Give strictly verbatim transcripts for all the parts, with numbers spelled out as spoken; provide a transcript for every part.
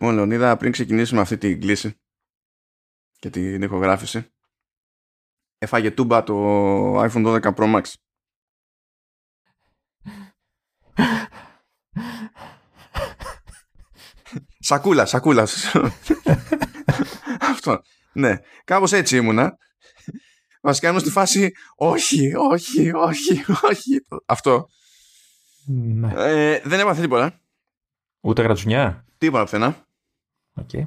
Λοιπόν, Λεωνίδα, πριν ξεκινήσουμε αυτή την κλίση και την ηχογράφηση, έφαγε τούμπα το iPhone δώδεκα Pro Max. Σακούλα, σακούλα. Αυτό. Ναι, κάπως έτσι ήμουνα. Βασικά ήμουν στη φάση όχι, όχι, όχι, όχι. Αυτό. Ναι. Ε, δεν έπαθε τίποτα. Ούτε γρατσουνιά. Τίποτα πουθενά. Okay.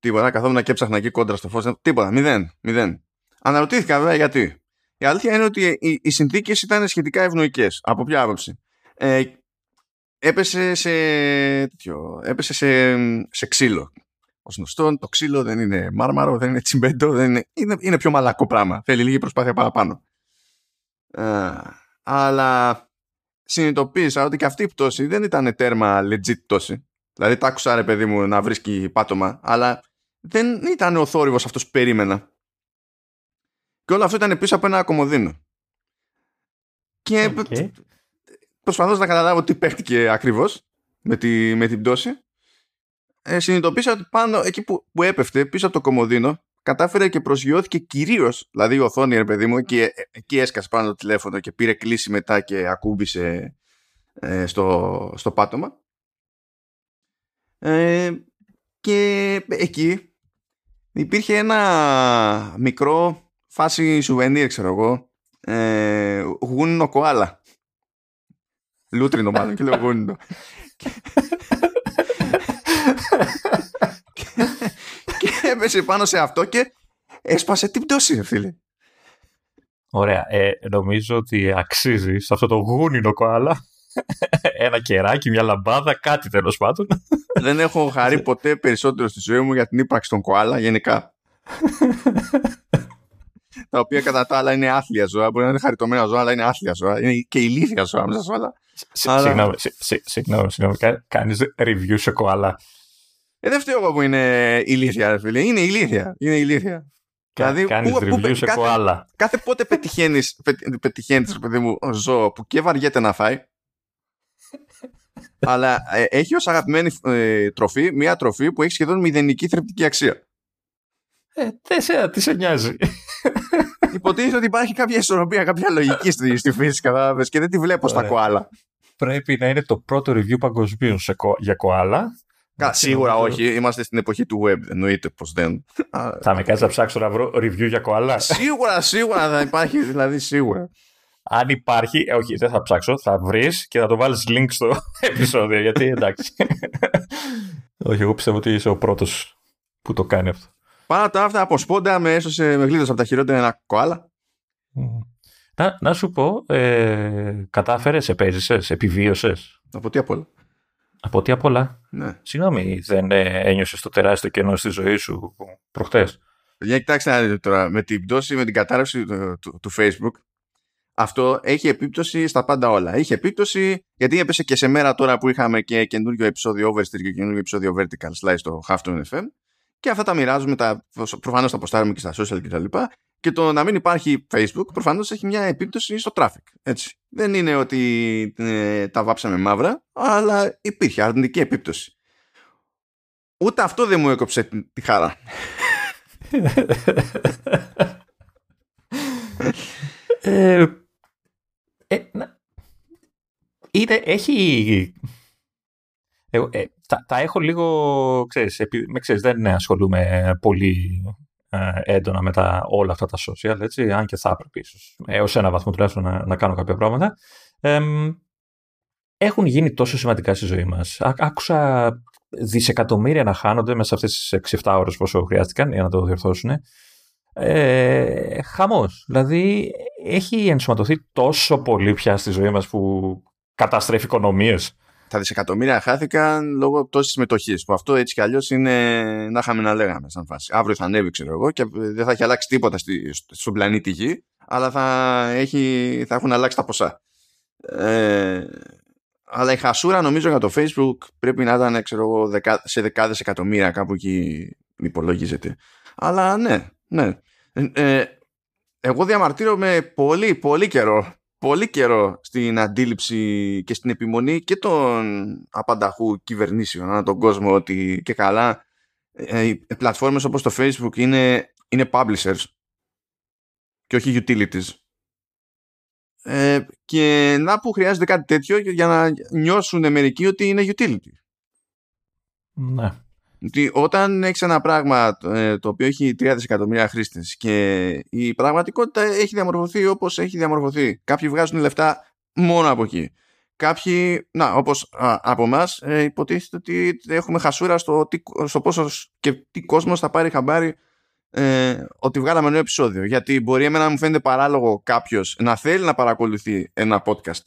Τίποτα. Καθόμουν και ψάχνα εκεί κόντρα στο φως. Τίποτα. Μηδέν. Μηδέν. Αναρωτήθηκα βέβαια γιατί. Η αλήθεια είναι ότι οι, οι συνθήκες ήταν σχετικά ευνοϊκές. Από ποια άποψη? Ε, έπεσε σε, τέτοιο, έπεσε σε, σε ξύλο. Ως γνωστόν, το ξύλο δεν είναι μάρμαρο, δεν είναι τσιμπέντο, δεν είναι, είναι, είναι πιο μαλακό πράγμα. Θέλει λίγη προσπάθεια παραπάνω. Ε, αλλά συνειδητοποίησα ότι και αυτή η πτώση δεν ήταν τέρμα legit πτώση. Δηλαδή, τα άκουσα ρε παιδί μου να βρίσκει πάτωμα, αλλά δεν ήταν ο θόρυβος αυτός που περίμενα. Και όλο αυτό ήταν πίσω από ένα κομμωδίνο. Και okay. προσπαθώντας να καταλάβω τι παίχτηκε ακριβώς με, τη, με την πτώση, ε, συνειδητοποίησα ότι πάνω εκεί που, που έπεφτε, πίσω από το κομμωδίνο, κατάφερε και προσγειώθηκε κυρίως, δηλαδή η οθόνη ρε παιδί μου, και εκεί έσκασε πάνω το τηλέφωνο και πήρε κλίση μετά και ακούμπησε ε, στο, στο πάτωμα. Ε, και εκεί υπήρχε ένα μικρό φάση σουβενίρ, ξέρω εγώ, ε, γούνινο κοάλα. Λούτρινο μάλλον και λέω γούνινο. και, και έπεσε πάνω σε αυτό και έσπασε την πτώση, φίλε. Ωραία. Ε, νομίζω ότι αξίζει σε αυτό το γούνινο κοάλα ένα κεράκι, μια λαμπάδα, κάτι τέλος πάντων. Δεν έχω χαρεί ποτέ περισσότερο στη ζωή μου για την ύπαρξη των κοάλα γενικά. Τα οποία κατά τα άλλα είναι άθλια ζώα. Μπορεί να είναι χαριτωμένα ζώα, αλλά είναι άθλια ζώα. Είναι και ηλίθια ζώα μέσα σε όλα. Συγγνώμη, συγγνώμη. Κάνεις review σε κοάλα. Ε, δεν φταίω εγώ που είναι ηλίθια, ρε φίλε. Είναι ηλίθια. Είναι ηλίθια. Δηλαδή, κάνεις review σε κοάλα. Κάθε πότε πετυχαίνεις, πετυχαίνεις, παιδί μου, ζώο που και βαριέται να φάει. Αλλά έχει ως αγαπημένη τροφή μια τροφή που έχει σχεδόν μηδενική θρεπτική αξία. Ε, τέσσερα, τι σε νοιάζει. Υποτίθεται ότι υπάρχει κάποια ισορροπία, κάποια λογική στη, στη φύση, κατάλαβες, και δεν τη βλέπω στα κοάλα. Πρέπει να είναι το πρώτο review παγκοσμίων κο, για κοάλα. Κα, σίγουρα όχι, είμαστε στην εποχή του web, εννοείται πως δεν. Θα με κάνεις να ψάξω να βρω review για κοάλα. Σίγουρα, σίγουρα θα υπάρχει, δηλαδή σίγουρα. Αν υπάρχει, ε, όχι, δεν θα ψάξω, θα βρεις και θα το βάλεις link στο επεισόδιο, γιατί εντάξει. Όχι, εγώ πιστεύω ότι είσαι ο πρώτος που το κάνει αυτό. Πάρα τα αυτά από σπόντα με έσωσε, με γλίτωσε από τα χειρότερα ένα κοάλα. Να, να σου πω, ε, κατάφερες, επέζησες, επιβίωσες. Από τι απ' όλα. Από τι απ' όλα. Ναι. Συγγνώμη, δεν ε, ένιωσες το τεράστιο κενό στη ζωή σου προχτές? Για κοιτάξτε να δείτε τώρα, με την πτώση, με την κατάρρευση του, του, του Facebook, αυτό έχει επίπτωση στα πάντα όλα. Είχε επίπτωση, γιατί έπεσε και σε μέρα τώρα που είχαμε και καινούριο επεισόδιο Overstreet και καινούριο επεισόδιο Vertical Slice στο Halftoon εφ εμ. Και αυτά τα μοιράζουμε, τα, προφανώς τα αποστάρουμε και στα social και τα λοιπά. Και το να μην υπάρχει Facebook προφανώς έχει μια επίπτωση στο traffic. Έτσι. Δεν είναι ότι ε, τα βάψαμε μαύρα, αλλά υπήρχε αρνητική επίπτωση. Ούτε αυτό δεν μου έκοψε τη χαρά. ε, ε, είναι, έχει... Εγώ, ε, τα, τα έχω λίγο, ξέρεις, επί, με ξέρεις, δεν ασχολούμαι πολύ ε, έντονα με τα, όλα αυτά τα social, έτσι, αν και θα έπρεπε ίσως, έως ένα βαθμό τουλάχιστον να, να κάνω κάποια πράγματα. Ε, έχουν γίνει τόσο σημαντικά στη ζωή μας. Ά, άκουσα δισεκατομμύρια να χάνονται μέσα σε αυτές τις έξι εφτά ώρες πόσο χρειάστηκαν για να το διορθώσουν. Ε, χαμός. Δηλαδή, έχει ενσωματωθεί τόσο πολύ πια στη ζωή μας που καταστρέφει οικονομίες. Τα δισεκατομμύρια χάθηκαν λόγω πτώσης συμμετοχής. Που αυτό έτσι κι αλλιώς είναι να είχαμε να λέγαμε σαν φάση. Αύριο θα ανέβει, ξέρω εγώ, και δεν θα έχει αλλάξει τίποτα στη, στον πλανήτη Γη, αλλά θα, έχει, θα έχουν αλλάξει τα ποσά. Ε, αλλά η χασούρα νομίζω για το Facebook πρέπει να ήταν, ξέρω εγώ, δεκα, σε δεκάδες εκατομμύρια, κάπου εκεί υπολογίζεται. Αλλά ναι, ναι. Ε, ε, εγώ διαμαρτύρομαι πολύ, πολύ καιρό πολύ καιρό στην αντίληψη και στην επιμονή και των απανταχού κυβερνήσεων ανά τον κόσμο ότι και καλά οι πλατφόρμες όπως το Facebook είναι, είναι publishers και όχι utilities. Ε, και να που χρειάζεται κάτι τέτοιο για να νιώσουν μερικοί ότι είναι utility. Ναι. Ότι όταν έχεις ένα πράγμα το οποίο έχει τρία δισεκατομμύρια χρήστες και η πραγματικότητα έχει διαμορφωθεί όπως έχει διαμορφωθεί. Κάποιοι βγάζουν λεφτά μόνο από εκεί. Κάποιοι, να, όπως α, από εμάς, ε, υποτίθεται ότι έχουμε χασούρα στο, τι, στο πόσο και τι κόσμος θα πάρει χαμπάρι ε, ότι βγάλαμε νέο επεισόδιο. Γιατί μπορεί εμένα να μου φαίνεται παράλογο κάποιος να θέλει να παρακολουθεί ένα podcast,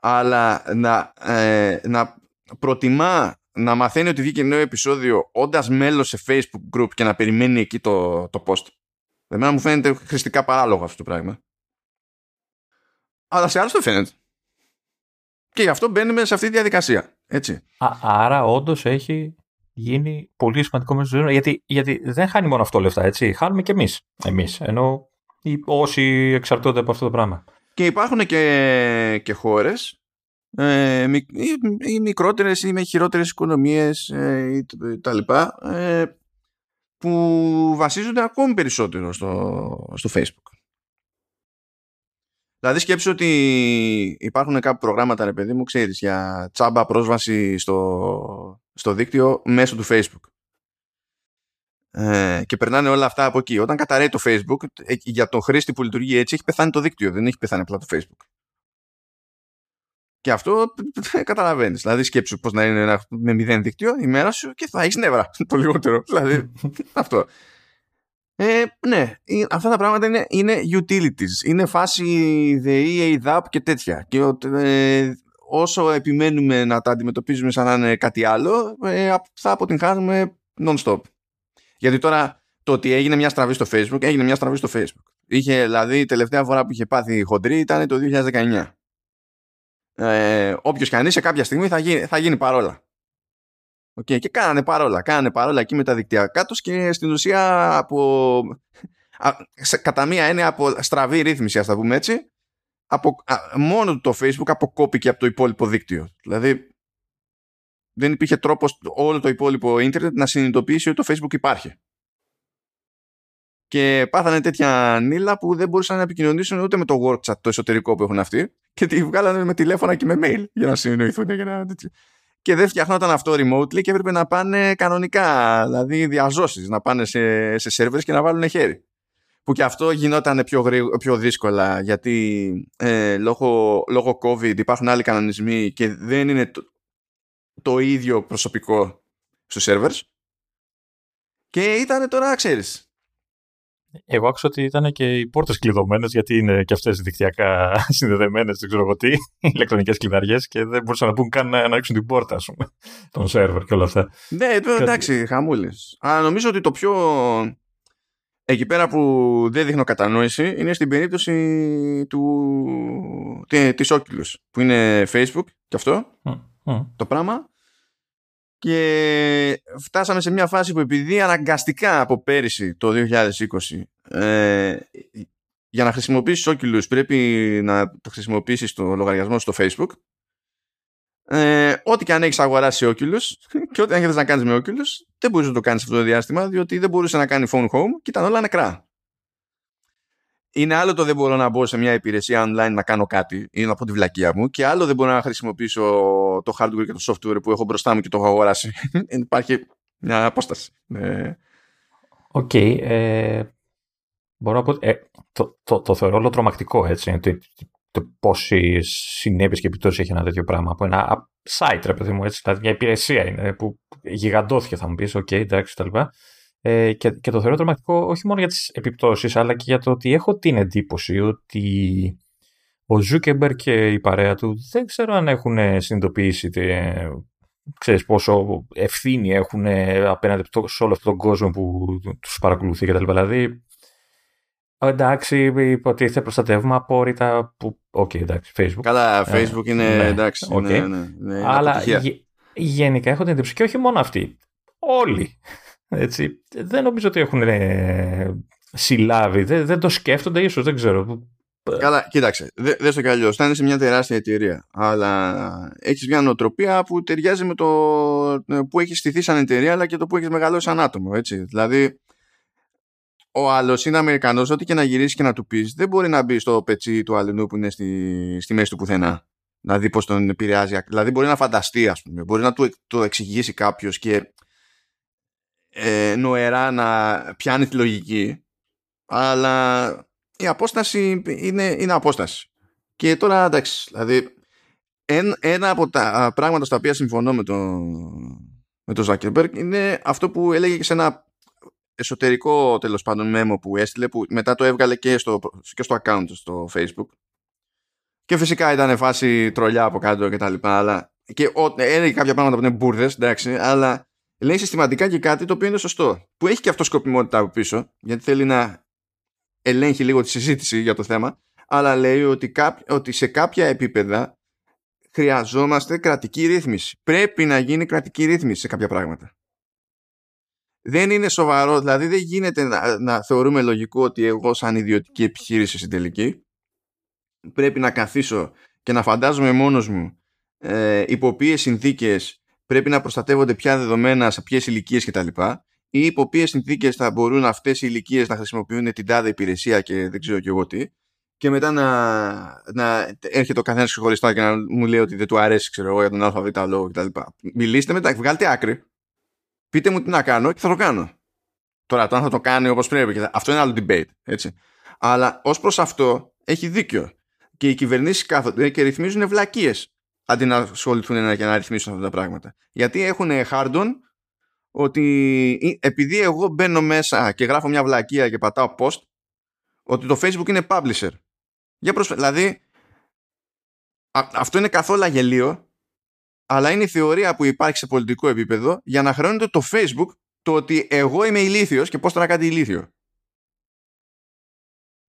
αλλά να, ε, να προτιμά να μαθαίνει ότι βγήκε νέο επεισόδιο όντας μέλος σε Facebook group και να περιμένει εκεί το, το post. Εμένα μου φαίνεται χρηστικά παράλογο αυτό το πράγμα. Αλλά σε άλλους το φαίνεται. Και γι' αυτό μπαίνουμε σε αυτή τη διαδικασία. Έτσι. Α, άρα όντως έχει γίνει πολύ σημαντικό μέσο ζωή. Γιατί, γιατί δεν χάνει μόνο αυτό λεφτά, έτσι. Χάνουμε και εμείς. Εμείς. Ενώ όσοι εξαρτώνται από αυτό το πράγμα. Και υπάρχουν και, και χώρες. Ε, μικ, ή, ή μικρότερες ή με χειρότερες οικονομίες ε, ή τα λοιπά ε, που βασίζονται ακόμη περισσότερο στο, στο Facebook. Δηλαδή σκέψου ότι υπάρχουν κάποια προγράμματα, ρε παιδί μου, ξέρεις, για τσάμπα πρόσβαση στο, στο δίκτυο μέσω του Facebook ε, και περνάνε όλα αυτά από εκεί. Όταν καταραίει το Facebook, ε, για τον χρήστη που λειτουργεί έτσι έχει πεθάνει το δίκτυο, δεν έχει πεθάνει απλά το Facebook. Και αυτό καταλαβαίνεις. Δηλαδή σκέψου πώς να είναι ένα, με μηδέν δίκτυο η μέρα σου και θα έχεις νεύρα το λιγότερο. Δηλαδή αυτό. Ε, ναι, αυτά τα πράγματα είναι, είναι utilities. Είναι φάση ΔΕΗ, ΕΙΔΑΠ και τέτοια. Και ε, όσο επιμένουμε να τα αντιμετωπίζουμε σαν να είναι κάτι άλλο, ε, θα αποτυγχάνουμε non-stop. Γιατί τώρα το ότι έγινε μια στραβή στο Facebook, έγινε μια στραβή στο Facebook. Είχε, δηλαδή η τελευταία φορά που είχε πάθει χοντρή ήταν το δύο χιλιάδες δεκαεννιά. Ε, όποιος κανείς σε κάποια στιγμή θα γίνει, θα γίνει παρόλα. Okay, και κάνανε παρόλα, κάνανε παρόλα εκεί με τα δικτυακά τους και στην ουσία από, α, σε, κατά μία έννοια από στραβή ρύθμιση, ας τα πούμε έτσι, από, α, μόνο το Facebook αποκόπηκε από το υπόλοιπο δίκτυο. Δηλαδή δεν υπήρχε τρόπος όλο το υπόλοιπο ίντερνετ να συνειδητοποιήσει ότι το Facebook υπάρχει. Και πάθανε τέτοια νύλα που δεν μπορούσαν να επικοινωνήσουν ούτε με το WhatsApp το εσωτερικό που έχουν αυτοί, και τη βγάλανε με τηλέφωνα και με mail για να συνεννοηθούν. Και, να... και δεν φτιαχνόταν αυτό remotely και έπρεπε να πάνε κανονικά, δηλαδή διαζώσεις, να πάνε σε, σε servers και να βάλουν χέρι. Που και αυτό γινόταν πιο, πιο δύσκολα, γιατί ε, λόγω, λόγω COVID υπάρχουν άλλοι κανονισμοί και δεν είναι το, το ίδιο προσωπικό στους servers. Και ήταν τώρα, ξέρεις. Εγώ άκουσα ότι ήταν και οι πόρτες κλειδωμένες, γιατί είναι και αυτές δικτυακά συνδεδεμένες, δεν ξέρω εγώ τι, ηλεκτρονικές κλειδαριές, και δεν μπορούσαν να πούν καν να ανοίξουν την πόρτα, ας πούμε, τον σερβερ και όλα αυτά. Ναι, εντάξει, χαμούλες. Αλλά νομίζω ότι το πιο εκεί πέρα που δεν δείχνω κατανόηση είναι στην περίπτωση του... της Oculus, που είναι Facebook και αυτό mm. Mm. το πράγμα. Και φτάσαμε σε μια φάση που, επειδή αναγκαστικά από πέρυσι το δύο χιλιάδες είκοσι ε, για να χρησιμοποιήσεις Oculus πρέπει να το χρησιμοποιήσεις το λογαριασμό στο Facebook, ε, ό,τι και αν έχεις αγοράσει Oculus και ό,τι αν έχεις να κάνεις με Oculus δεν μπορείς να το κάνεις αυτό το διάστημα, διότι δεν μπορούσε να κάνει phone home και ήταν όλα νεκρά. Είναι άλλο το δεν μπορώ να μπω σε μια υπηρεσία online να κάνω κάτι ή να πω τη βλακεία μου, και άλλο δεν μπορώ να χρησιμοποιήσω το hardware και το software που έχω μπροστά μου και το έχω αγοράσει. Υπάρχει μια απόσταση. Οκ. Okay, ε, μπορώ να πω ε, το, το, το θεωρώ όλο τρομακτικό, έτσι, το, το πόσες συνέπειες και επιπτώσεις έχει ένα τέτοιο πράγμα από ένα site, ρε παιδί μου, έτσι, δηλαδή μια υπηρεσία είναι που γιγαντώθηκε, θα μου πεις, οκ, okay, εντάξει, τα λοιπά. Ε, και, και το θεωρώ τρομακτικό όχι μόνο για τις επιπτώσεις, αλλά και για το ότι έχω την εντύπωση ότι ο Ζούκεμπερ και η παρέα του δεν ξέρω αν έχουν συνειδητοποιήσει τε, ε, ξέρεις, πόσο ευθύνη έχουν απέναντι σε όλο αυτόν τον κόσμο που τους παρακολουθεί κτλ. Δηλαδή, εντάξει, υποτίθεται προστατεύουμε απόρριτα. Οκ, okay, εντάξει, Facebook. Καλά, Facebook ε, είναι ναι, εντάξει. Okay. Ναι, ναι, ναι, αλλά γε, γενικά έχω την εντύπωση, και όχι μόνο αυτοί, όλοι. Έτσι, δεν νομίζω ότι έχουν ε, συλλάβει, δεν, δεν το σκέφτονται, ίσως, δεν ξέρω. Καλά, κοίταξε. Δες το κι αλλιώς. Θα είναι σε μια τεράστια εταιρεία. Αλλά έχεις μια νοοτροπία που ταιριάζει με το που έχεις στηθεί σαν εταιρεία, αλλά και το που έχεις μεγαλώσει σαν άτομο. Έτσι. Δηλαδή, ο άλλος είναι Αμερικανός, ό,τι και να γυρίσει και να του πεις, δεν μπορεί να μπει στο πετσί του αλληνού που είναι στη, στη μέση του πουθενά. Δηλαδή, πώς τον επηρεάζει. Δηλαδή, μπορεί να φανταστεί, ας πούμε. Μπορεί να του, το εξηγήσει κάποιος και ε, νοερά να πιάνει τη λογική. Αλλά η απόσταση είναι, είναι απόσταση. Και τώρα εντάξει, δηλαδή εν, ένα από τα πράγματα στα οποία συμφωνώ με τον Ζάκερμπεργκ με είναι αυτό που έλεγε και σε ένα εσωτερικό τέλος πάντων μέμο που έστειλε, που μετά το έβγαλε και στο, και στο account στο Facebook. Και φυσικά ήταν φάση τρολιά από κάτω και τα λοιπά, αλλά και ό, έλεγε κάποια πράγματα που είναι μπουρδες, εντάξει, αλλά λέει συστηματικά και κάτι το οποίο είναι σωστό, που έχει και αυτό σκοπιμότητα από πίσω, γιατί θέλει να ελέγχει λίγο τη συζήτηση για το θέμα, αλλά λέει ότι, κά, ότι σε κάποια επίπεδα χρειαζόμαστε κρατική ρύθμιση. Πρέπει να γίνει κρατική ρύθμιση σε κάποια πράγματα. Δεν είναι σοβαρό, δηλαδή δεν γίνεται να, να θεωρούμε λογικό ότι εγώ σαν ιδιωτική επιχείρηση στην τελική πρέπει να καθίσω και να φαντάζομαι μόνος μου ε, υπό ποιες συνθήκες πρέπει να προστατεύονται πια δεδομένα, σε ποιες ηλικίες κτλ. Ή υπό ποιες συνθήκες θα μπορούν αυτές οι ηλικίες να χρησιμοποιούν την τάδε υπηρεσία και δεν ξέρω και εγώ τι. Και μετά να, να έρχεται ο καθένας ξεχωριστά και να μου λέει ότι δεν του αρέσει, ξέρω εγώ, για τον ΑΒ λόγο κτλ. Μιλήστε μετά, βγάλτε άκρη. Πείτε μου τι να κάνω και θα το κάνω. Τώρα, το αν θα το κάνει όπως πρέπει, και θα... αυτό είναι άλλο debate. Έτσι. Αλλά ως προς αυτό έχει δίκιο. Και οι κυβερνήσεις κάθονται και ρυθμίζουν βλακίες αντί να ασχοληθούν και να ρυθμίσουν αυτά τα πράγματα. Γιατί έχουν χάρντον ότι επειδή εγώ μπαίνω μέσα και γράφω μια βλακεία και πατάω post, ότι το Facebook είναι publisher. Για προσ... Δηλαδή, α... αυτό είναι καθόλου αγελίο, αλλά είναι η θεωρία που υπάρχει σε πολιτικό επίπεδο για να χρεώνεται το Facebook το ότι εγώ είμαι ηλίθιος και πώς τώρα κάτι ηλίθιο.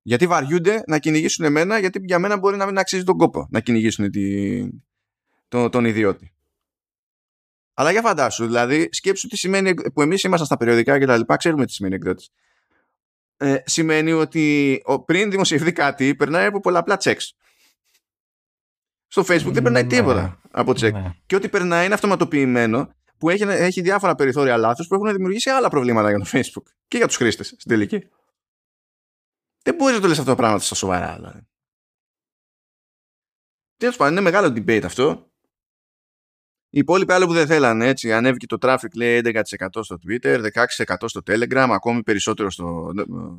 Γιατί βαριούνται να κυνηγήσουν εμένα, γιατί για μένα μπορεί να μην αξίζει τον κόπο να κυνηγήσουν τη... τον... τον ιδιώτη. Αλλά για φαντάσου, δηλαδή, σκέψου τι σημαίνει, που εμείς ήμασταν στα περιοδικά και τα λοιπά, ξέρουμε τι σημαίνει εκδότης. Ε, σημαίνει ότι ο, πριν δημοσιευθεί κάτι, περνάει από πολλαπλά checks. Στο Facebook δεν περνάει ναι, τίποτα από check. Ναι. Και ό,τι περνάει είναι αυτοματοποιημένο, που έχει, έχει διάφορα περιθώρια λάθος που έχουν δημιουργήσει άλλα προβλήματα για το Facebook και για τους χρήστες στην τελική. Δεν μπορείς να το λες αυτό το πράγμα στα σοβαρά, δηλαδή. Τέλος πάντων, είναι μεγάλο debate αυτό. Οι υπόλοιποι άλλοι που δεν θέλανε, έτσι, ανέβηκε το traffic, λέει έντεκα τοις εκατό στο Twitter, δεκαέξι τοις εκατό στο Telegram, ακόμη περισσότερο στο,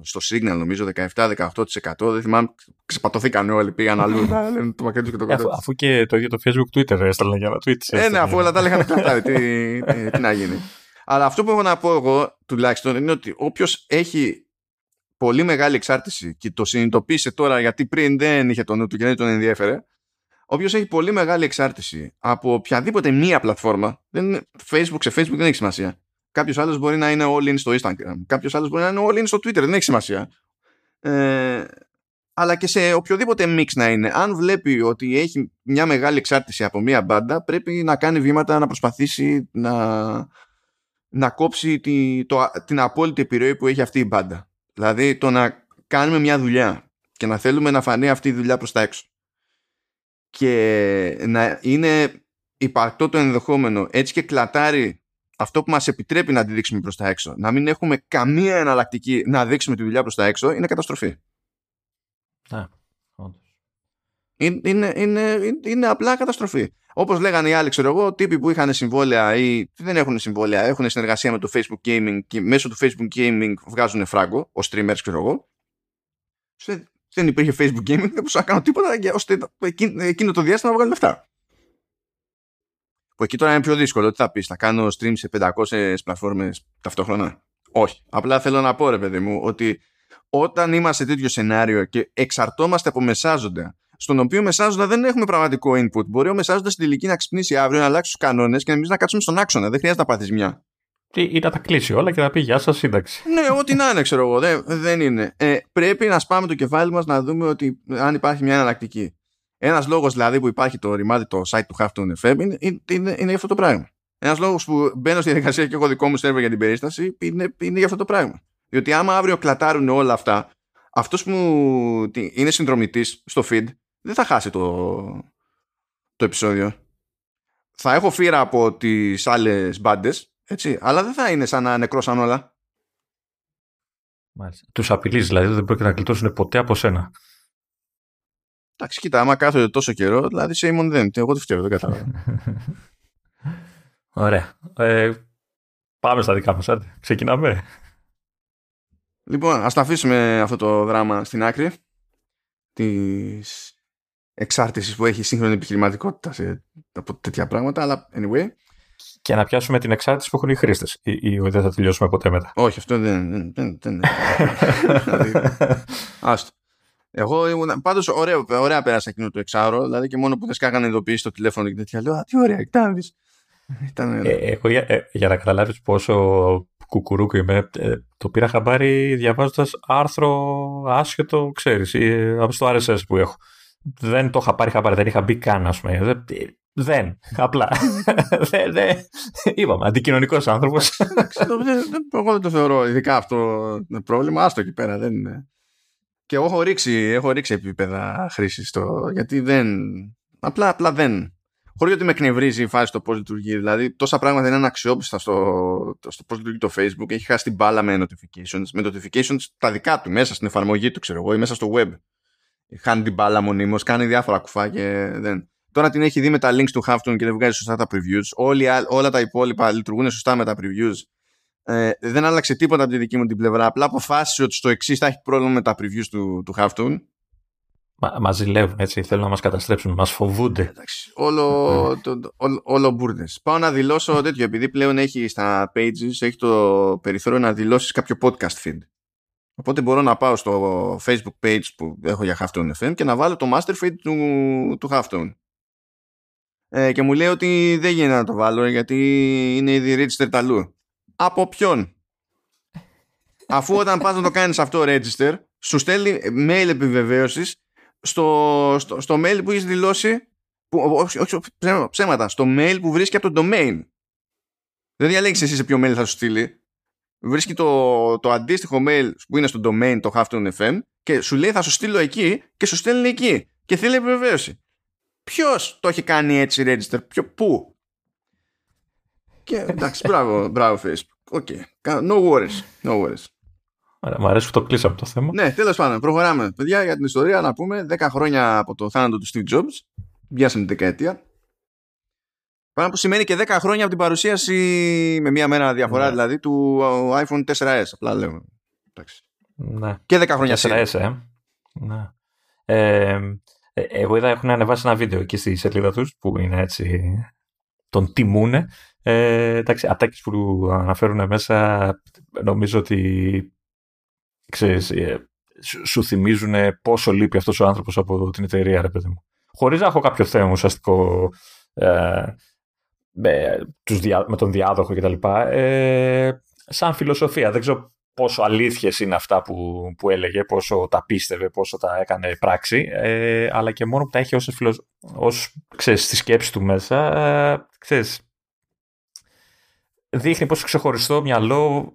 στο Signal, νομίζω δεκαεπτά με δεκαοκτώ τοις εκατό, δεν θυμάμαι, ξεπατωθήκαν όλοι, πήγαν αλλού. το μακέτος και το κατώ. Αφού και το ίδιο το Facebook Twitter έστελνε για να tweets. Ε, ναι, αφού όλα τα λέγανε κλατάρι, τι, τι, τι να γίνει. Αλλά αυτό που έχω να πω εγώ, τουλάχιστον, είναι ότι όποιος έχει πολύ μεγάλη εξάρτηση και το συνειδητοποίησε τώρα, γιατί πριν δεν είχε τον νου του και δεν τον ενδιέφερε. Όποιος έχει πολύ μεγάλη εξάρτηση από οποιαδήποτε μία πλατφόρμα, δεν, Facebook σε Facebook δεν έχει σημασία. Κάποιος άλλος μπορεί να είναι all in στο Instagram, κάποιος άλλος μπορεί να είναι all in στο Twitter, δεν έχει σημασία. Ε, αλλά και σε οποιοδήποτε mix να είναι, αν βλέπει ότι έχει μια μεγάλη εξάρτηση από μία μπάντα, πρέπει να κάνει βήματα να προσπαθήσει να, να κόψει τη, το, την απόλυτη επιρροή που έχει αυτή η μπάντα. Δηλαδή το να κάνουμε μια δουλειά και να θέλουμε να φανεί αυτή η δουλειά προς τα έξω. Και να είναι υπαρκτό το ενδεχόμενο, έτσι και κλατάρει αυτό που μας επιτρέπει να τη δείξουμε προς τα έξω, να μην έχουμε καμία εναλλακτική να δείξουμε τη δουλειά προς τα έξω, είναι καταστροφή. Ναι, όντως. Είναι, είναι, είναι, είναι απλά καταστροφή. Όπως λέγανε οι άλλοι, ξέρω εγώ, τύποι που είχαν συμβόλαια ή δεν έχουν συμβόλαια, έχουν συνεργασία με το Facebook Gaming και μέσω του Facebook Gaming βγάζουν φράγκο, ως streamers, ξέρω εγώ. Δεν υπήρχε Facebook Gaming, δεν μπορούσα να κάνω τίποτα ώστε εκείνο το διάστημα να βγάλω λεφτά. Που εκεί τώρα είναι πιο δύσκολο. Τι θα πεις, θα κάνω stream σε πεντακόσιες πλατφόρμες ταυτόχρονα? Όχι. Απλά θέλω να πω, ρε παιδί μου, ότι όταν είμαστε σε τέτοιο σενάριο και εξαρτώμαστε από μεσάζοντα, στον οποίο μεσάζοντα δεν έχουμε πραγματικό input, μπορεί ο μεσάζοντας στην τελική να ξυπνήσει αύριο, να αλλάξει τους κανόνες και εμείς να κάτσουμε στον άξονα. Δεν χρειάζεται να πάθεις μια. Ή να τα κλείσει όλα και να πει γεια σας, σύνταξη. Ναι, ό,τι να είναι, ξέρω εγώ. Δεν, δεν είναι. Ε, πρέπει να σπάμε το κεφάλι μας να δούμε ότι αν υπάρχει μια εναλλακτική. Ένας λόγος δηλαδή που υπάρχει το ρημάδι, το site του Halftoon εφ εμ είναι, είναι, είναι αυτό το πράγμα. Ένας λόγος που μπαίνω στη διαδικασία και έχω δικό μου σερβερ για την περίσταση είναι, είναι για αυτό το πράγμα. Διότι άμα αύριο κλατάρουν όλα αυτά, αυτός που είναι συνδρομητής στο feed δεν θα χάσει το, το επεισόδιο. Θα έχω φύρα από τις άλλες μπάντες, έτσι, αλλά δεν θα είναι σαν να νεκρώσαν όλα. Μάλιστα. Τους απειλείς, δηλαδή δεν πρόκειται να γλιτώσουν ποτέ από σένα. Εντάξει, κοίτα, άμα κάθονται τόσο καιρό, δηλαδή σε ήμουν δεν. Εγώ το φταίω, δεν κατάλαβα. Ωραία. Ε, πάμε στα δικά μας, άντε. Ξεκινάμε. Λοιπόν, ας τα αφήσουμε αυτό το δράμα στην άκρη της εξάρτησης που έχει η σύγχρονη επιχειρηματικότητα σε, από τέτοια πράγματα, αλλά anyway. Και να πιάσουμε την εξάρτηση που έχουν οι χρήστες, ή, ή δεν θα τελειώσουμε ποτέ μετά. Όχι, αυτό δεν... δεν, δεν, δεν. Δηλαδή, άστο. Εγώ ήμουν, πάντως ωραία, ωραία πέρασα εκείνο το εξάωρο, δηλαδή και μόνο που δεν σκάγανε ειδοποιήσεις στο τηλέφωνο και τέτοια, λέω, α, τι ωραία, κοιτάμεις. Ήταν... Ε, εγώ, για, για να καταλάβεις πόσο κουκουρούκου είμαι, το πήρα χαμπάρι διαβάζοντας άρθρο άσχετο, ξέρεις, από το αρ ες ες που έχω. Δεν το είχα πάρει χαμπάρι, δεν είχα μπει καν, ας πούμε. Δεν, δεν απλά. δεν, δεν. Είπαμε, αντικοινωνικός άνθρωπος. Εγώ δεν το θεωρώ ειδικά αυτό πρόβλημα, άστο εκεί πέρα, δεν είναι. Και εγώ έχω ρίξει, έχω ρίξει επίπεδα χρήσης το, γιατί δεν, απλά, απλά δεν. Χωρίς ότι με εκνευρίζει η φάση το πώς λειτουργεί. Δηλαδή, τόσα πράγματα είναι αξιόπιστα στο, στο πώς λειτουργεί το Facebook. Έχει χάσει την μπάλα με notifications. Με notifications τα δικά του, μέσα στην εφαρμογή του, ξέρω εγώ, ή μέσα στο web. Χάνει την μπάλα μονίμως, κάνει διάφορα κουφά και δεν. Τώρα την έχει δει με τα links του Halftoon και δεν βγάζει σωστά τα previews. Όλοι, όλα τα υπόλοιπα λειτουργούν σωστά με τα previews. Ε, δεν άλλαξε τίποτα από τη δική μου την πλευρά. Απλά αποφάσισε ότι στο εξής θα έχει πρόβλημα με τα previews του, του Halftoon. Μα, μας ζηλεύουν, έτσι, θέλουν να μας καταστρέψουν, μας φοβούνται. Εντάξει, όλο, mm. το, το, ό, όλο μπουρδες. Πάω να δηλώσω τέτοιο, επειδή πλέον έχει στα pages, έχει το περιθώριο να δηλώσεις κάποιο podcast feed. Οπότε μπορώ να πάω στο Facebook page που έχω για Halftoon εφ εμ και να βάλω το master feed του, του Halftoon. Ε, και μου λέει ότι δεν γίνεται να το βάλω γιατί είναι ήδη registered αλλού. Από ποιον? Αφού όταν πας να το κάνεις αυτό register, σου στέλνει mail επιβεβαίωσης Στο, στο, στο mail που έχεις δηλώσει που, όχι, όχι ψέματα, στο mail που βρίσκει από το domain. Δεν διαλέγεις εσύ σε ποιο mail θα σου στείλει. Βρίσκει το, το αντίστοιχο mail που είναι στο domain, το Halftoon εφ εμ, και σου λέει θα σου στείλω εκεί, και σου στέλνει εκεί και θέλει επιβεβαίωση. Ποιος το έχει κάνει έτσι register? Ποιο, πού? Και εντάξει, μπράβο, μπράβο Facebook, okay. No worries, no worries. Μ' αρέσει που το κλείσαμε το θέμα. Ναι, τέλος πάντων, προχωράμε. Παιδιά, για την ιστορία να πούμε, δέκα χρόνια από το θάνατο του Steve Jobs. Πιάσαμε την δεκαετία. Πράγμα που σημαίνει και δέκα χρόνια από την παρουσίαση, με μία μέρα διαφορά, ναι, δηλαδή, του iPhone φορ ες. Απλά λέμε. Ναι. Και δέκα χρόνια φορ ες, ε. Ναι. Ε, εγώ είδα έχουν ανεβάσει ένα βίντεο εκεί στη σελίδα τους που είναι έτσι. Τον τιμούνε. Ε, εντάξει, ατάκες που αναφέρουν μέσα, νομίζω ότι. Ξέρεις, σου θυμίζουν πόσο λείπει αυτός ο άνθρωπος από την εταιρεία, ρε παιδί μου. Χωρίς να έχω κάποιο θέμα ουσιαστικό ε, με, τους διά, με τον διάδοχο κτλ. Ε, σαν φιλοσοφία, δεν ξέρω πόσο αλήθειες είναι αυτά που, που έλεγε, πόσο τα πίστευε, πόσο τα έκανε πράξη, ε, αλλά και μόνο που τα είχε ως, φιλοσο... ως ξέρεις, στη σκέψη του μέσα, ε, ξέρεις, δείχνει πόσο ξεχωριστό μυαλό,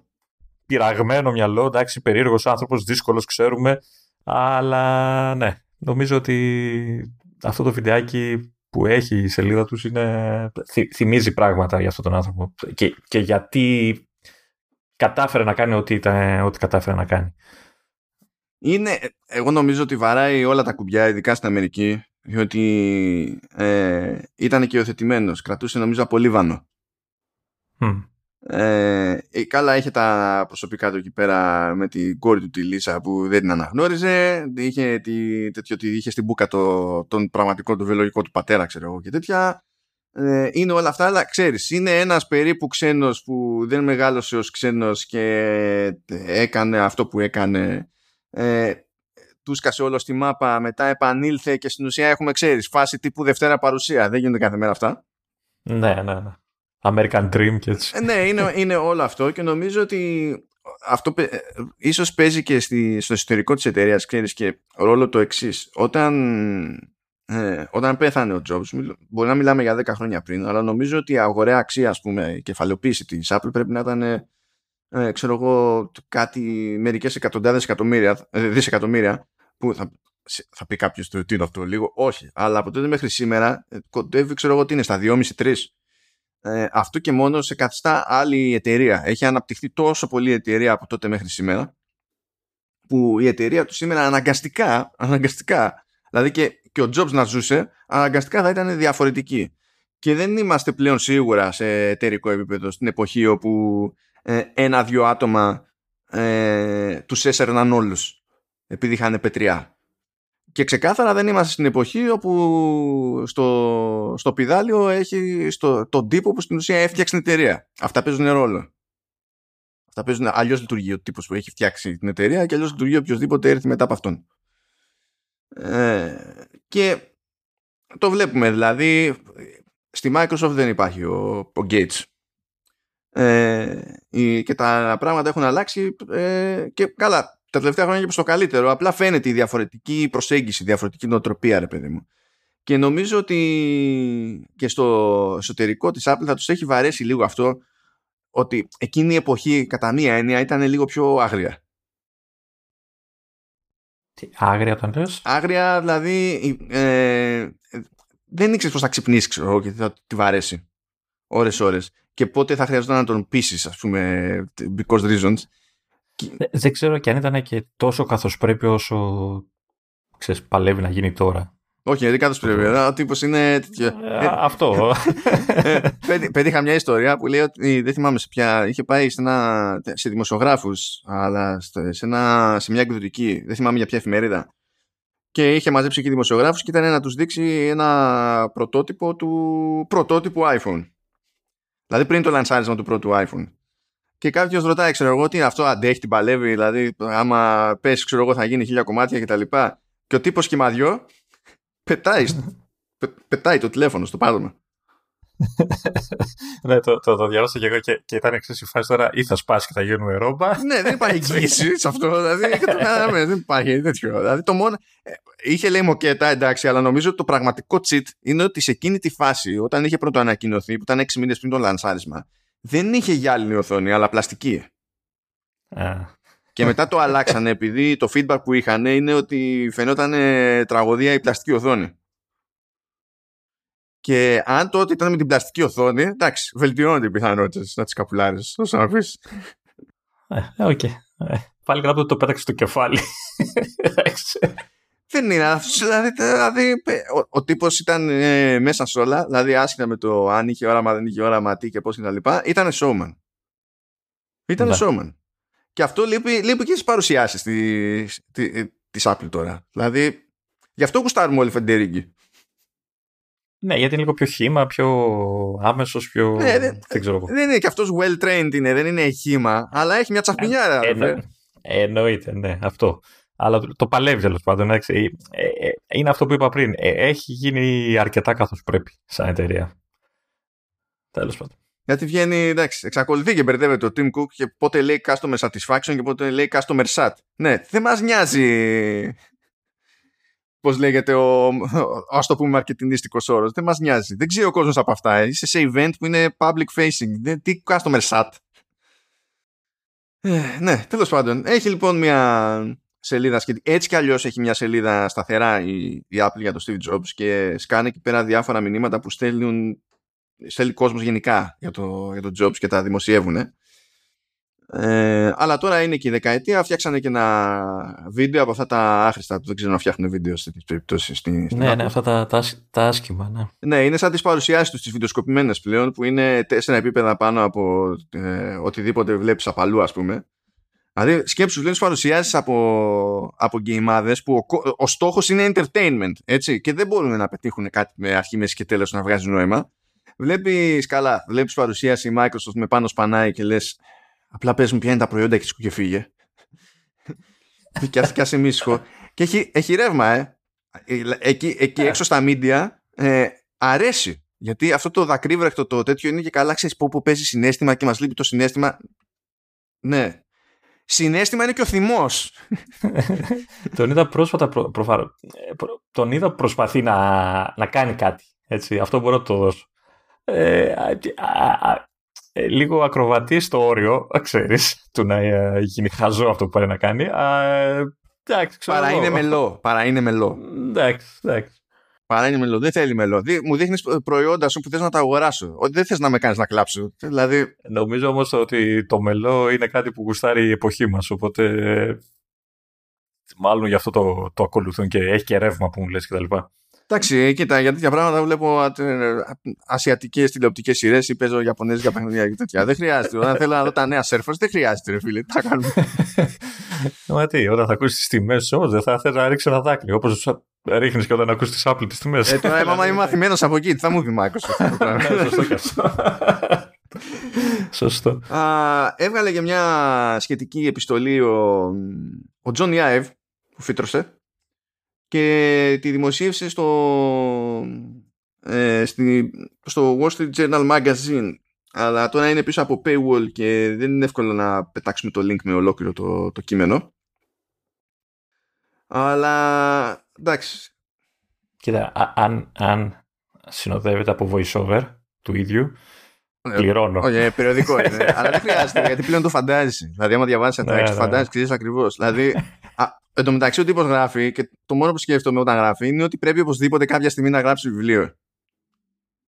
πειραγμένο μυαλό, εντάξει, περίεργος άνθρωπος, δύσκολος, ξέρουμε, αλλά ναι, νομίζω ότι αυτό το βιντεάκι που έχει η σελίδα τους είναι, θυ, θυμίζει πράγματα για αυτόν τον άνθρωπο και, και γιατί κατάφερε να κάνει ό,τι, ήταν, ό,τι κατάφερε να κάνει. Είναι, εγώ νομίζω ότι βαράει όλα τα κουμπιά, ειδικά στην Αμερική, διότι ε, ήταν και υιοθετημένος, κρατούσε νομίζω από Λίβανο. Mm. Ε, καλά, είχε τα προσωπικά του εκεί πέρα με την κόρη του τη Λίσα που δεν την αναγνώριζε, είχε, τη, τέτοιο, είχε στην μπούκα το, τον πραγματικό του βιολογικό του πατέρα, ξέρω εγώ, και τέτοια. Ε, είναι όλα αυτά, αλλά ξέρεις, είναι ένας περίπου ξένος που δεν μεγάλωσε ως ξένος και έκανε αυτό που έκανε, ε, του σκάσε όλο στη μάπα, μετά επανήλθε και στην ουσία έχουμε, ξέρεις, φάση τύπου Δευτέρα παρουσία, δεν γίνονται κάθε μέρα αυτά. Ναι, ναι, ναι, American Dream και έτσι. Ναι, είναι, είναι όλο αυτό και νομίζω ότι αυτό ε, ίσως παίζει και στη, στο εσωτερικό της εταιρείας, ξέρεις, και ρόλο το εξής. Όταν, ε, όταν πέθανε ο Jobs, μπορεί να μιλάμε για δέκα χρόνια πριν, αλλά νομίζω ότι η αγοραία αξία, ας πούμε, η κεφαλαιοποίηση της Apple πρέπει να ήταν ε, ξέρω εγώ, κάτι, μερικές εκατοντάδες εκατομμύρια, ε, δισεκατομμύρια, που θα, θα πει κάποιος το τι είναι αυτό λίγο, όχι, αλλά από τότε μέχρι σήμερα κοντεύει, ξέρω εγώ, ότι είναι στα δυόμιση με τρία. Ε, αυτό και μόνο σε καθιστά άλλη εταιρεία. Έχει αναπτυχθεί τόσο πολύ η εταιρεία από τότε μέχρι σήμερα, που η εταιρεία του σήμερα αναγκαστικά, αναγκαστικά δηλαδή και, και ο Jobs να ζούσε, αναγκαστικά θα ήταν διαφορετική. Και δεν είμαστε πλέον σίγουρα σε εταιρικό επίπεδο στην εποχή όπου ε, ένα-δυο άτομα ε, τους έσαιρναν όλους επειδή είχαν πετριά. Και ξεκάθαρα δεν είμαστε στην εποχή όπου στο, στο πιδάλιο έχει στο, τον τύπο που στην ουσία έφτιαξε την εταιρεία. Αυτά παίζουν ρόλο. Αυτά παίζουν, αλλιώς λειτουργεί ο τύπος που έχει φτιάξει την εταιρεία και αλλιώς λειτουργεί οποιοδήποτε έρθει μετά από αυτόν. Ε, και το βλέπουμε δηλαδή. Στη Microsoft δεν υπάρχει ο, ο Gates. Ε, η, και τα πράγματα έχουν αλλάξει ε, και καλά. Τα τελευταία χρόνια και προς το καλύτερο. Απλά φαίνεται η διαφορετική προσέγγιση, η διαφορετική νοοτροπία, ρε παιδί μου. Και νομίζω ότι και στο εσωτερικό της Apple θα τους έχει βαρέσει λίγο αυτό, ότι εκείνη η εποχή κατά μία έννοια ήταν λίγο πιο άγρια. Τι άγρια τον λες? Άγρια δηλαδή... Ε, ε, δεν ήξερες πώς θα ξυπνήσει, ξέρω, και θα τη βαρέσει ώρες-ώρες. Και πότε θα χρειαζόταν να τον πείσεις, ας πούμε, because reasons. Δεν ξέρω και αν ήταν και τόσο καθώς πρέπει όσο, ξέρεις, παλεύει να γίνει τώρα. Όχι, δεν καθώς πρέπει. Ο τύπος είναι... Αυτό. Πέτυχα μια ιστορία που λέει ότι, δεν θυμάμαι σε ποια, είχε πάει σε, ένα, σε δημοσιογράφους, αλλά σε, ένα, σε μια εκδοτική, δεν θυμάμαι για ποια εφημερίδα. Και είχε μαζέψει και δημοσιογράφους και ήταν να τους δείξει ένα πρωτότυπο του πρωτότυπου iPhone. Δηλαδή πριν το λανσάρισμα του πρώτου iPhone. Και κάποιος ρωτάει, ξέρω εγώ, τι είναι αυτό, αντέχει, την παλεύει, δηλαδή άμα πέσει, ξέρω εγώ, θα γίνει χίλια κομμάτια κτλ. Και, και ο τύπος κυμαδιό πετάει, πε, πετάει το τηλέφωνο στο πάτωμα. Ναι, το, το, το διαβάσα και εγώ και, και ήταν εξής η φάση τώρα, ή θα σπάσει και θα γίνουμε ρόμπα. Ναι, δεν υπάρχει εγγύηση σε αυτό. Δηλαδή, δεν υπάρχει τέτοιο. Δηλαδή, το μόνο... Είχε λέει μοκέτα, εντάξει, αλλά νομίζω ότι το πραγματικό cheat είναι ότι σε εκείνη τη φάση, όταν είχε πρώτο ανακοινωθεί, που ήταν έξι μήνες πριν το λανσάρισμα, δεν είχε γυάλινη οθόνη, αλλά πλαστική. Yeah. Και μετά το αλλάξανε, επειδή το feedback που είχαν είναι ότι φαινόταν τραγωδία η πλαστική οθόνη. Και αν τότε ήταν με την πλαστική οθόνη, εντάξει, βελτιώνονται οι πιθανότητες να τις καπουλάρεις. Όσο να πεις. Οκ. Πάλι γράψτε ότι το πέταξε στο κεφάλι. Δεν είναι αυτό. Δηλαδή, δηλαδή, ο, ο τύπος ήταν ε, μέσα σε όλα. Δηλαδή, άσχετα με το αν είχε όραμα, δεν είχε όραμα, τι και πώς και τα λοιπά. Ήτανε showman. Ήτανε ναι. showman. Και αυτό λείπει, λείπει και στις παρουσιάσεις της, της, της Apple τώρα. Δηλαδή, γι' αυτό κουστάρουμε όλοι Φεντερίγκη. Ναι, γιατί είναι λίγο πιο χύμα, πιο άμεσος, πιο... Ναι, δεν, δεν, ξέρω εγώ. Δεν είναι και αυτός well-trained, είναι, δεν είναι χύμα, αλλά έχει μια τσαχπινιάρα. Ε, ε, εννοείται, ναι, αυτό. Αλλά το, το παλεύει, τέλος πάντων. Ε, ε, ε, είναι αυτό που είπα πριν. Ε, έχει γίνει αρκετά καθώς πρέπει σαν εταιρεία. Τέλος πάντων. Γιατί βγαίνει, εντάξει, εξακολουθεί και μπερδεύεται ο Tim Cook και πότε λέει customer satisfaction και πότε λέει customer sat. Ναι, δεν μας νοιάζει... Πώς λέγεται, ο, ας το πούμε, μαρκετινίστικος όρος. Δεν μας νοιάζει. Δεν ξέρει ο κόσμος από αυτά. Είσαι σε event που είναι public facing. Τι customer sat. Ε, ναι, τέλος πάντων. Έχει λοιπόν μια σελίδα. Έτσι κι αλλιώς έχει μια σελίδα σταθερά η, η Apple για τον Steve Jobs και σκάνε εκεί πέρα διάφορα μηνύματα που στέλνουν, στέλνει κόσμος γενικά για τον το Jobs και τα δημοσιεύουν. Ε. Ε, αλλά τώρα είναι και η δεκαετία. Φτιάξανε και ένα βίντεο από αυτά τα άχρηστα που δεν ξέρω να φτιάχνουν βίντεο σε τέτοιες περιπτώσεις. Στην, στην ναι, Apple. Ναι, αυτά τα, τα, τα άσχημα. Ναι. Ναι, είναι σαν τις παρουσιάσεις τους, τις βιντεοσκοπημένες πλέον, που είναι τέσσερα επίπεδα πάνω από ε, οτιδήποτε βλέπεις απ' αλλού, ας πούμε. Δηλαδή, σκέψου, βλέπεις παρουσιάσεις από, από γκεϊμάδες που ο, ο στόχος είναι entertainment. Έτσι, και δεν μπορούν να πετύχουν κάτι με αρχή, μέση και τέλος να βγάζει νόημα. Βλέπεις καλά, βλέπεις παρουσίαση Microsoft με πάνω σπανάει και λες. Απλά πες μου ποια είναι τα προϊόντα και σκου και φύγε. Και ας και μίσχο. Και έχει, έχει ρεύμα, ε. Εκεί, εκεί έξω στα μίντια ε, αρέσει. Γιατί αυτό το δακρύβραχτο το τέτοιο είναι και καλά, ξέρεις, που, που παίζει συναίσθημα και μας λείπει το συναίσθημα. Ναι. Συναίσθημα είναι και ο θυμός. Τον είδα πρόσφατα, προ, προφαρ, προ, τον είδα προσπαθεί να, να κάνει κάτι. Έτσι, αυτό μπορώ να το δώσω. Ε, α, α, α, ε, λίγο ακροβατή στο όριο, ξέρεις, του να ε, γίνει χαζό αυτό που πάει να κάνει. Ε, εντάξει, ξέρω παρά, είναι μελό, παρά είναι μελό. Εντάξει, εντάξει. Παρά είναι μελό, δεν θέλει μελό. Μου δείχνεις προϊόντα σου που θες να τα αγοράσω. Δεν θες να με κάνεις να κλάψω. Δηλαδή... Νομίζω όμως ότι το μελό είναι κάτι που γουστάρει η εποχή μας. Οπότε μάλλον γι' αυτό το, το ακολουθούν και έχει και ρεύμα που μου λες κτλ. Εντάξει, κοίτα, για τέτοια πράγματα βλέπω ασιατικές τηλεοπτικές σειρές ή παίζω Ιαπωνέζικα παιχνίδια και τέτοια. Δεν χρειάζεται. Όταν θέλω να δω τα νέα σερφερς, δεν χρειάζεται, ρε φίλε. Τι θα κάνουμε. Μα τι, όταν θα ακούσεις τις τιμές όμως, δεν θα θέλω να ρίξω ένα δάκρυ. Όπως ρίχνεις και όταν ακούς τις Apple τις τιμές. Ε, τώρα είμαι μαθημένος από εκεί. Τι θα μου πει Microsoft. Σωστό και αυτό. Σωστό. Έβγαλε και μια σχετική επιστολή ο Τζον Ιάεβ που φύτρωσε. Και τη δημοσίευσε στο, ε, στη, στο Wall Street Journal Magazine. Αλλά τώρα είναι πίσω από paywall και δεν είναι εύκολο να πετάξουμε το link με ολόκληρο το, το κείμενο. Αλλά εντάξει. Κοίτα, α, αν, αν συνοδεύεται από voiceover του ίδιου, ε, πληρώνω. Όχι, okay, περιοδικό είναι. Αλλά δεν χρειάζεται, γιατί πλέον το φαντάζεσαι. Δηλαδή, άμα διαβάσεις τα έξι, το φαντάζεσαι, ξέρεις ακριβώς. Δηλαδή... Α, εν τω μεταξύ, ο τύπος γράφει και το μόνο που σκέφτομαι όταν γράφει είναι ότι πρέπει οπωσδήποτε κάποια στιγμή να γράψει βιβλίο.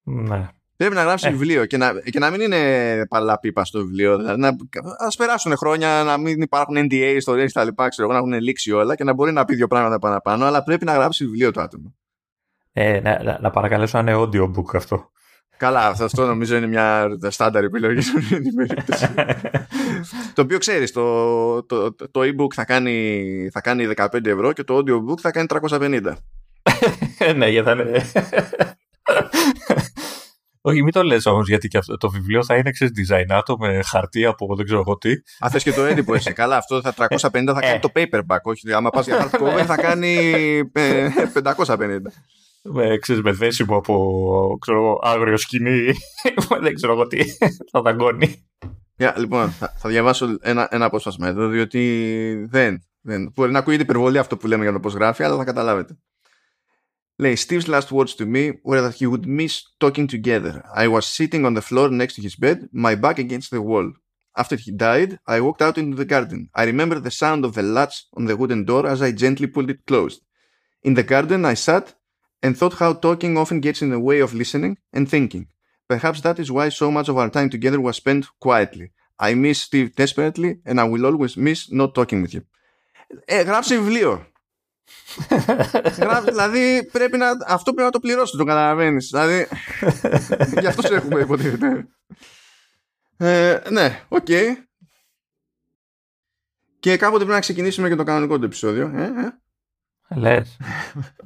Ναι. Πρέπει να γράψει ε. βιβλίο και να, και να μην είναι παλαπίπα στο βιβλίο. Δηλαδή, να ας περάσουν χρόνια, να μην υπάρχουν εν ντι έι, ιστορίες κτλ. Ξέρω εγώ, να έχουν λήξει όλα και να μπορεί να πει δύο πράγματα παραπάνω, αλλά πρέπει να γράψει βιβλίο το άτομο. Ε, να, να, να παρακαλέσω να είναι audiobook αυτό. Καλά, αυτό νομίζω είναι μια στάνταρ επιλογή σε αυτή την περίπτωση. Το οποίο ξέρεις, το, το, το e-book θα κάνει, θα κάνει δεκαπέντε ευρώ και το audiobook θα κάνει τριακόσια πενήντα. Ναι, για θα είναι. Όχι, μην το λες όμως, γιατί και αυτό, το βιβλίο θα είναι ξέρεις designato με χαρτί από δεν ξέρω εγώ τι. Αν θες και το έντυπο εσύ, καλά, αυτό θα τριακόσια πενήντα θα κάνει το paperback, όχι, άμα πας για hardcover θα κάνει πεντακόσια πενήντα. Με, ξέρεις, με δέσιμο από ξέρω, άγριο σκηνή, δεν ξέρω εγώ τι, θα δαγκώνει. Yeah, λοιπόν, θα, θα διαβάσω ένα, ένα απόσπασμα εδώ, διότι δεν, δεν. Μπορεί να ακούγεται υπερβολή αυτό που λέμε για το πώς γράφει, αλλά θα καταλάβετε. Λέει, Steve's last words to me were that he would miss talking together. I was sitting on the floor next to his bed, my back against the wall. After he died, I walked out into the garden. I remember the sound of the latch on the wooden door as I gently pulled it closed. In the garden, I sat and thought how talking often gets in the way of listening and thinking. Perhaps that is why so much of our time together was spent quietly. I miss Steve desperately and I will always miss not talking with you. Ε, γράψε βιβλίο. Γράψε, δηλαδή πρέπει να, αυτό πρέπει να το πληρώσει, το καταλαβαίνεις. Δηλαδή, γι' αυτό σε έχουμε υποτίθεται. Ε, ναι, οκ. Okay. Και κάποτε πρέπει να ξεκινήσουμε και το κανονικό του επεισόδιο. Ε, ε. Λες.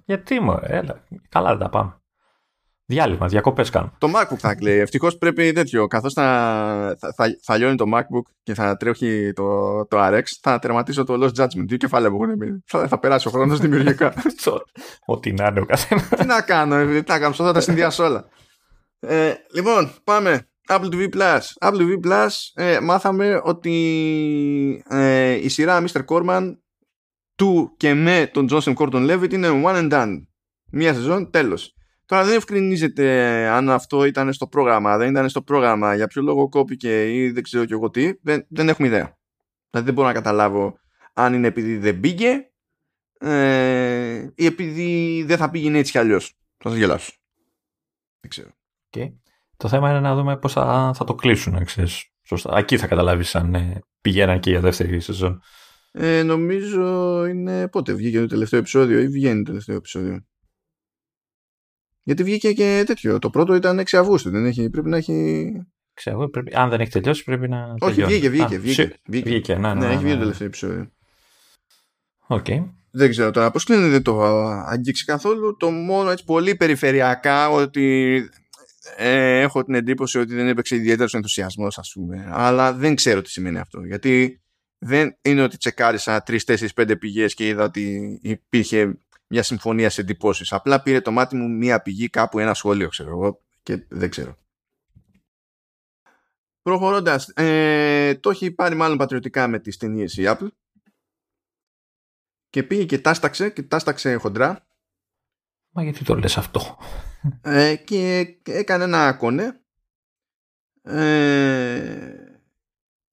Γιατί μου, έλα. Καλά δεν τα πάμε. Διάλειμμα, διακοπές κάνουμε. Το MacBook θα κλαίει. Ευτυχώς πρέπει τέτοιο. Καθώς θα, θα, θα, θα λιώνει το MacBook και θα τρέχει το, το αρ εξ, θα τερματίσω το Lost Judgment. Δύο κεφάλαια που έχουν μείνει. Θα, θα περάσει ο χρόνος δημιουργικά. Ό,τι να είναι ο καθένας. Τι να κάνω, τι να κάνω, θα τα συνδυάσω όλα. Ε, λοιπόν, πάμε. Apple τι βι πλας. Apple τι βι Plus, ε, μάθαμε ότι ε, η σειρά μίστερ Corman του και με τον Joseph Gordon-Levitt είναι one and done. Μία σεζόν, τέλος. Τώρα δεν ευκρινίζεται αν αυτό ήταν στο πρόγραμμα, δεν ήταν στο πρόγραμμα, για ποιο λόγο κόπηκε ή δεν ξέρω κι εγώ τι. Δεν, δεν έχουμε ιδέα. Δηλαδή δεν μπορώ να καταλάβω αν είναι επειδή δεν πήγε ε, ή επειδή δεν θα πήγαινε έτσι κι αλλιώς. Θα σας γελάσω. Δεν ξέρω. Okay. Το θέμα είναι να δούμε πώς θα, θα το κλείσουν. Ξέρεις. Σωστά. Εκεί θα καταλάβεις αν ε, πηγαίναν και για δεύτερη σεζόν. Ε, νομίζω είναι πότε βγήκε το τελευταίο επεισόδιο ή βγαίνει το τελευταίο επεισόδιο. Γιατί βγήκε και τέτοιο. Το πρώτο ήταν έξι Αυγούστου. Δεν έχει, πρέπει να έχει. Ξέρω, πρέπει, αν δεν έχει τελειώσει, πρέπει να. Όχι, τελειώνει. βγήκε, βγήκε. Α, βγήκε, βγήκε. βγήκε να, ναι, ναι, ναι, έχει βγει το τελευταίο επεισόδιο. Okay. Δεν ξέρω τώρα πώς κλείνει, δεν το αγγίξει καθόλου. Το μόνο έτσι πολύ περιφερειακά ότι ε, έχω την εντύπωση ότι δεν έπαιξε ιδιαίτερος ενθουσιασμός, ας πούμε. Αλλά δεν ξέρω τι σημαίνει αυτό. Γιατί. Δεν είναι ότι τσεκάρισα τρεις, τέσσερις, πέντε πηγές και είδα ότι υπήρχε μια συμφωνία σε εντυπώσεις. Απλά πήρε το μάτι μου μια πηγή κάπου, ένα σχόλιο, ξέρω εγώ, και δεν ξέρω. Προχωρώντας, ε, το έχει πάρει μάλλον πατριωτικά με τις ταινίες η Apple και πήγε και τάσταξε, και τάσταξε χοντρά. Μα γιατί το λες αυτό. Ε, και έκανε ένα κόνε. ε,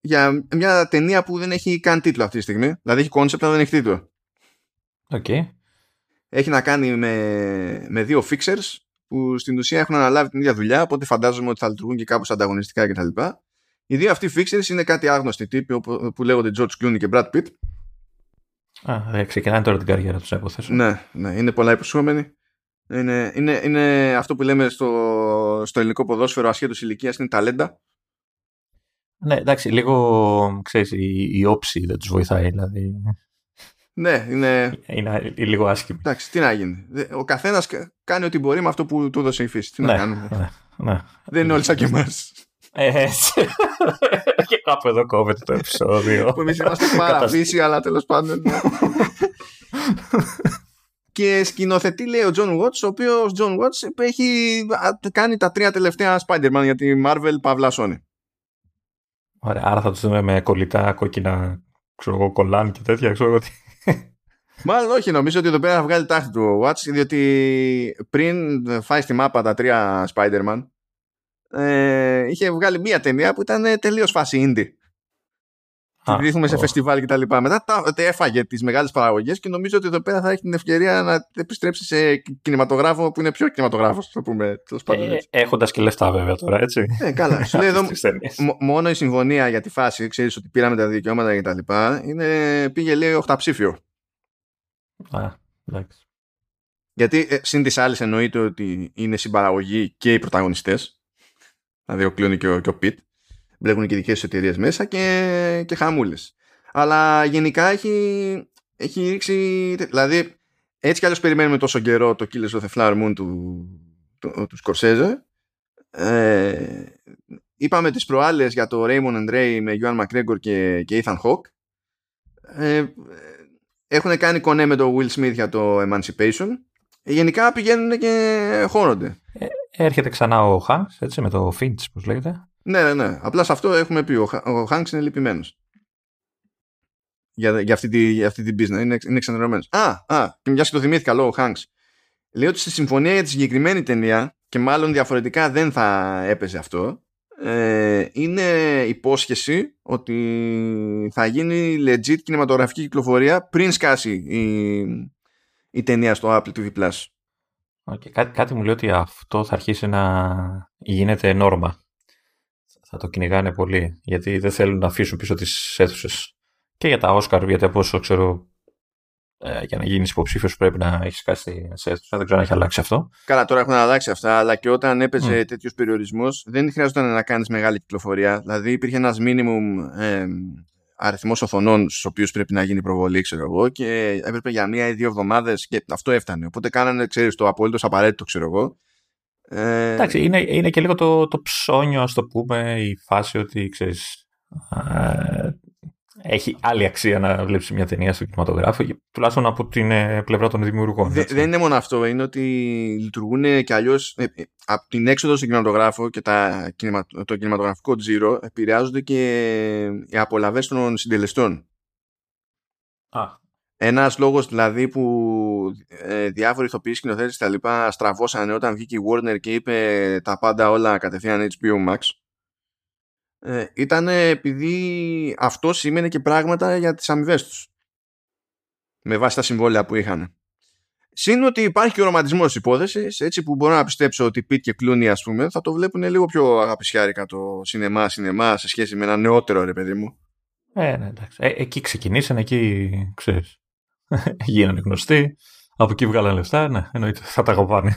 για μια ταινία που δεν έχει καν τίτλο αυτή τη στιγμή. Δηλαδή έχει concept αλλά δεν έχει τίτλο. Okay. Έχει να κάνει με, με δύο fixers που στην ουσία έχουν αναλάβει την ίδια δουλειά, οπότε φαντάζομαι ότι θα λειτουργούν και κάπως ανταγωνιστικά κτλ. Οι δύο αυτοί fixers είναι κάτι άγνωστοι τύποι που λέγονται George Clooney και Brad Pitt. Α, ξεκινάνε τώρα την καριέρα τους, υποθέσω. Ναι, ναι, είναι πολλά υποσχόμενοι. Είναι, είναι, είναι αυτό που λέμε στο, στο ελληνικό ποδόσφαιρο ασχέτως ηλικίας, είναι ταλέντα. Ναι, εντάξει, λίγο ξέρεις, η, η όψη δεν τους βοηθάει, δηλαδή. Ναι, είναι. Είναι λίγο άσχημη. Εντάξει, τι να γίνει. Ο καθένας κάνει ό,τι μπορεί με αυτό που του έδωσε η φύση. Τι ναι, να κάνουμε. Ναι, ναι. Δεν είναι όλοι σαν και εμάς. Έτσι. Και κάπου εδώ κόβεται το επεισόδιο. Που εμείς είμαστε παραβίαση, αλλά τέλος πάντων. Και σκηνοθετεί, λέει, ο Τζον Watts, ο οποίος Τζον Watts έχει κάνει τα τρία τελευταία Spider-Man για τη Marvel Παύλα Sony. Ωραία, άρα θα τους δούμε με κολλητά, κόκκινα, ξέρω εγώ, κολλάν και τέτοια, ξέρω εγώ. Μάλλον όχι, νομίζω ότι εδώ πέρα θα βγάλει τάχτη του ο Watts, διότι πριν φάει στη μάπα τα τρία Spider-Man, ε, είχε βγάλει μία ταινία που ήταν ε, τελείως φάση indie. Την δείχνουμε σε oh. φεστιβάλ και τα λοιπά. Μετά τα, τα έφαγε τις μεγάλες παραγωγές και νομίζω ότι εδώ πέρα θα έχει την ευκαιρία να επιστρέψει σε κινηματογράφο που είναι πιο κινηματογράφος, θα πούμε. Ε, έχοντας και λεφτά βέβαια τώρα, έτσι. Ε, καλά. Σου λέει εδώ, μ, μόνο η συμφωνία για τη φάση, ξέρεις ότι πήραμε τα δικαιώματα και τα λοιπά, είναι, πήγε λέει οχταψήφιο. Α, εντάξει. Γιατί ε, συν τις άλλες εννοείται ότι είναι συμπαραγωγή και οι πρωταγωνιστές. Δηλαδή ο Κλούνι και ο, και ο Πιτ. Μπλέγουν και δικές εταιρείες μέσα και, και χαμούλες. Αλλά γενικά έχει, έχει ρίξει. Δηλαδή, έτσι κι αλλιώς περιμένουμε τόσο καιρό το Killers of the Flower Moon του, του, του Scorsese. Ε, είπαμε τις προάλλες για το Raymond and Ray με Ewan McGregor και, και Ethan Hawke. Ε, έχουν κάνει κονέ με τον Will Smith για το Emancipation. Ε, γενικά πηγαίνουν και χώνονται. Ε, έρχεται ξανά ο Hanks, έτσι, με το Finch, πώς λέγεται. Ναι, ναι, ναι. Απλά σε αυτό έχουμε πει. Ο Χάνξ είναι λυπημένος. Για, για αυτή την τη business. Είναι, είναι εξενερωμένος. Α, α, και μια και το θυμήθηκα, λέω ο Χάνξ. Λέω ότι στη συμφωνία για τη συγκεκριμένη ταινία, και μάλλον διαφορετικά δεν θα έπαιζε αυτό, ε, είναι υπόσχεση ότι θα γίνει legit κινηματογραφική κυκλοφορία πριν σκάσει η, η ταινία στο Apple τι βι πλας. Okay, κάτι, κάτι μου λέει ότι αυτό θα αρχίσει να γίνεται νόρμα. Θα το κυνηγάνε πολύ, γιατί δεν θέλουν να αφήσουν πίσω τις αίθουσες. Και για τα Όσκαρ, γιατί από όσο ξέρω, ε, για να γίνεις υποψήφιος πρέπει να έχεις κάτι σε αίθουσα. Δεν ξέρω αν έχει αλλάξει αυτό. Καλά, τώρα έχουν αλλάξει αυτά, αλλά και όταν έπαιζε mm. τέτοιος περιορισμός, δεν χρειαζόταν να κάνεις μεγάλη κυκλοφορία. Δηλαδή, υπήρχε ένας minimum ε, αριθμός οθονών στους οποίους πρέπει να γίνει προβολή, ξέρω εγώ, και έπρεπε για μία ή δύο εβδομάδες και αυτό έφτανε. Οπότε κάνανε, ξέρεις, το απολύτως απαραίτητο, ξέρω εγώ. Ε... Εντάξει, είναι, είναι και λίγο το, το ψώνιο, ας το πούμε, η φάση ότι ξέρεις, ε, έχει άλλη αξία να βλέπεις μια ταινία στο κινηματογράφο, τουλάχιστον από την ε, πλευρά των δημιουργών. Δε, δεν είναι μόνο αυτό, είναι ότι λειτουργούν και αλλιώς ε, ε, από την έξοδο στον κινηματογράφο και τα, το κινηματογραφικό τζίρο επηρεάζονται και οι απολαβές των συντελεστών. Α. Ένας λόγος δηλαδή που ε, διάφοροι ηθοποιοί, σκηνοθέτες και τα λοιπά στραβώσανε όταν βγήκε η Warner και είπε τα πάντα όλα κατευθείαν έιτς μπι ο Max ε, ήταν επειδή αυτό σήμαινε και πράγματα για τις αμοιβές τους με βάση τα συμβόλαια που είχαν. Συν ότι υπάρχει και ο ρομαντισμός της υπόθεσης, έτσι που μπορώ να πιστέψω ότι Pitt και Clooney, ας πούμε, θα το βλέπουν λίγο πιο αγαπησιάρικα το σινεμά-σινεμά σε σχέση με ένα νεότερο, ρε παιδί μου. Ε, ναι, εντάξει. Ε, εκεί ξεκινήσανε, εκεί ξέρεις. Γίνανε γνωστοί, από εκεί βγάλανε λεφτά, ναι, εννοείται θα τα κοπάνε.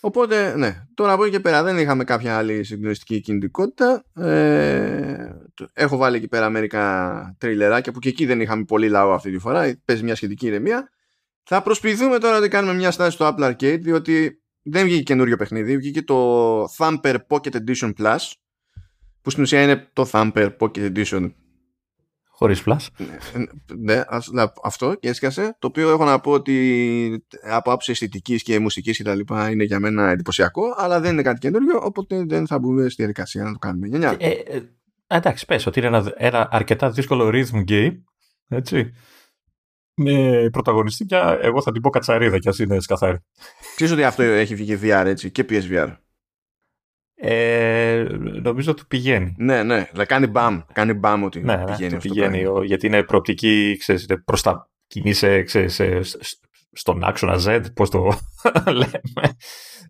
Οπότε, ναι, τώρα από εκεί και πέρα δεν είχαμε κάποια άλλη συγκλονιστική κινητικότητα. Ε, έχω βάλει εκεί πέρα μερικά τριλεράκια που και εκεί δεν είχαμε πολύ λαό αυτή τη φορά. Παίζει μια σχετική ηρεμία. Θα προσποιηθούμε τώρα ότι κάνουμε μια στάση στο Apple Arcade, διότι δεν βγήκε καινούριο παιχνίδι. Βγήκε το Thumper Pocket Edition Plus, που στην ουσία είναι το Thumper Pocket Edition. Χωρίς Plus. Ναι, ναι, αυτό και έσκασε. Το οποίο έχω να πω ότι από άψη αισθητικής και μουσικής και τα λοιπά είναι για μένα εντυπωσιακό, αλλά δεν είναι κάτι καινούριο, οπότε δεν θα μπούμε στη διαδικασία να το κάνουμε. Ε, ε, εντάξει, πες ότι είναι ένα, ένα αρκετά δύσκολο rhythm game, έτσι, με πρωταγωνιστή και εγώ θα την πω κατσαρίδα κι ας είναι σκαθάρι. Ξέρεις ότι αυτό έχει βγει βι αρ, έτσι, και πι ες βι αρ. Ε, νομίζω του πηγαίνει. Ναι, ναι, θα κάνει μπαμ, κάνει μπαμ ότι ναι, πηγαίνει. Ναι, πηγαίνει ο, γιατί είναι προοπτική, ξέρεις, προς τα κινείσαι, ξέρεις, στον άξονα Z, πώς το λέμε,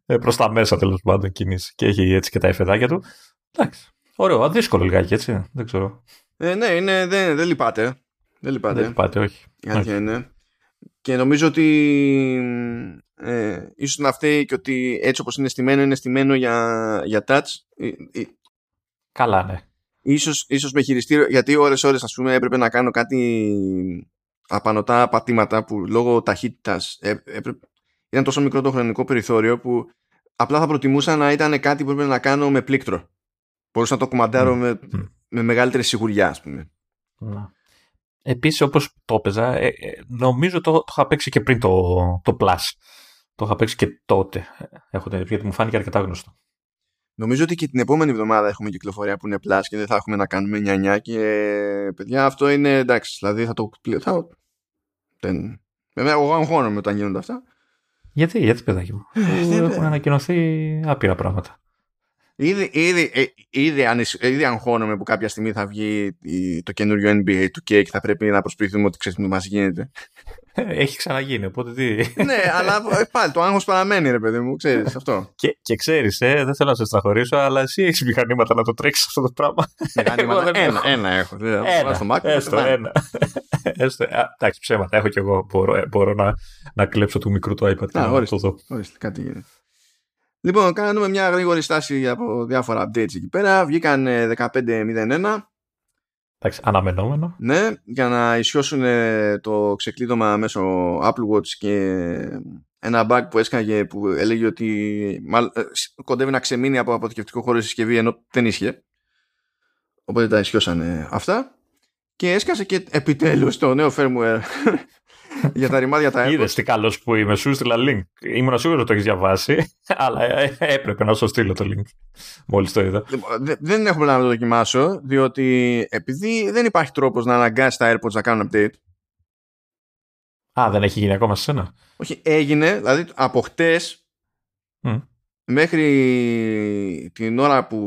προς τα μέσα τέλος πάντων κινείσαι και έχει έτσι και τα εφεδάκια του. Εντάξει, ωραίο, αδύσκολο λιγάκι έτσι, δεν ξέρω. Ε, ναι, είναι, δεν, δεν λυπάται. Δεν λυπάται, δεν λυπάται, όχι. Κάτι είναι. Και νομίζω ότι ε, ίσως να φταίει και ότι έτσι όπως είναι στημένο, είναι στημένο για, για touch. Καλά, ναι. Ίσως, ίσως με χειριστήριο, γιατί ώρες-ώρες ας πούμε έπρεπε να κάνω κάτι απανωτά πατήματα που λόγω ταχύτητας έπρεπε, ήταν τόσο μικρό το χρονικό περιθώριο που απλά θα προτιμούσα να ήταν κάτι που έπρεπε να κάνω με πλήκτρο. Μπορούσα να το κουμαντάρω mm. με, με μεγαλύτερη σιγουριά, ας πούμε. Mm. Επίσης, όπως το έπαιζα, ε, νομίζω το, το είχα παίξει και πριν το, το Plus. Το είχα παίξει και τότε. Έχω, γιατί μου φάνηκε αρκετά γνωστό. Νομίζω ότι και την επόμενη εβδομάδα έχουμε κυκλοφορία που είναι Plus και δεν θα έχουμε να κάνουμε νιανιά. Και παιδιά, αυτό είναι εντάξει. Δηλαδή θα το. Θα... Δεν... Βέβαια, εγώ αγχώνομαι όταν γίνονται αυτά. Γιατί, γιατί παιδάκι μου. Έχουν ανακοινωθεί άπειρα πράγματα. Ήδη, ήδη, ήδη, ήδη αγχώνομαι που κάποια στιγμή θα βγει το καινούριο N B A του και θα πρέπει να προσποιηθούμε ότι ξέρουμε τι μας γίνεται. Έχει ξαναγίνει, οπότε τι. Ναι, αλλά πάλι το άγχος παραμένει, ρε παιδί μου, ξέρεις αυτό. Και, και ξέρεις, ε, δεν θέλω να σε στραχωρήσω, αλλά εσύ έχεις μηχανήματα να το τρέξεις αυτό το πράγμα. Μηχανήματα, ένα, ένα έχω. Ένα, έστω ένα. Εντάξει, ψέματα, έχω κι εγώ. Μπορώ, μπορώ να, να κλέψω του μικρού το iPad. Α, ορίστε, το ορίστε, κάτι γίνεται. Λοιπόν, κάναμε μια γρήγορη στάση από διάφορα updates εκεί πέρα. Βγήκαν δεκαπέντε μηδέν ένα. Εντάξει, αναμενόμενο. Ναι, για να ισιώσουν το ξεκλείδωμα μέσω Apple Watch και ένα bug που έσκαγε που έλεγε ότι κοντεύει να ξεμείνει από αποθηκευτικό χώρο η συσκευή, ενώ δεν ίσχυε. Οπότε τα ισιώσανε αυτά. Και έσκασε και επιτέλους το νέο firmware για τα ρημάδια τα Apple. Είδες τι καλός που είμαι, σου στείλα link. Ήμουν σίγουρος ότι το έχεις διαβάσει, αλλά έπρεπε να σου στείλω το link μόλις το είδα. Δεν έχω να το δοκιμάσω, διότι επειδή δεν υπάρχει τρόπος να αναγκάσει τα AirPods να κάνουν update. Α, δεν έχει γίνει ακόμα σε σένα. Όχι, έγινε, δηλαδή από χτες mm. μέχρι την ώρα που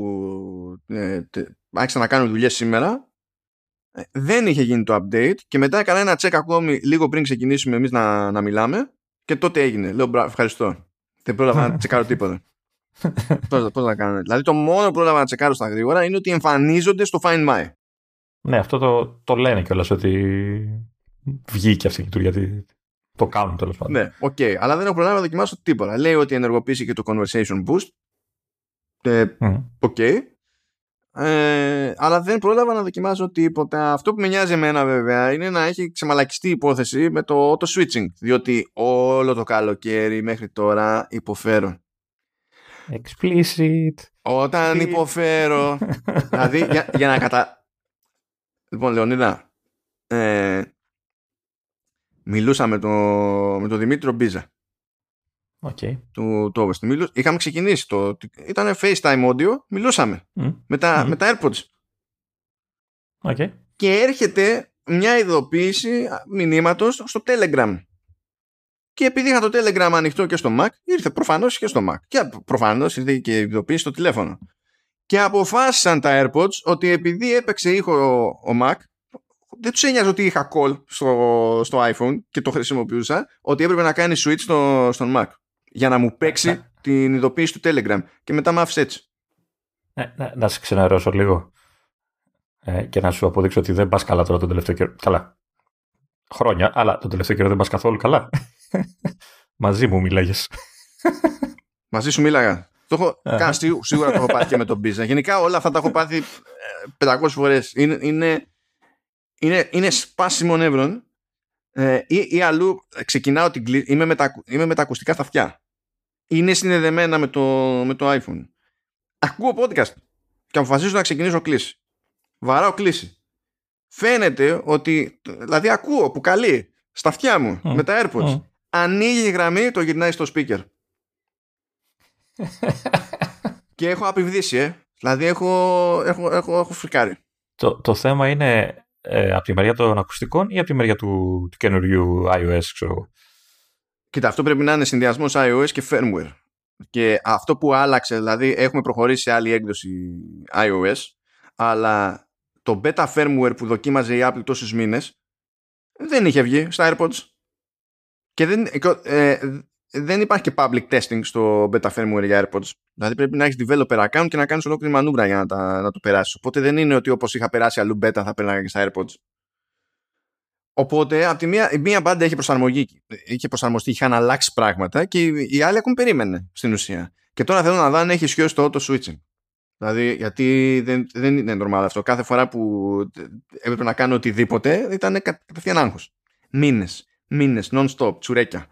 ε, τε, άρχισα να κάνω δουλειές σήμερα, δεν είχε γίνει το update και μετά έκανα ένα check ακόμη λίγο πριν ξεκινήσουμε εμείς να, να μιλάμε και τότε έγινε. Λέω μπράβο, ευχαριστώ. Δεν πρόλαβα να τσεκάρω τίποτα. Πώς, πώς να κάνω. Δηλαδή το μόνο που πρόλαβα να τσεκάρω στα γρήγορα είναι ότι εμφανίζονται στο Find My. Ναι, αυτό το, το λένε κιόλας ότι βγήκε αυτή η λειτουργία. Γιατί το κάνουν τέλος πάντων. Ναι, οκ. Okay, αλλά δεν έχω προλάβει να δοκιμάσω τίποτα. Λέει ότι ενεργοποίησε και το Conversation Boost. Οκ. Ε, okay. Ε, αλλά δεν πρόλαβα να δοκιμάζω τίποτα. Αυτό που με νοιάζει εμένα βέβαια είναι να έχει ξεμαλακιστεί η υπόθεση με το auto switching, διότι όλο το καλοκαίρι μέχρι τώρα υποφέρω. Explicit. Όταν υποφέρω. Δηλαδή για, για να κατα... Λοιπόν, Λεωνίδα, ε, μιλούσα με τον με το Δημήτριο Μπίζα okay. του, του Overstreet. Μιλού... Είχαμε ξεκινήσει το... Ήταν FaceTime audio. Μιλούσαμε mm. με, τα, mm. με τα AirPods okay. Και έρχεται μια ειδοποίηση μηνύματος στο Telegram. Και επειδή είχα το Telegram ανοιχτό και στο Mac, ήρθε προφανώς και στο Mac. Και προφανώς ήρθε και η ειδοποίηση στο τηλέφωνο. Και αποφάσισαν τα AirPods ότι επειδή έπαιξε ήχο ο, ο Mac, δεν τους ένοιαζε ότι είχα call στο, στο iPhone και το χρησιμοποιούσα, ότι έπρεπε να κάνει switch στο, στον Mac για να μου παίξει να, την ειδοποίηση του Telegram. Και μετά μ' άφησε έτσι. Να, να, να σε ξενερώσω λίγο ε, και να σου αποδείξω ότι δεν πας καλά τώρα τον τελευταίο καιρό. Καλά. Χρόνια, αλλά τον τελευταίο καιρό δεν πας καθόλου καλά. Μαζί μου μίλαγες. Μαζί σου μίλαγα. Το έχω κάνει, σίγουρα το έχω πάθει και με τον Μπίζα. Γενικά όλα αυτά τα έχω πάθει πεντακόσιες φορές. Είναι, είναι, είναι, είναι σπάσιμο νεύρων. Ε, ή, ή αλλού ξεκινάω την κλίση, είμαι με τα, είμαι με τα ακουστικά στα αυτιά. Είναι συνδεδεμένα με το, με το iPhone. Ακούω podcast και αποφασίζω να ξεκινήσω κλίση. Βαράω κλίση. Φαίνεται ότι, δηλαδή ακούω που καλεί στα αυτιά μου mm. με τα AirPods. Mm. Ανοίγει η γραμμή, το γυρνάει στο speaker. Και έχω απειβδίσει, ε. Δηλαδή έχω, έχω, έχω, έχω φρικάρει. Το, το θέμα είναι... Ε, από τη μεριά των ακουστικών ή από τη μεριά του, του καινούριου iOS, ξέρω εγώ. Κοίτα, αυτό πρέπει να είναι συνδυασμός iOS και firmware. Και αυτό που άλλαξε, δηλαδή έχουμε προχωρήσει σε άλλη έκδοση iOS, αλλά το beta firmware που δοκίμαζε η Apple τόσους μήνες δεν είχε βγει στα AirPods. Και δεν, ε, δεν υπάρχει και public testing στο beta firmware για AirPods. Δηλαδή πρέπει να έχεις developer account και να κάνεις ολόκληρη μανούβρα για να, τα, να το περάσεις. Οπότε δεν είναι ότι όπως είχα περάσει αλλού beta θα περνάγα και στα AirPods. Οπότε, από τη μία, η μία μπάντα είχε, είχε προσαρμοστεί, είχαν αλλάξει πράγματα και η άλλη ακόμη περίμενε στην ουσία. Και τώρα θέλω να δω αν έχει ισχύει το auto switching. Δηλαδή, γιατί δεν, δεν είναι normal αυτό. Κάθε φορά που έπρεπε να κάνω οτιδήποτε, ήταν κατευθείαν άγχος. Μήνες, μήνες, non-stop, τσουρέκια.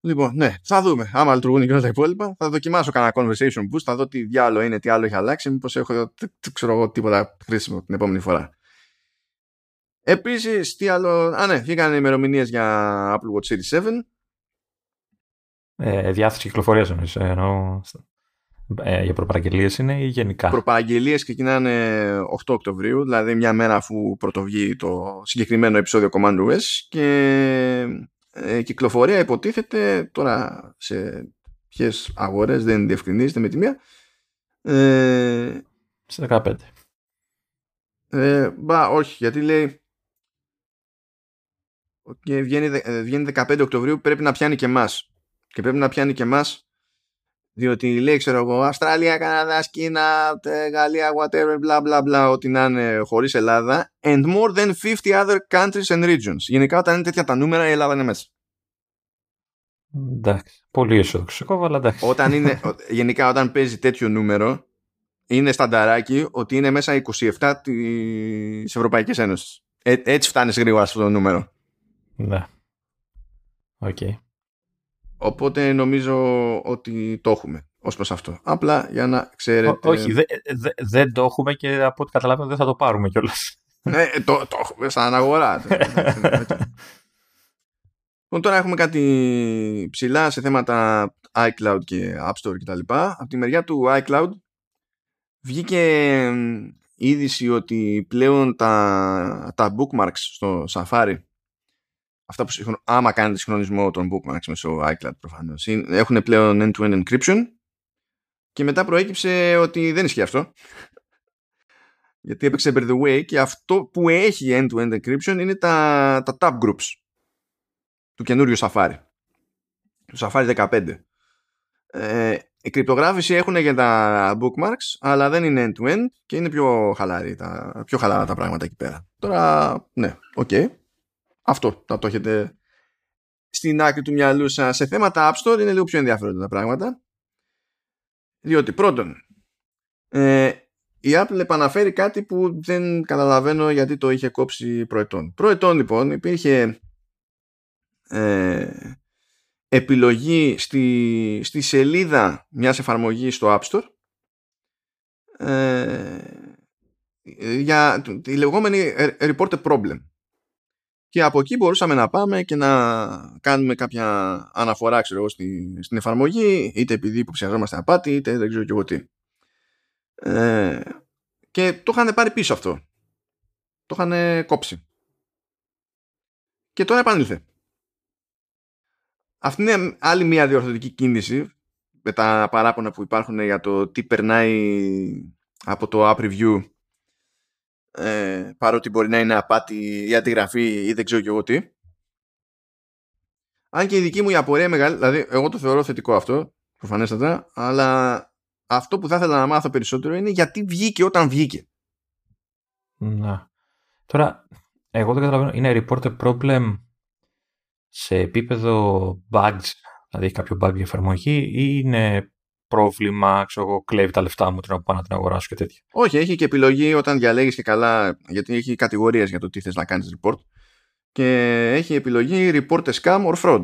Λοιπόν, ναι, θα δούμε. Άμα λειτουργούν και όλα τα υπόλοιπα, θα δοκιμάσω κανένα conversation boost, θα δω τι διάλογο είναι, τι άλλο έχει αλλάξει, μήπως έχω, ξέρω εγώ, τίποτα χρήσιμο την επόμενη φορά. Επίσης, τι άλλο. Α, ναι, βγήκαν ημερομηνίες για Apple Watch Series επτά. Ε, διάθεση κυκλοφορίας εννοείς. Εννοώ, ε, για προπαραγγελίες είναι ή γενικά. Προπαραγγελίες ξεκινάνε οκτώ Οκτωβρίου, δηλαδή μια μέρα αφού πρωτοβγεί το συγκεκριμένο επεισόδιο Command γιου ες. Και ε, κυκλοφορία υποτίθεται τώρα σε ποιες αγορές δεν διευκρινίζεται με τη μία. Ε, σε δεκαπέντε. Ε, μπα, όχι, γιατί λέει. Και βγαίνει, βγαίνει δεκαπέντε Οκτωβρίου, πρέπει να πιάνει και εμάς. Και πρέπει να πιάνει και εμάς, διότι λέει, ξέρω εγώ, Αυστραλία, Καναδά, Κίνα, Γαλλία, whatever, bla bla bla, ό,τι να είναι, χωρίς Ελλάδα. And more than fifty other countries and regions. Γενικά, όταν είναι τέτοια τα νούμερα, η Ελλάδα είναι μέσα. Εντάξει. Πολύ αισιοδοξικό, αλλά εντάξει. Όταν είναι, γενικά, όταν παίζει τέτοιο νούμερο, είναι στανταράκι ότι είναι μέσα είκοσι επτά της Ευρωπαϊκής Ένωσης. Ε, έτσι φτάνεις γρήγορα σε αυτό το νούμερο. Ναι. Οκ. Okay. Οπότε νομίζω ότι το έχουμε ως προς αυτό. Απλά για να ξέρετε. Ό, όχι, δεν δε, δε το έχουμε και από ό,τι καταλαβαίνω δεν θα το πάρουμε κιόλας. Ναι, το, το έχουμε σαν αγορά. Λοιπόν, τώρα έχουμε κάτι ψηλά σε θέματα iCloud και App Store κτλ. Από τη μεριά του iCloud βγήκε είδηση ότι πλέον τα, τα bookmarks στο Safari, αυτά που συγχρον, άμα κάνετε συγχρονισμό των bookmarks μέσω iCloud προφανώς, έχουν πλέον end-to-end encryption. Και μετά προέκυψε ότι δεν ισχύει αυτό. Γιατί έπαιξε by the way, και αυτό που έχει end-to-end encryption είναι τα, τα tab groups του καινούριου Safari, του Safari δεκαπέντε. Ε, η κρυπτογράφηση έχουν για τα bookmarks, αλλά δεν είναι end-to-end και είναι πιο, χαλαρή, τα, πιο χαλαρά τα πράγματα εκεί πέρα. Τώρα, ναι, οκ. Okay. Αυτό να το έχετε στην άκρη του μυαλού σας. Σε θέματα App Store είναι λίγο πιο ενδιαφέροντα τα πράγματα. Διότι πρώτον, ε, η Apple επαναφέρει κάτι που δεν καταλαβαίνω γιατί το είχε κόψει προετών. Προετών λοιπόν υπήρχε ε, επιλογή στη, στη σελίδα μιας εφαρμογής στο App Store ε, για τη λεγόμενη report a problem. Και από εκεί μπορούσαμε να πάμε και να κάνουμε κάποια αναφορά, ξέρω εγώ, στην, στην εφαρμογή, είτε επειδή υποψιαζόμαστε απάτη, είτε δεν ξέρω και εγώ τι. Ε, και το είχαν πάρει πίσω αυτό. Το είχαν κόψει. Και τώρα επανήλθε. Αυτή είναι άλλη μια διορθωτική κίνηση με τα παράπονα που υπάρχουν για το τι περνάει από το app review. Ε, παρότι μπορεί να είναι απάτη ή αντιγραφή ή δεν ξέρω και εγώ τι. Αν και η δική μου η απορία μεγάλη, δηλαδή εγώ το θεωρώ θετικό αυτό προφανέστατα, αλλά αυτό που θα ήθελα να μάθω περισσότερο είναι γιατί βγήκε όταν βγήκε. Να. Τώρα εγώ δεν καταλαβαίνω, είναι report problem σε επίπεδο bugs, δηλαδή έχει κάποιο bug η εφαρμογή ή είναι πρόβλημα, ξέρω εγώ, κλέβει τα λεφτά μου, την να πάω να την αγοράσω και τέτοια. Όχι, έχει και επιλογή όταν διαλέγεις και καλά, γιατί έχει κατηγορίες για το τι θες να κάνεις report. Και έχει επιλογή report a scam or fraud.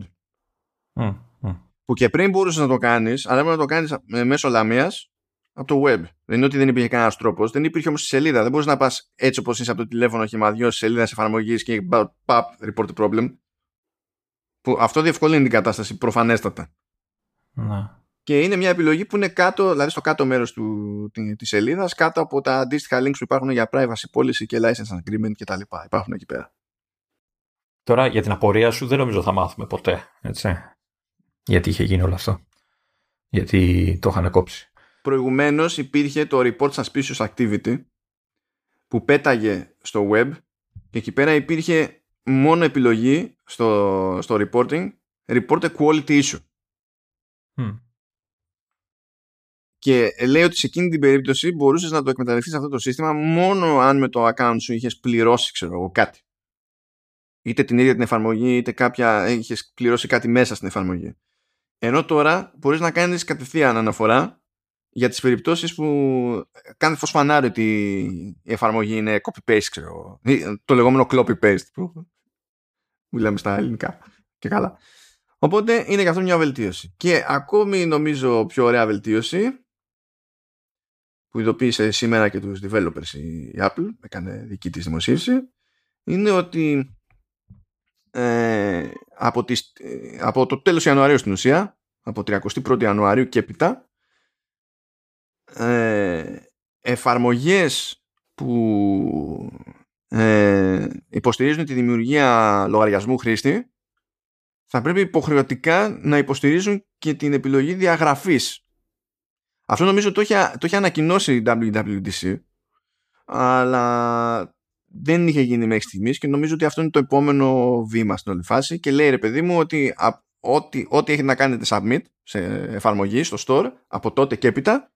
Mm, mm. Που και πριν μπορούσες να το κάνεις, αλλά έπρεπε να το κάνεις μέσω λαμίας από το web. Δεν είναι ότι δεν υπήρχε κανένας τρόπος, δεν υπήρχε όμως η σελίδα. Δεν μπορείς να πας έτσι όπως είσαι από το τηλέφωνο χυμαδιός σελίδας εφαρμογής και pop report problem. Που αυτό διευκολύνει την κατάσταση προφανέστατα. Ναι. Mm. Και είναι μια επιλογή που είναι κάτω, δηλαδή στο κάτω μέρος του, της σελίδας, κάτω από τα αντίστοιχα links που υπάρχουν για privacy policy και license agreement και τα λοιπά. Υπάρχουν εκεί πέρα. Τώρα για την απορία σου δεν νομίζω θα μάθουμε ποτέ, έτσι. Γιατί είχε γίνει όλο αυτό. γιατί το είχαν κόψει. Προηγουμένως υπήρχε το Report Suspicious Activity που πέταγε στο web και εκεί πέρα υπήρχε μόνο επιλογή στο, στο reporting, Report a Quality Issue. Mm. Και λέει ότι σε εκείνη την περίπτωση μπορούσες να το εκμεταλλευτείς αυτό το σύστημα μόνο αν με το account σου είχες πληρώσει, ξέρω εγώ, κάτι. Είτε την ίδια την εφαρμογή, είτε κάποια είχες πληρώσει κάτι μέσα στην εφαρμογή. Ενώ τώρα μπορείς να κάνεις κατευθείαν αναφορά για τις περιπτώσεις που κάνει φως φανάρι ότι η εφαρμογή είναι copy-paste, ξέρω, το λεγόμενο copy-paste που μιλάμε στα ελληνικά και καλά. Οπότε είναι και αυτό μια βελτίωση. Και ακόμη νομίζω πιο ωραία βελτίωση που ειδοποίησε σήμερα και τους developers η Apple, έκανε δική της δημοσίευση, είναι ότι ε, από, τις, ε, από το τέλος Ιανουαρίου στην ουσία, από τριάντα πρώτη Ιανουαρίου και έπειτα, Ε, εφαρμογές που ε, υποστηρίζουν τη δημιουργία λογαριασμού χρήστη θα πρέπει υποχρεωτικά να υποστηρίζουν και την επιλογή διαγραφής. Αυτό νομίζω το είχε ανακοινώσει η ντάμπλιου ντάμπλιου ντι σι, αλλά δεν είχε γίνει μέχρι στιγμής και νομίζω ότι αυτό είναι το επόμενο βήμα στην όλη φάση. Και λέει, ρε παιδί μου, ότι α, ό,τι, ό,τι έχετε να κάνετε submit σε εφαρμογή, στο store, από τότε και έπειτα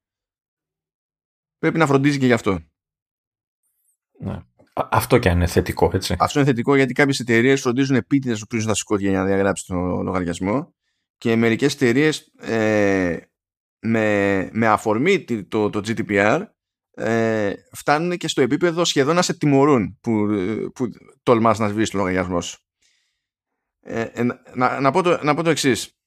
πρέπει να φροντίζει και γι' αυτό. Ναι. Αυτό και αν είναι θετικό, έτσι. Αυτό είναι θετικό, γιατί κάποιες εταιρείες φροντίζουν επίτηδες να σου κλείσουν τα σηκώδια για να διαγράψει τον λογαριασμό, και μερικές εταιρείες ε, με, με αφορμή το, το τζι ντι πι αρ ε, φτάνουν και στο επίπεδο σχεδόν να σε τιμωρούν που, που τολμάς να σβήσεις τον λογαριασμό σου. Ε, ε, να, να πω το, το εξής.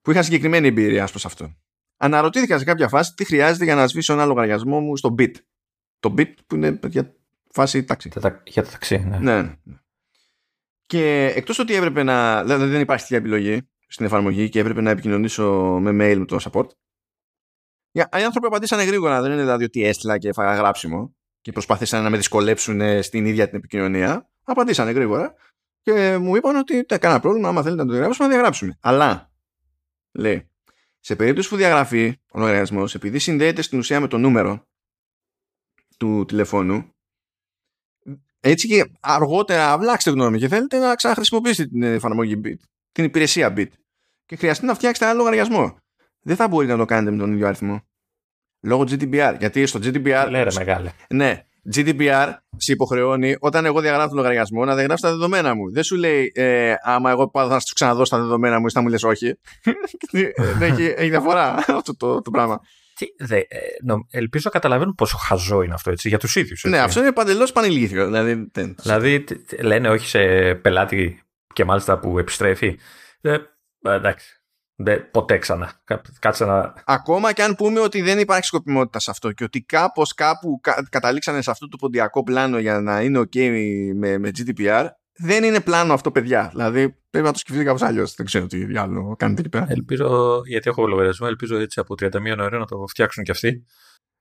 Που είχα συγκεκριμένη εμπειρία ως προς αυτό. Αναρωτήθηκα σε κάποια φάση τι χρειάζεται για να σβήσω ένα λογαριασμό μου στο μπιτ. Το μπιτ που είναι για φάση τάξη. Για το ταξί, ναι. ναι, ναι. Και εκτός ότι έπρεπε να. Δηλαδή δεν υπάρχει τέτοια επιλογή στην εφαρμογή και έπρεπε να επικοινωνήσω με mail με το support. Οι άνθρωποι απαντήσανε γρήγορα, δεν είναι δηλαδή ότι έστειλα και έφαγα γράψιμο και προσπαθήσαν να με δυσκολέψουν στην ίδια την επικοινωνία. Απαντήσανε γρήγορα και μου είπαν ότι δεν κανένα πρόβλημα. Άμα θέλετε να το διαγράψουμε, να διαγράψουμε. Αλλά λέει, σε περίπτωση που διαγραφεί ο λογαριασμός, επειδή συνδέεται στην ουσία με το νούμερο του τηλεφώνου, έτσι και αργότερα αλλάξετε γνώμη και θέλετε να ξαναχρησιμοποιήσετε την εφαρμογή μπιτ, την υπηρεσία μπιτ, και χρειαστεί να φτιάξετε άλλο λογαριασμό, δεν θα μπορείτε να το κάνετε με τον ίδιο αριθμό. Λόγω τζι ντι πι αρ. Γιατί στο τζι ντι πι αρ. Λέρε μεγάλε. Ναι. τζι ντι πι αρ σε υποχρεώνει όταν εγώ διαγράφω τον λογαριασμό να διαγράψω τα δεδομένα μου. Δεν σου λέει ε, άμα εγώ πάω θα σου ξαναδώσω τα δεδομένα μου ή θα μου λες όχι. έχει, έχει διαφορά αυτό το, το, το πράγμα. Τι, δε, νο, ελπίζω καταλαβαίνουν πόσο χαζό είναι αυτό, έτσι, για τους ίδιους. Ναι, αυτό είναι παντελώς πανηλήθιο. Δηλαδή, δηλαδή τ, τ, λένε όχι σε πελάτη και μάλιστα που επιστρέφει. Ε, εντάξει. Δε, ποτέ ξανά. Κάτσε να... Ακόμα και αν πούμε ότι δεν υπάρχει σκοπιμότητα σε αυτό και ότι κάπως κάπου κα, καταλήξανε σε αυτό το ποντιακό πλάνο για να είναι ok με, με τζι ντι πι αρ, δεν είναι πλάνο αυτό, παιδιά. Δηλαδή πρέπει να το σκεφτείτε κάπως αλλιώς. Δεν ξέρω τι άλλο κάνετε εκεί πέρα. Ελπίζω, γιατί έχω λογαριασμό, ελπίζω έτσι από τριάντα μία Ιανουαρίου να το φτιάξουν κι αυτοί.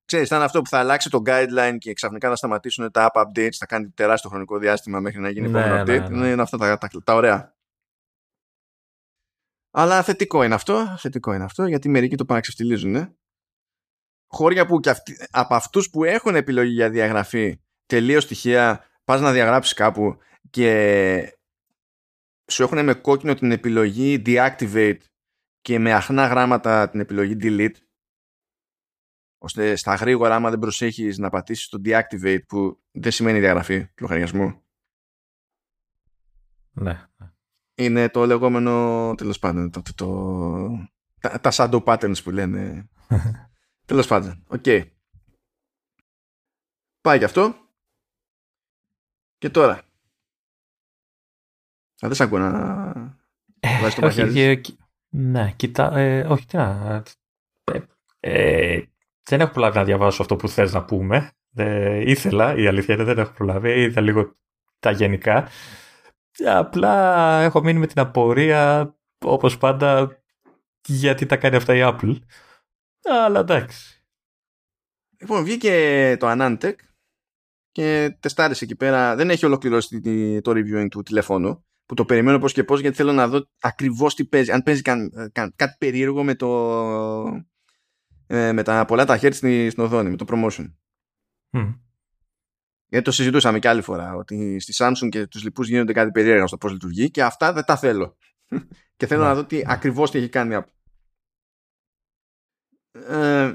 Ξέρεις, ήταν αυτό που θα αλλάξει το guideline και ξαφνικά θα σταματήσουν τα app updates, θα κάνει τεράστιο χρονικό διάστημα μέχρι να γίνει επόμενο update. Ναι, ναι, ναι. Είναι αυτά τα, τα, τα ωραία. Αλλά θετικό είναι αυτό, θετικό είναι αυτό, γιατί μερικοί το παραξευτιλίζουν. Ε. Χώρια που και αυτοί, από αυτούς που έχουν επιλογή για διαγραφή, τελείως τυχαία, πας να διαγράψεις κάπου και σου έχουν με κόκκινο την επιλογή deactivate και με αχνά γράμματα την επιλογή delete, ώστε στα γρήγορα, άμα δεν προσέχεις, να πατήσεις το deactivate, που δεν σημαίνει διαγραφή του λογαριασμού. Ναι. Είναι το λεγόμενο, τέλος πάντων, το, το, το, τα, τα shadow patterns που λένε. Τέλος πάντων, οκ. Okay. Πάει και αυτό. Και τώρα. Α, δεν σ' ακούω να βάζεις το μαχαίρι. Ναι, κοιτά, ε, όχι, τι να... Ε, ε, δεν έχω προλάβει να διαβάσω αυτό που θες να πούμε. Ε, ήθελα, η αλήθεια είναι, δεν έχω προλάβει. Είδα λίγο τα γενικά. Απλά έχω μείνει με την απορία, όπως πάντα, γιατί τα κάνει αυτά η Apple. Αλλά εντάξει. Λοιπόν, βγήκε το AnandTech και τεστάρισε εκεί πέρα. Δεν έχει ολοκληρώσει το reviewing του τηλεφώνου, που το περιμένω πώς και πώς, γιατί θέλω να δω ακριβώς τι παίζει. Αν παίζει καν, καν, κάτι περίεργο με, το, ε, με τα πολλά τα χέρια στην, στην οθόνη, με το promotion. Mm. Γιατί το συζητούσαμε και άλλη φορά, ότι στη Samsung και τους λοιπούς γίνονται κάτι περίεργα στο πώς λειτουργεί, και αυτά δεν τα θέλω. Και θέλω mm. να δω τι, ακριβώς τι έχει κάνει. Ε,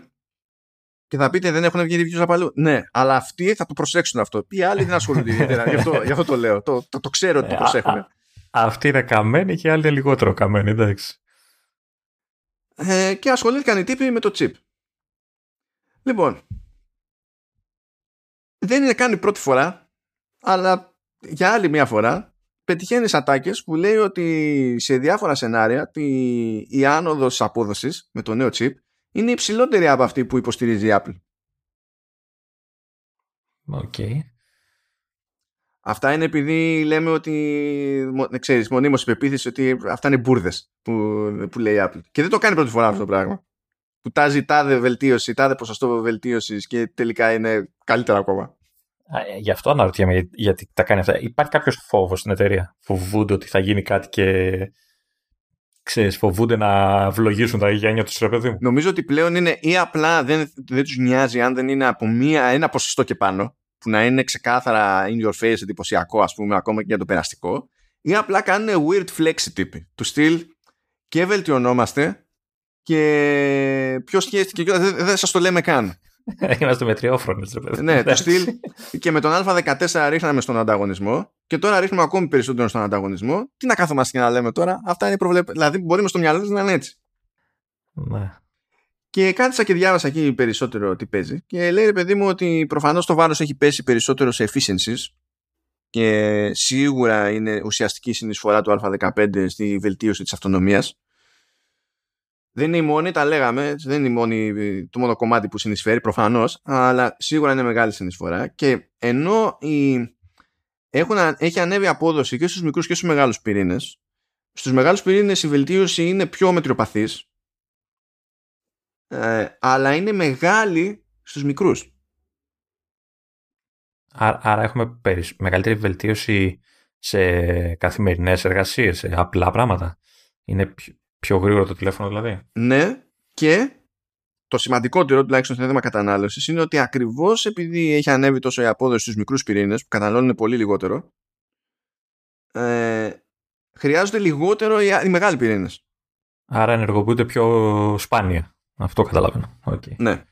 και θα πείτε, δεν έχουν βγει reviews από αλλού. Ναι, αλλά αυτοί θα το προσέξουν αυτό. Ποιοι άλλοι δεν ασχολούνται ιδιαίτερα. Γι' αυτό, γι' αυτό το λέω. Το, το, το ξέρω ότι το προσέχουν. Αυτοί είναι καμένοι και άλλοι είναι λιγότερο καμένοι, εντάξει. Ε, και ασχολήθηκαν οι τύποι με το chip. Λοιπόν. Δεν είναι καν η πρώτη φορά, αλλά για άλλη μια φορά πετυχαίνεις ατάκες που λέει ότι σε διάφορα σενάρια τη, η άνοδος απόδοσης με το νέο chip είναι υψηλότερη από αυτή που υποστηρίζει η Apple. Okay. Αυτά είναι επειδή λέμε ότι, ξέρεις, μονίμως υπεποίθηση ότι αυτά είναι μπουρδες που, που λέει η Apple. Και δεν το κάνει πρώτη φορά αυτό το πράγμα. Που τάζει τάδε βελτίωση, τάδε ποσοστό βελτίωσης και τελικά είναι καλύτερα ακόμα. Γι' αυτό αναρωτιέμαι γιατί τα κάνει αυτά. Υπάρχει κάποιος φόβος στην εταιρεία. Φοβούνται ότι θα γίνει κάτι και... Ξέρεις, φοβούνται να βλογίσουν τα γένια τους, ρε παιδί μου. Νομίζω ότι πλέον είναι ή απλά δεν, δεν τους νοιάζει αν δεν είναι από μία, ένα ποσοστό και πάνω, που να είναι ξεκάθαρα in your face, εντυπωσιακό, ας πούμε, ακόμα και για το περαστικό, ή απλά κάνουν weird flexi τύποι. Του στυλ και βελτιωνόμαστε και ποιος σχέστηκε και δεν, δεν σας το λέμε καν. Είμαστε μετριόφρονες, ρε παιδί. Ναι, του στυλ και με τον Α δεκατέσσερα ρίχναμε στον ανταγωνισμό. Και τώρα ρίχνουμε ακόμη περισσότερο στον ανταγωνισμό. Τι να κάθομαστε και να λέμε τώρα. Αυτά είναι προβλεπ... Δηλαδή, μπορεί στο μυαλό του να είναι έτσι. Ναι. Και κάθισα και διάβασα εκεί περισσότερο τι παίζει. Και λέει, ρε παιδί μου, ότι προφανώς το βάρος έχει πέσει περισσότερο σε efficiencies. Και σίγουρα είναι ουσιαστική συνεισφορά του Α δεκαπέντε στη βελτίωση της αυτονομίας. Δεν είναι η μόνη, τα λέγαμε. Δεν είναι η μόνη, το μόνο κομμάτι που συνεισφέρει, προφανώς. Αλλά σίγουρα είναι μεγάλη συνεισφορά. Και ενώ η. Έχουν, έχει ανέβει απόδοση και στους μικρούς και στους μεγάλους πυρήνες. Στους μεγάλους πυρήνες η βελτίωση είναι πιο μετριοπαθής, ε, αλλά είναι μεγάλη στους μικρούς. Άρα, άρα έχουμε περισ... μεγαλύτερη βελτίωση σε καθημερινές εργασίες, σε απλά πράγματα. Είναι πιο, πιο γρήγορο το τηλέφωνο δηλαδή. Ναι, και το σημαντικότερο, τουλάχιστον στο θέμα κατανάλωσης, είναι ότι ακριβώς επειδή έχει ανέβει τόσο η απόδοση στους μικρούς πυρήνες, που καταναλώνουν πολύ λιγότερο, ε, χρειάζονται λιγότερο οι, οι μεγάλοι πυρήνες. Άρα ενεργοποιούνται πιο σπάνια. Αυτό καταλαβαίνω. Okay. Ναι.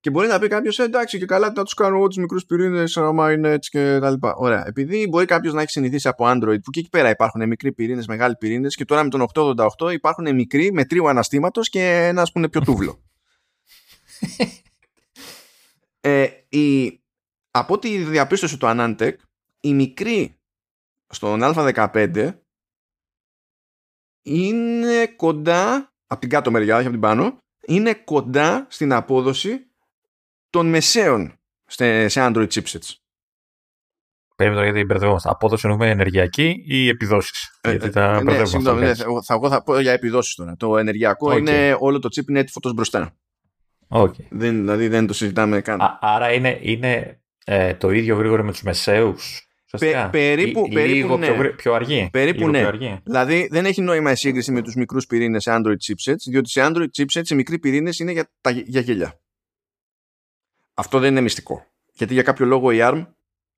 Και μπορεί να πει κάποιος, ε, εντάξει, και καλά, να τους κάνω εγώ τους μικρούς πυρήνες, άμα είναι έτσι και τα λοιπά. Ωραία. Επειδή μπορεί κάποιος να έχει συνηθίσει από Android, που και εκεί πέρα υπάρχουν μικροί πυρήνες, μεγάλοι πυρήνες, και τώρα με τον οκτακόσια ογδόντα οκτώ υπάρχουν μικροί με τρίου αναστήματος και ένας που είναι πιο τούβλο. ε, η, από τη διαπίστωση του AnandTech, οι μικροί στον Α δεκαπέντε είναι κοντά από την κάτω μεριά, όχι από την πάνω, είναι κοντά στην απόδοση των μεσαίων σε, σε Android chipsets. Περίμενε γιατί μπερδευόμαστε. Απόδοση εννοούμε ενεργειακή ή επιδόσεις? Ε, γιατί τα ναι, σύντομα, ναι, θα, εγώ θα πω για επιδόσεις τώρα. Το ενεργειακό okay. είναι όλο το chip είναι έτοιμο μπροστά. Okay. Δεν, δηλαδή δεν το συζητάμε καν. Α, άρα είναι, είναι ε, το ίδιο γρήγορο με τους μεσαίους. Πε, περίπου, Λ, περίπου λίγο ναι. πιο, πιο αργή. Περίπου λίγο ναι. Πιο αργή. Δηλαδή δεν έχει νόημα η σύγκριση με τους μικρούς πυρήνες σε Android chipsets, διότι σε Android chipsets οι μικροί πυρήνες είναι για, τα, για γέλια. Αυτό δεν είναι μυστικό. Γιατί για κάποιο λόγο η έι αρμ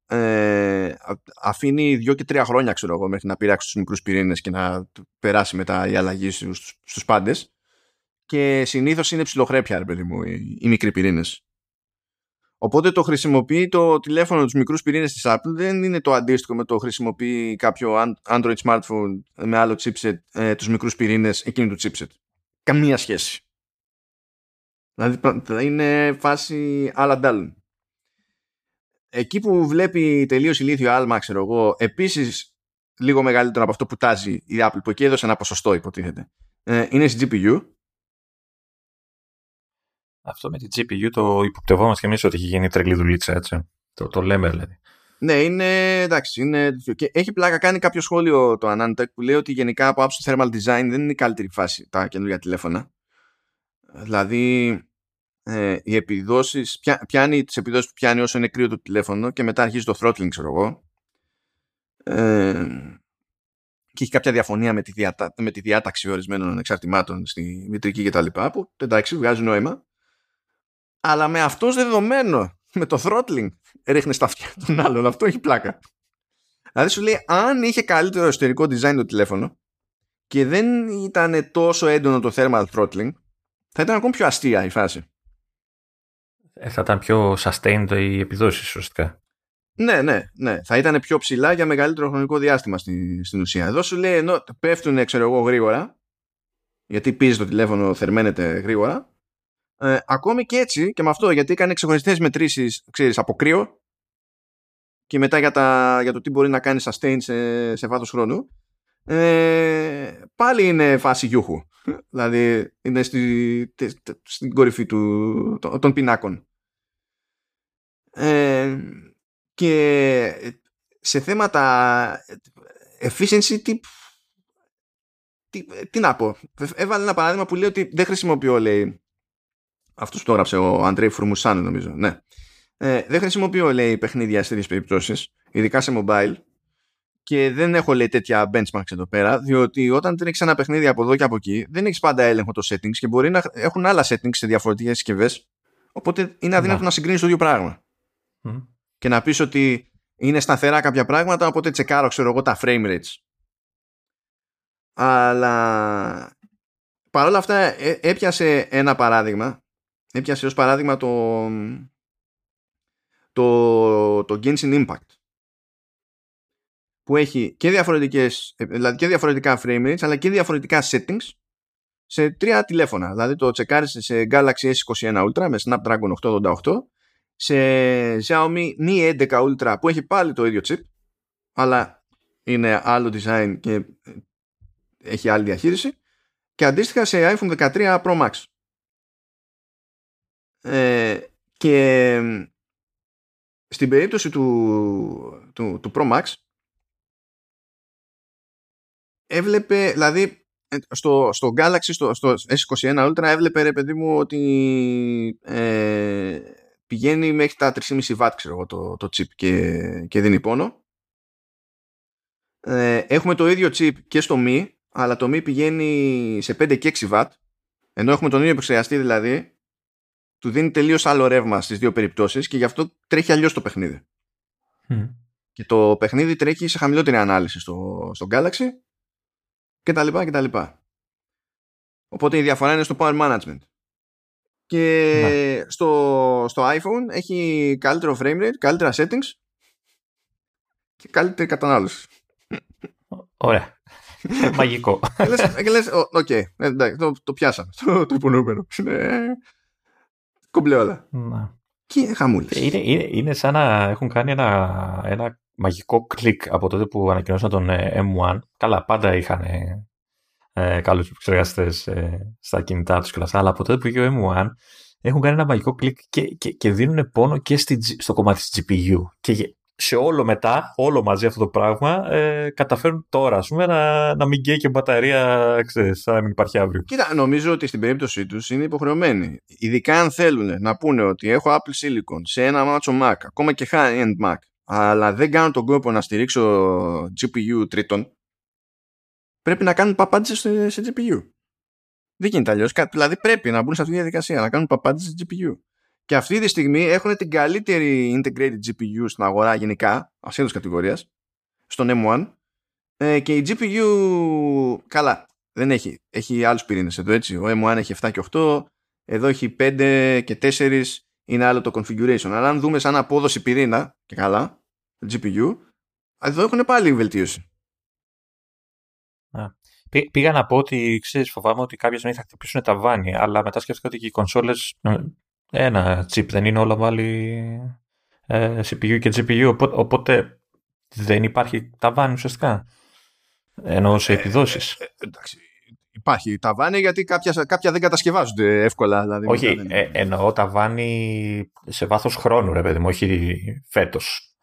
ε, αφήνει δύο και τρία χρόνια, ξέρω εγώ, μέχρι να πειράξει τους μικρούς πυρήνες και να περάσει μετά η αλλαγή στους, στους πάντες. Και συνήθως είναι ψιλοχρέπια, ρε παιδί μου, οι, οι μικροί πυρήνες. Οπότε το χρησιμοποιεί το τηλέφωνο τους μικρούς πυρήνες της Apple, δεν είναι το αντίστοιχο με το χρησιμοποιεί κάποιο Android smartphone με άλλο chipset ε, τους μικρούς πυρήνες εκείνου του chipset. Καμία σχέση. Δηλαδή είναι φάση άλλα ντάλλον. Εκεί που βλέπει τελείως ηλίθιο άλμα, ξέρω εγώ, επίσης λίγο μεγαλύτερο από αυτό που τάζει η Apple, που εκεί έδωσε ένα ποσοστό υποτίθεται, ε, είναι στη τζι πι γιου. Αυτό με τη τζι πι γιου το υποπτευόμαστε και εμείς ότι έχει γίνει τρελή δουλίτσα, έτσι. Το, το λέμε δηλαδή. Ναι, είναι εντάξει. Είναι, και έχει πλάκα κάνει κάποιο σχόλιο το AnandTech που λέει ότι γενικά από άψη thermal design δεν είναι η καλύτερη φάση τα καινούργια τηλέφωνα. Δηλαδή, ε, οι επιδόσεις, πια, πιάνει τις επιδόσεις που πιάνει όσο είναι κρύο το τηλέφωνο και μετά αρχίζει το throttling, ξέρω εγώ. Ε, και έχει κάποια διαφωνία με τη, διατα... με τη διάταξη ορισμένων εξαρτημάτων στη μητρική κτλ. Που εντάξει, βγάζει νόημα. Αλλά με αυτό δεδομένο, με το throttling, ρίχνει τα αυτιά των άλλων. Αυτό έχει πλάκα. Δηλαδή σου λέει, αν είχε καλύτερο εσωτερικό design το τηλέφωνο και δεν ήταν τόσο έντονο το thermal throttling, θα ήταν ακόμη πιο αστεία η φάση. Ε, θα ήταν πιο sustained οι επιδόσεις, ουσιαστικά. Ναι, ναι, ναι. Θα ήταν πιο ψηλά για μεγαλύτερο χρονικό διάστημα στη, στην ουσία. Εδώ σου λέει, ενώ πέφτουν, ξέρω εγώ, γρήγορα, γιατί πίζει το τηλέφωνο, θερμαίνεται γρήγορα. Ε, ακόμη και έτσι και με αυτό, γιατί έκανε ξεχωριστές μετρήσεις, ξέρεις, από κρύο και μετά για, τα, για το τι μπορεί να κάνει sustain σε, σε βάθος χρόνου, ε, πάλι είναι φάση γιούχου. Δηλαδή είναι στη, στη, στην κορυφή του, των πινάκων. Ε, και σε θέματα efficiency, τι, τι, τι να πω. Έβαλε ένα παράδειγμα που λέει ότι δεν χρησιμοποιώ, λέει, αυτός το έγραψε ο Αντρέι Φουρμουσάνου, νομίζω. Ναι. Ε, δεν χρησιμοποιώ, λέει, παιχνίδια σε τέτοιες περιπτώσεις, ειδικά σε mobile, και δεν έχω, λέει, τέτοια benchmarks εδώ πέρα, διότι όταν τρέξει ένα παιχνίδι από εδώ και από εκεί, δεν έχεις πάντα έλεγχο το settings και μπορεί να έχουν άλλα settings σε διαφορετικές συσκευές. Οπότε είναι αδύνατο να, να συγκρίνεις το ίδιο πράγμα. Mm. Και να πεις ότι είναι σταθερά κάποια πράγματα, οπότε τσεκάρω, ξέρω εγώ, τα frame rates. Αλλά παρόλα αυτά, ε, έπιασε ένα παράδειγμα. Έπιασε ως παράδειγμα το, το, το Genshin Impact, που έχει και, διαφορετικές, δηλαδή και διαφορετικά frame rates αλλά και διαφορετικά settings σε τρία τηλέφωνα. Δηλαδή το τσεκάρισε σε Galaxy ες είκοσι ένα Ultra με Snapdragon οκτακόσια ογδόντα οκτώ, σε Xiaomi Mi έντεκα Ultra που έχει πάλι το ίδιο chip αλλά είναι άλλο design και έχει άλλη διαχείριση, και αντίστοιχα σε iPhone δεκατρία Pro Max. Ε, και στην περίπτωση του, του, του Pro Max έβλεπε, δηλαδή στο, στο Galaxy, στο, στο ες είκοσι ένα Ultra έβλεπε, ρε παιδί μου, ότι ε, πηγαίνει μέχρι τα τρία κόμμα πέντε βατ, ξέρω εγώ, το, το chip και, και δίνει πόνο. Ε, έχουμε το ίδιο chip και στο Mi, αλλά το Mi πηγαίνει σε πέντε και έξι βατ, ενώ έχουμε τον ίδιο επεξεργαστή, δηλαδή του δίνει τελείως άλλο ρεύμα στις δύο περιπτώσεις και γι' αυτό τρέχει αλλιώς το παιχνίδι. Mm. Και το παιχνίδι τρέχει σε χαμηλότερη ανάλυση στο, στο Galaxy και τα λοιπά και τα λοιπά. Οπότε η διαφορά είναι στο power management. Και στο, στο iPhone έχει καλύτερο frame rate, καλύτερα settings και καλύτερη κατανάλωση. Ωραία. Μαγικό. Και λες, οκ, το πιάσαμε, το υπονοούμενο. Κομπλέ όλα. Να. Και χαμούλες. Είναι, είναι, είναι σαν να έχουν κάνει ένα, ένα μαγικό κλικ από τότε που ανακοινώσαν τον εμ ουάν. Καλά, πάντα είχαν ε, καλούς επεξεργαστές ε, στα κινητά τους και όλα αυτά. Αλλά από τότε που είχε ο εμ ουάν έχουν κάνει ένα μαγικό κλικ και, και, και δίνουν πόνο και στη, στο κομμάτι της τζι πι γιου. Και σε όλο μετά, όλο μαζί αυτό το πράγμα, ε, καταφέρουν τώρα, ας πούμε, να, να μην καίει και μπαταρία, ξέρεις, σαν να μην υπάρχει αύριο. Κοίτα, νομίζω ότι στην περίπτωσή τους είναι υποχρεωμένοι. Ειδικά αν θέλουν να πούνε ότι έχω Apple Silicon σε ένα μάτσο Mac, ακόμα και high-end Mac, αλλά δεν κάνω τον κόπο να στηρίξω τζι πι γιου τρίτων, πρέπει να κάνουν παπάντζες σε, σε τζι πι γιου. Δεν γίνεται αλλιώς. Δηλαδή πρέπει να μπουν σε αυτή τη διαδικασία, να κάνουν παπάντζες σε τζι πι γιου. Και αυτή τη στιγμή έχουν την καλύτερη integrated τζι πι γιου στην αγορά γενικά, ασχέτως κατηγορίας, στον εμ ουάν. Ε, και η τζι πι γιου, καλά, δεν έχει. Έχει άλλους πυρήνες εδώ, έτσι. Ο εμ ουάν έχει επτά και οκτώ, εδώ έχει πέντε και τέσσερα, είναι άλλο το configuration. Αλλά αν δούμε σαν απόδοση πυρήνα, και καλά, τζι πι γιου, εδώ έχουν πάλι βελτίωση. Α. Πήγα να πω ότι, ξέρεις, φοβάμαι ότι κάποια στιγμή θα χτυπήσουν τα βάνη, αλλά μετά σκέφτηκα ότι και οι κονσόλες... Ένα chip δεν είναι όλα βάλει ε, σι πι γιου και τζι πι γιου, οπότε, οπότε δεν υπάρχει ταβάνι ουσιαστικά, ενώ σε επιδόσεις. Ε, ε, εντάξει, υπάρχει ταβάνι γιατί κάποια, κάποια δεν κατασκευάζονται εύκολα. Δηλαδή, όχι, δεν... ε, εννοώ ταβάνι σε βάθος χρόνου, ρε παιδί μου, όχι φέτος.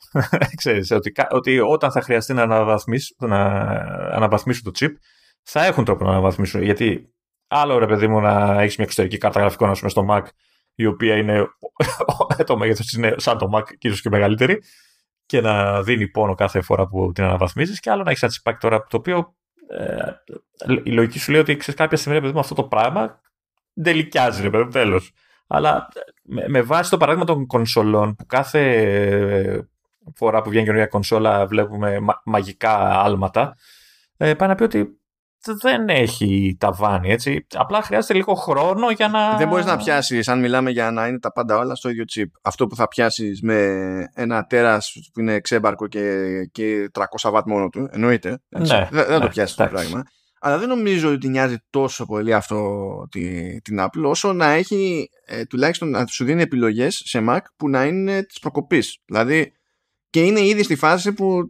Ξέρεις, ότι, ότι όταν θα χρειαστεί να αναβαθμίσουν, να αναβαθμίσουν το chip, θα έχουν τρόπο να αναβαθμίσουν, γιατί άλλο, ρε παιδί μου, να έχεις μια εξωτερική κάρτα γραφικών, ας πούμε, στο Mac, η οποία είναι, το μέγεθος είναι σαν το Mac, κυρίως και μεγαλύτερη, και να δίνει πόνο κάθε φορά που την αναβαθμίζεις, και άλλο να έχεις ένα τσιπάκι τώρα το οποίο Ε, η λογική σου λέει ότι ξέρεις, κάποια στιγμή παιδί, αυτό το πράγμα τελικιάζει, ρε παιδί, τέλος. Αλλά με, με βάση το παράδειγμα των κονσολών, που κάθε φορά που βγαίνει καινούργια κονσόλα βλέπουμε μα, μαγικά άλματα, ε, πάει να πει ότι δεν έχει ταβάνι, έτσι. Απλά χρειάζεται λίγο χρόνο για να. Δεν μπορείς να πιάσεις, αν μιλάμε για να είναι τα πάντα όλα στο ίδιο τσιπ. Αυτό που θα πιάσεις με ένα τέρας που είναι ξέμπαρκο και, και τριακόσια βατ μόνο του, εννοείται. Ναι, δεν ναι, το πιάσεις ναι, το πράγμα. Αλλά δεν νομίζω ότι νοιάζει τόσο πολύ αυτό τη, την Apple, όσο να έχει ε, τουλάχιστον να σου δίνει επιλογές σε Mac που να είναι της προκοπής. Δηλαδή, και είναι ήδη στη φάση που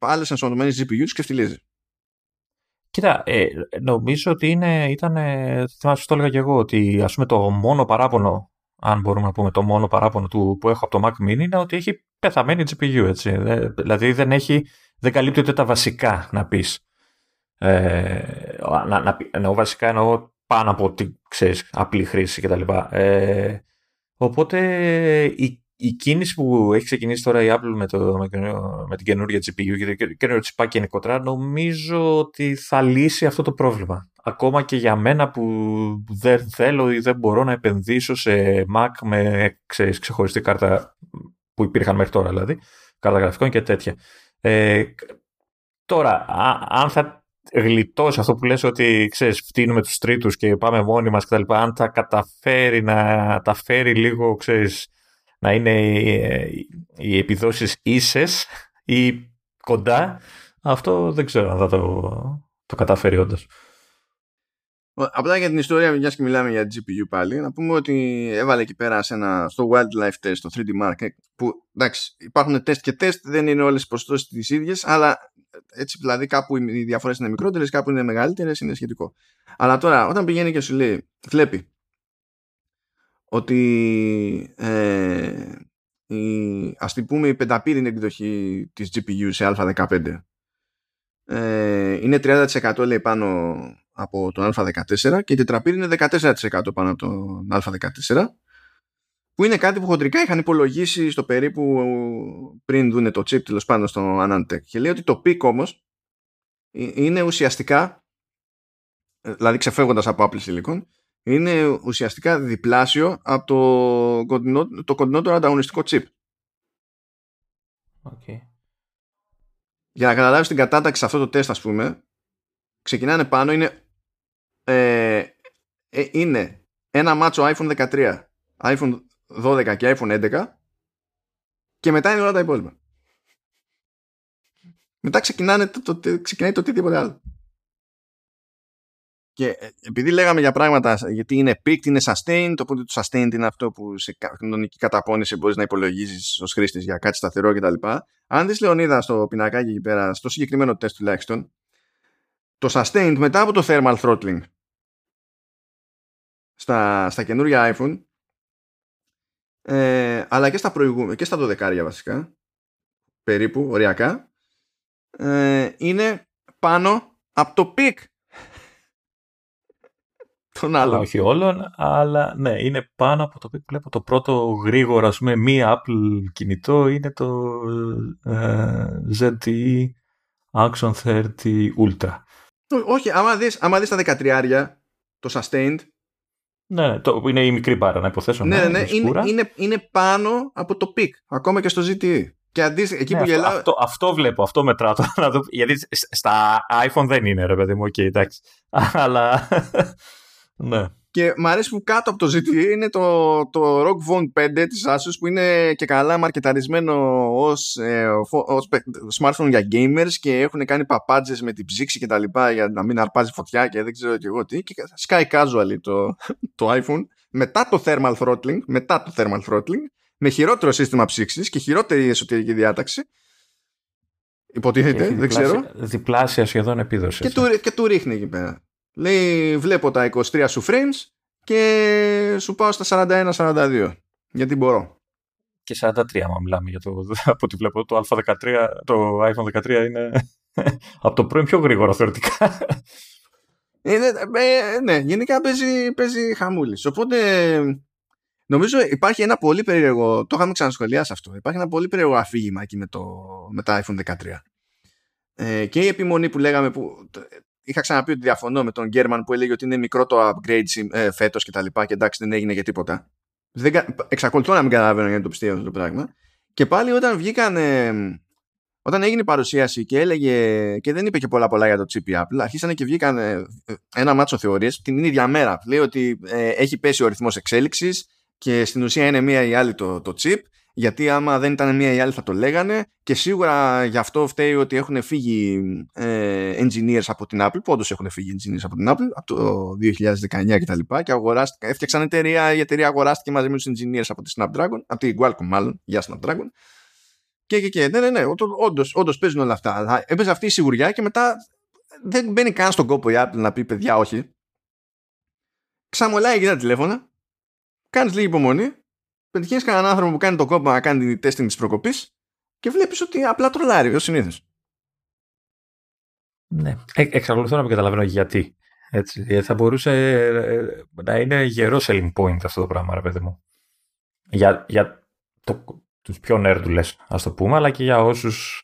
άλλες ενσωματωμένες τζι πι γιου ξεφτιλίζει. Κοίτα, ε, νομίζω ότι είναι, ήταν, θυμάσαι το έλεγα και εγώ, ότι ας πούμε το μόνο παράπονο, αν μπορούμε να πούμε το μόνο παράπονο του, που έχω από το Mac Mini είναι ότι έχει πεθαμένη τζι πι γιου, έτσι. Δηλαδή δεν, έχει, δεν καλύπτει ούτε τα βασικά να πεις. Ε, να, να, εννοώ βασικά εννοώ πάνω από τι ξέρεις, απλή χρήση κτλ. Ε, οπότε η, η κίνηση που έχει ξεκινήσει τώρα η Apple με, το, με, με την καινούργια τζι πι γιου και το καινούργιο τσιπάκι γενικότερα, νομίζω ότι θα λύσει αυτό το πρόβλημα. Ακόμα και για μένα που δεν θέλω ή δεν μπορώ να επενδύσω σε Mac με ξέρεις, ξεχωριστή κάρτα που υπήρχαν μέχρι τώρα, δηλαδή κάρτα γραφικών και τέτοια. Ε, τώρα, α, αν θα γλιτώσει αυτό που λες ότι ξέρεις, φτύνουμε τους τρίτους και πάμε μόνοι μας κτλ. Αν θα καταφέρει να τα φέρει λίγο, ξέρεις, να είναι οι, οι επιδόσεις ίσες ή κοντά, αυτό δεν ξέρω αν θα το, το καταφέρει όντως. Απλά για την ιστορία, μιας και μιλάμε για τζι πι γιου πάλι, να πούμε ότι έβαλε εκεί πέρα σε ένα, στο wildlife test, στο θρι ντι market, που εντάξει, υπάρχουν τεστ και τεστ, δεν είναι όλες οι ποσοστώσεις τις ίδιες, αλλά έτσι δηλαδή κάπου οι διαφορές είναι μικρότερες, κάπου είναι μεγαλύτερες, είναι σχετικό. Αλλά τώρα, όταν πηγαίνει και σου λέει, βλέπει ότι ε, η, ας την πούμε η πενταπύρινη εκδοχή της τζι πι γιου σε έι δεκαπέντε ε, είναι τριάντα τοις εκατό λέει πάνω από τον έι δεκατέσσερα και η τετραπύρινη είναι δεκατέσσερα τοις εκατό πάνω από τον έι δεκατέσσερα, που είναι κάτι που χοντρικά είχαν υπολογίσει στο περίπου πριν δούνε το chip τέλος πάντων στο AnandTech, και λέει ότι το peak όμως είναι ουσιαστικά, δηλαδή ξεφεύγοντας από Apple Silicon, είναι ουσιαστικά διπλάσιο από το κοντινότερο το κοντινό ανταγωνιστικό chip. Okay. Για να καταλάβεις την κατάταξη σε αυτό το τεστ, ας πούμε, ξεκινάνε πάνω, είναι, ε, ε, είναι ένα μάτσο άιφον δεκατρία, άιφον δώδεκα και άιφον έντεκα, και μετά είναι όλα τα υπόλοιπα. Μετά ξεκινάνε το, το, ξεκινάει το τίποτε άλλο. Και επειδή λέγαμε για πράγματα, γιατί είναι peak, είναι sustained, οπότε το sustained είναι αυτό που σε κανονική καταπώνηση μπορείς να υπολογίζεις ως χρήστης για κάτι σταθερό κτλ. Αν δεις, Λεωνίδα, στο πινακάκι εκεί πέρα, στο συγκεκριμένο τεστ τουλάχιστον, το sustained μετά από το thermal throttling στα, στα καινούργια iPhone, ε, αλλά και στα προηγούμενα, και στα δωδεκάρια βασικά, περίπου, οριακά, ε, είναι πάνω από το peak. Αλλά όχι όλων, αλλά ναι, είναι πάνω από το που βλέπω. Το πρώτο γρήγορο, ας πούμε, μία Apple κινητό είναι το ε, ζι τι ι Action τριάντα Ultra. Όχι, άμα δεις, άμα δεις τα δεκατριάρια, το sustained. Ναι, το, είναι η μικρή μπάρα, να υποθέσω. Ναι, ναι, ναι, είναι, είναι, είναι πάνω από το peak, ακόμα και στο τζι τι ι. Και αντί, εκεί ναι, που γελάω... αυτό, αυτό βλέπω, αυτό μετράω. Γιατί στα iPhone δεν είναι, ρε παιδί μου, okay, εντάξει. Αλλά... Ναι. Και μου αρέσει που κάτω από το τζι τι ι είναι το, το ROG Phone πέντε της Asus, που είναι και καλά μαρκεταρισμένο ως, ε, ως smartphone για gamers και έχουν κάνει παπάντζες με την ψήξη και τα λοιπά για να μην αρπάζει φωτιά και δεν ξέρω και εγώ τι, και sky casual το, το iPhone μετά το thermal throttling, μετά το thermal throttling με χειρότερο σύστημα ψήξης και χειρότερη εσωτερική διάταξη. Υποτίθεται, δεν διπλάσια, ξέρω. Διπλάσια σχεδόν επίδοση. Και του, και του ρίχνει εκεί πέρα. Λέει, βλέπω τα είκοσι τρία σου frames και σου πάω στα σαράντα ένα σαράντα δύο. Γιατί μπορώ. Και σαράντα τρία, μα μιλάμε για το. Από ό,τι βλέπω, το, έι δεκατρία, το iPhone δεκατρία είναι από το πρώην πιο γρήγορο θεωρητικά. Είναι, ε, ναι, γενικά παίζει, παίζει χαμούλης. Οπότε νομίζω υπάρχει ένα πολύ περίεργο. Το είχαμε ξανασχολιάσει αυτό. Υπάρχει ένα πολύ περίεργο αφήγημα εκεί με, το, με τα iPhone δεκατρία. Ε, και η επιμονή που λέγαμε, που είχα ξαναπεί ότι διαφωνώ με τον Γκέρμαν που έλεγε ότι είναι μικρό το upgrade ε, φέτος και τα λοιπά, και εντάξει δεν έγινε και τίποτα. Δεν, εξακολουθώ να μην καταλαβαίνω γιατί το πιστεύω αυτό το πράγμα. Και πάλι όταν βγήκαν, ε, όταν έγινε η παρουσίαση και έλεγε, και δεν είπε και πολλά πολλά για το chip η Apple, αρχίσανε και βγήκαν ε, ένα μάτσο θεωρίες την ίδια μέρα. Λέει ότι ε, έχει πέσει ο ρυθμός εξέλιξης και στην ουσία είναι μία ή άλλη το, το chip. Γιατί άμα δεν ήταν μία ή άλλη θα το λέγανε, και σίγουρα γι' αυτό φταίει ότι έχουν φύγει ε, engineers από την Apple, που όντως έχουν φύγει engineers από την Apple, από το δύο χιλιάδες δεκαεννιά και τα λοιπά, και έφτιαξαν εταιρεία, η εταιρεία αγοράστηκε μαζί με τους engineers από τη Snapdragon, από την Qualcomm μάλλον, για Snapdragon. Και, και, και, ναι, ναι, ναι, όντως, όντως παίζουν όλα αυτά. Αλλά έπαιζε αυτή η σιγουριά και μετά δεν μπαίνει καν στον κόπο η Apple να πει παιδιά όχι. Ξαμολάει και τα τηλέφωνα, κάνεις λίγη υπομονή, πετυχαίνεις κανέναν άνθρωπο που κάνει τον κόπο να κάνει την τέστινγκ της προκοπής και βλέπεις ότι απλά τρολάρει ως συνήθως. Ναι. Ε, εξακολουθώ να μην καταλαβαίνω γιατί. Έτσι, γιατί θα μπορούσε να είναι γερό selling point αυτό το πράγμα, ρε παιδί μου. Για, για το, τους πιο νέρντουλες, ας το πούμε, αλλά και για όσους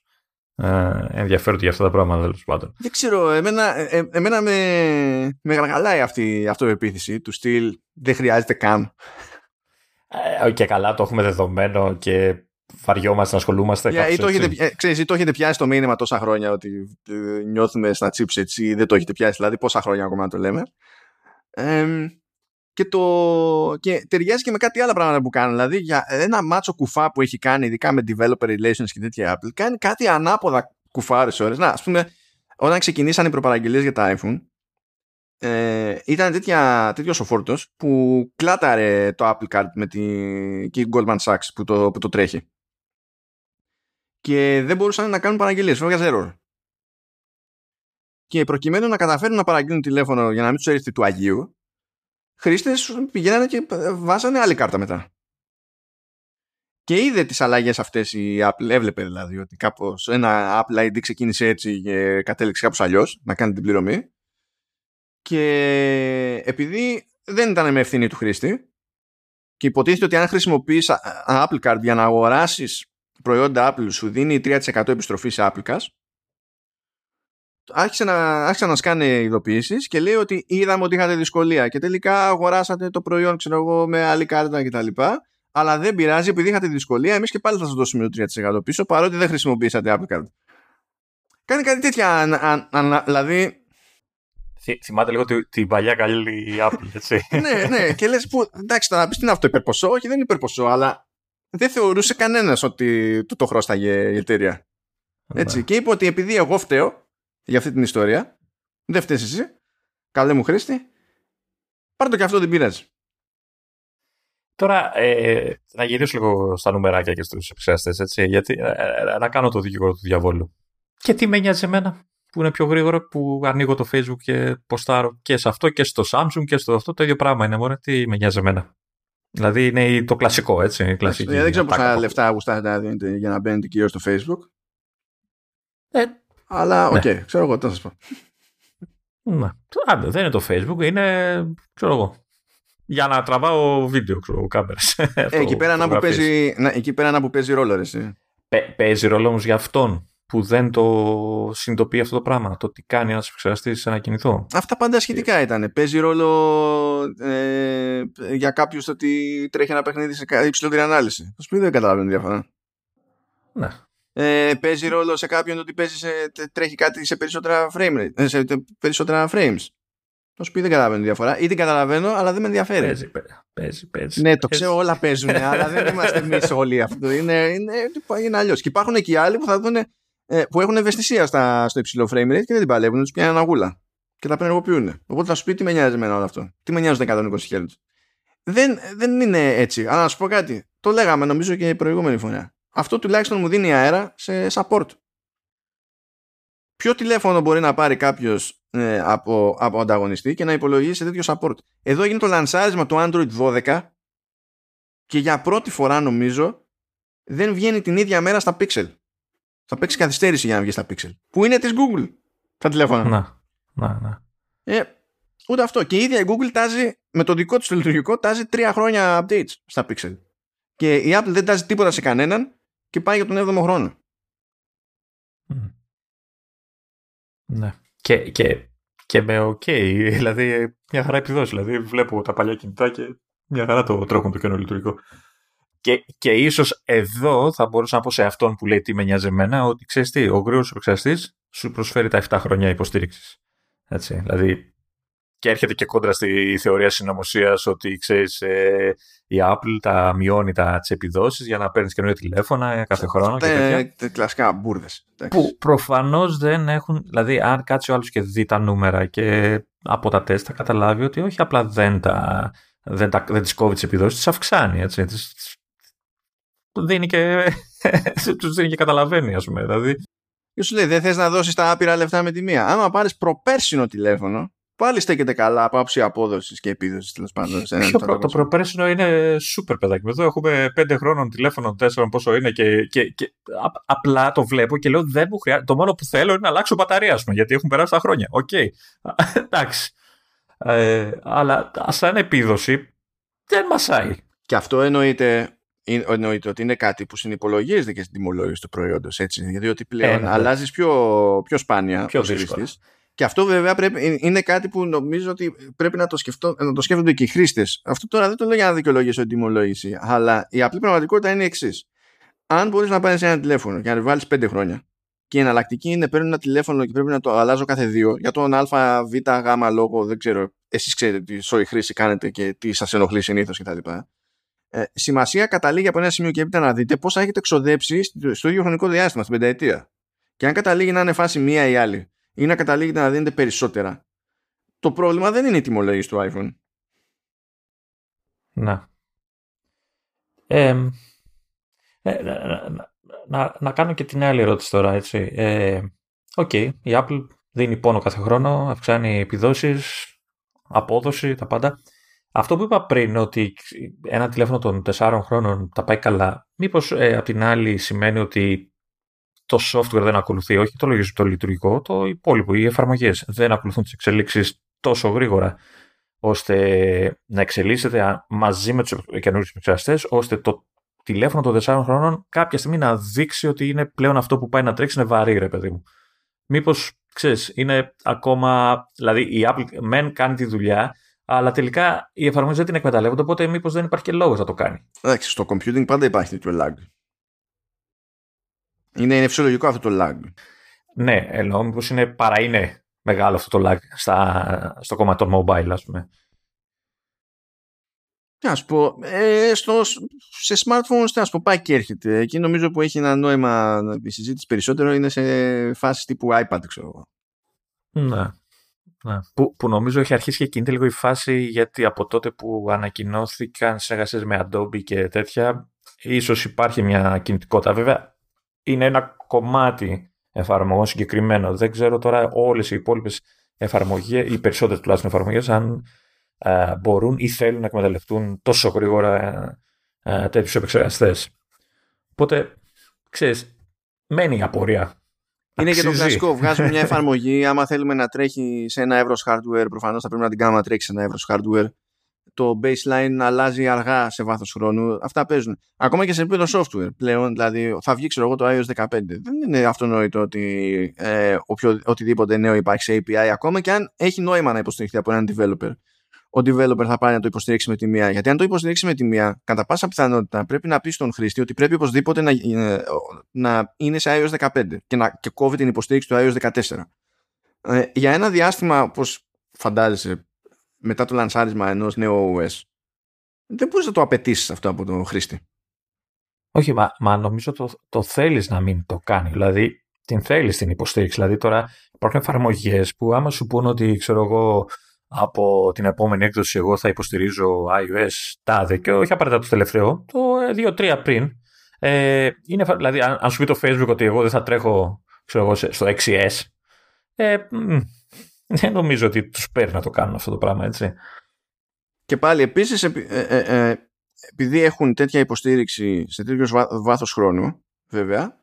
ε, ενδιαφέρονται για αυτά τα πράγματα, τέλος πάντων. Δεν ξέρω, εμένα, ε, εμένα με, με γαργαλάει αυτή η αυτοεπίθεση του στυλ δεν χρειάζεται καν. Και καλά, το έχουμε δεδομένο και βαριόμαστε να ασχολούμαστε. Yeah, ή το έχετε, ε, ξέρεις, ή το έχετε πιάσει το μήνυμα τόσα χρόνια ότι ε, νιώθουμε στα chips έτσι, ή δεν το έχετε πιάσει, δηλαδή πόσα χρόνια ακόμα να το λέμε. Ε, και, το, και ταιριάζει και με κάτι άλλα πράγματα που κάνει. Δηλαδή, για ένα μάτσο κουφά που έχει κάνει, ειδικά με developer relations και τέτοια Apple, κάνει κάτι ανάποδα κουφάρες ώρες. Να, ας πούμε, όταν ξεκινήσαν οι προπαραγγελίες για τα iPhone, Ε, ήταν τέτοια, τέτοιος ο φόρτος που κλάταρε το Apple Card με τη, και η Goldman Sachs που το, που το τρέχει, και δεν μπορούσαν να κάνουν παραγγελίες, έβγαζε error, και προκειμένου να καταφέρουν να παραγγείλουν τηλέφωνο για να μην τους έρθει του Αγίου, χρήστες πηγαίνανε και βάζανε άλλη κάρτα μετά, και είδε τις αλλαγές αυτές η Apple, έβλεπε δηλαδή ότι κάπως ένα Apple άι ντι ξεκίνησε έτσι και κατέληξε κάπως αλλιώς να κάνει την πληρωμή. Και επειδή δεν ήταν με ευθύνη του χρήστη, και υποτίθεται ότι αν χρησιμοποιείς Apple Card για να αγοράσεις προϊόντα Apple σου δίνει τρία τοις εκατό επιστροφή σε Apple Cash, άρχισε να, άρχισε να σκάνε ειδοποιήσεις και λέει ότι είδαμε ότι είχατε δυσκολία και τελικά αγοράσατε το προϊόν, ξέρω εγώ, με άλλη κάρτα κτλ. Αλλά δεν πειράζει, επειδή είχατε δυσκολία, εμείς και πάλι θα σας δώσουμε το τρία τοις εκατό πίσω, παρότι δεν χρησιμοποιήσατε Apple Card. Κάνει κάτι τέτοια, αν, αν, αν, δηλαδή. Θυμάται λίγο την παλιά καλή Apple, έτσι. Ναι, ναι. Και λες, που, εντάξει, θα πεις τι είναι αυτό, υπερποσό. Όχι, δεν είναι υπερποσό, αλλά δεν θεωρούσε κανένας ότι του το χρώσταγε η εταιρεία. Έτσι. Yeah. Και είπε ότι επειδή εγώ φταίω για αυτή την ιστορία, δεν φταίς εσύ, καλέ μου χρήστη, πάρ' το και αυτό, δεν πειράζει. Τώρα, ε, να γυρίσω λίγο στα νουμεράκια και στους επεξεργαστές, έτσι, γιατί ε, να κάνω το δικηγόρο του διαβόλου. Και τι με νοιάζει εμένα, που είναι πιο γρήγορο, που ανοίγω το Facebook και ποστάρω και σε αυτό και στο Samsung και στο αυτό, το ίδιο πράγμα είναι, μωρέ, τι με νοιάζει εμένα. Δηλαδή είναι το κλασικό, έτσι. Η κλασική, δεν ξέρω πόσα λεφτά γουστάτε δίνετε για να μπαίνετε κυρίως στο Facebook. Ε, αλλά, οκ, ναι. Okay, ξέρω εγώ, τι θα σας πω. Να, άντε, δεν είναι το Facebook, είναι, ξέρω εγώ, για να τραβάω βίντεο, ξέρω, κάμερες. Ε, εκεί, πέρα να που παίζει, να, εκεί πέρα να που παίζει ρόλο, εσύ. Πα, παίζει ρόλο όμως για αυτόν που δεν το συνειδητοποιεί αυτό το πράγμα, το τι κάνει ένας επεξεργαστής σε ένα κινητό. Αυτά πάντα σχετικά ήταν. Παίζει ρόλο ε, για κάποιους ότι τρέχει ένα παιχνίδι σε υψηλότερη ανάλυση. Το σπίτι δεν καταλαβαίνω διαφορά. Ναι. Ε, παίζει ρόλο σε κάποιον ότι παίζει σε, τρέχει κάτι σε περισσότερα, frame, σε περισσότερα frames. Το σπίτι δεν καταλαβαίνω διαφορά. Ή την καταλαβαίνω, αλλά δεν με ενδιαφέρει. Παίζει, παίζει, παίζει. Ναι, το ξέρω, όλα παίζουν, αλλά δεν είμαστε εμείς όλοι αυτό. Είναι, είναι, είναι αλλιώς. Και υπάρχουν και άλλοι που θα δουν. Που έχουν ευαισθησία στα, στο υψηλό frame rate και δεν την παλεύουν, τους πιάνουν αγούλα και τα πενεργοποιούν. Οπότε θα σου πει τι με νοιάζει εμένα όλο αυτό. Τι με νοιάζουν εκατόν είκοσι χέρτζ. Δεν, δεν είναι έτσι. Αλλά να σου πω κάτι. Το λέγαμε νομίζω και η προηγούμενη φορά. Αυτό τουλάχιστον μου δίνει αέρα σε support. Ποιο τηλέφωνο μπορεί να πάρει κάποιος ε, από, από ανταγωνιστή και να υπολογίσει σε τέτοιο support. Εδώ έγινε το λανσάρισμα του Android δώδεκα και για πρώτη φορά νομίζω δεν βγαίνει την ίδια μέρα στα Pixel. Θα παίξει καθυστέρηση για να βγει στα Pixel. Που είναι της Google τα τηλέφωνα. Να, να, να. Ε, ούτε αυτό. Και η ίδια η Google τάζει, με το δικό της το λειτουργικό, τάζει τρία χρόνια updates στα Pixel. Και η Apple δεν τάζει τίποτα σε κανέναν και πάει για τον έβδομο χρόνο. Mm. Ναι. Και, και, και με οκ, okay, δηλαδή μια χαρά επιδόση. Δηλαδή βλέπω τα παλιά κινητά και μια χαρά το τρέχουν το καινούριο λειτουργικό. Και, και ίσως εδώ θα μπορούσα να πω σε αυτόν που λέει τι με νοιάζει εμένα, ότι ξέρεις τι, ο γρήγορος επεξεργαστής σου προσφέρει τα επτά χρόνια υποστήριξης. Έτσι, δηλαδή, και έρχεται και κόντρα στη θεωρία συνωμοσίας ότι ξέρεις, ε, η Apple τα μειώνει τα επιδόσεις για να παίρνεις καινούργια τηλέφωνα κάθε χρόνο. Κλασικά μπουρδες. Που προφανώς δεν έχουν. Δηλαδή, αν κάτσει ο άλλος και δει τα νούμερα και από τα τεστ θα καταλάβει ότι όχι απλά δεν, τα, δεν, τα, δεν τις κόβει τις επιδόσεις, τις αυξάνει. Έτσι, τις, δίνει και, τους δίνει και καταλαβαίνει, ας πούμε. Δηλαδή. Και σου λέει, δεν θες να δώσεις τα άπειρα λεφτά με τη μία. Άμα πάρεις προπέρσινο τηλέφωνο, πάλι στέκεται καλά από άψη απόδοσης και επίδοσης, τέλος πάντων. Προ, το προπέρσινο είναι σούπερ, παιδάκι. Εδώ έχουμε πέντε χρόνων τηλέφωνο, τέσσερα πόσο είναι και, και, και απ, απλά το βλέπω και λέω, δεν μου χρειάζεται. Το μόνο που θέλω είναι να αλλάξω μπαταρία, ας πούμε, γιατί έχουν περάσει τα χρόνια. Οκ. Okay. Εντάξει. Ε, αλλά σαν επίδοση δεν μασάει. Και αυτό εννοείται. Εννοείται ότι είναι κάτι που συνυπολογίζεται και στην τιμολόγηση του προϊόντος, έτσι. Γιατί ότι πλέον αλλάζεις πιο, πιο σπάνια πιο χρήστης. Και αυτό βέβαια πρέπει, είναι κάτι που νομίζω ότι πρέπει να το, σκεφτώ, να το σκέφτονται και οι χρήστες. Αυτό τώρα δεν το λέω για να δικαιολογήσω την τιμολόγηση, αλλά η απλή πραγματικότητα είναι η εξής. Αν μπορείς να πάρεις ένα τηλέφωνο και να βάλεις πέντε χρόνια και η εναλλακτική είναι παίρνω ένα τηλέφωνο και πρέπει να το αλλάζω κάθε δύο για τον α, β, γ λόγο, δεν ξέρω. Εσείς ξέρετε τι σοϊ χρήση κάνετε και τι σας ενοχλεί συνήθως κτλ. Ε, σημασία καταλήγει από ένα σημείο και έπειτα να δείτε πόσα έχετε εξοδέψει στο ίδιο χρονικό διάστημα, στην πενταετία. Και αν καταλήγει να είναι φάση μία ή άλλη, ή να καταλήγει να δίνετε περισσότερα, το πρόβλημα δεν είναι η τιμολόγηση του iPhone. Να. Ε, ε, να, να. Να κάνω και την άλλη ερώτηση τώρα, έτσι. Ε, Οκ, okay, η Apple δίνει πόνο κάθε χρόνο, αυξάνει επιδόσεις, απόδοση, τα πάντα. Αυτό που είπα πριν, ότι ένα τηλέφωνο των τεσσάρων χρόνων τα πάει καλά, μήπως ε, απ' την άλλη σημαίνει ότι το software δεν ακολουθεί, όχι το λογισμικό, το λειτουργικό, το υπόλοιπο, οι εφαρμογές δεν ακολουθούν τις εξελίξεις τόσο γρήγορα, ώστε να εξελίσσεται μαζί με τους καινούριους επεξεργαστές, ώστε το τηλέφωνο των τεσσάρων χρόνων κάποια στιγμή να δείξει ότι είναι πλέον αυτό που πάει να τρέξει, είναι βαρύ, ρε παιδί μου. Μήπως, ξέρεις, είναι ακόμα. Δηλαδή, η Apple μεν κάνει τη δουλειά. Αλλά τελικά οι εφαρμογές δεν την εκμεταλλεύονται, οπότε μήπως δεν υπάρχει και λόγος να το κάνει. Εντάξει, στο computing πάντα υπάρχει τέτοιο lag. Είναι, είναι φυσιολογικό αυτό το lag. Ναι, εννοώ μήπως είναι, παρά είναι μεγάλο αυτό το lag στα, στο κομμάτι των mobile, ας πούμε. Τι να σου πω, ε, στο, σε smartphones τι να σου πω, πάει και έρχεται. Εκεί νομίζω που έχει ένα νόημα η συζήτηση περισσότερο είναι σε φάσεις τύπου iPad, ξέρω εγώ. Ναι. Που, που νομίζω έχει αρχίσει και κινείται λίγο η φάση, γιατί από τότε που ανακοινώθηκαν συνεργασίες με Adobe και τέτοια, ίσως υπάρχει μια κινητικότητα. Βέβαια, είναι ένα κομμάτι εφαρμογών συγκεκριμένο. Δεν ξέρω τώρα όλες οι υπόλοιπες εφαρμογές, οι περισσότερες τουλάχιστον εφαρμογές, αν α, μπορούν ή θέλουν να εκμεταλλευτούν τόσο γρήγορα τέτοιους επεξεργαστές. Οπότε, ξέρεις, μένει η απορία. Είναι αξίζει. Και το κλασικό. Βγάζουμε μια εφαρμογή. Άμα θέλουμε να τρέχει σε ένα εύρος hardware, προφανώς θα πρέπει να την κάνουμε να τρέξει σε ένα εύρος hardware. Το baseline αλλάζει αργά σε βάθος χρόνου. Αυτά παίζουν. Ακόμα και σε επίπεδο software πλέον. Δηλαδή, θα βγει, ξέρω εγώ, το iOS δεκαπέντε. Δεν είναι αυτονόητο ότι ε, οποιο, οτιδήποτε νέο υπάρχει σε έι πι άι, ακόμα και αν έχει νόημα να υποστηριχθεί από έναν developer. Ο developer θα πάει να το υποστηρίξει με τη μία. Γιατί αν το υποστηρίξει με τη μία, κατά πάσα πιθανότητα πρέπει να πει στον χρήστη ότι πρέπει οπωσδήποτε να, να είναι σε iOS δεκαπέντε και να και κόβει την υποστήριξη του iOS δεκατέσσερα. Ε, για ένα διάστημα, όπως φαντάζεσαι, μετά το λανσάρισμα ενός νέου ο ες, δεν μπορείς να το απαιτήσεις αυτό από τον χρήστη. Όχι, μα, μα νομίζω το, το θέλεις να μην το κάνει. Δηλαδή, την θέλεις την υποστήριξη. Δηλαδή, τώρα υπάρχουν εφαρμογές που άμα σου πούν ότι, ξέρω εγώ, από την επόμενη έκδοση εγώ θα υποστηρίζω iOS τάδε και όχι απαραίτητα το τελευταίο, το δύο τρία πριν. Ε, είναι, δηλαδή, αν, αν σου πει το Facebook ότι εγώ δεν θα τρέχω, ξέρω εγώ, στο έξι ες, ε, μ, δεν νομίζω ότι τους παίρνει να το κάνουν αυτό το πράγμα, έτσι. Και πάλι, επίσης, επει, ε, ε, ε, επειδή έχουν τέτοια υποστήριξη σε τέτοιο βά, βάθος χρόνου, βέβαια,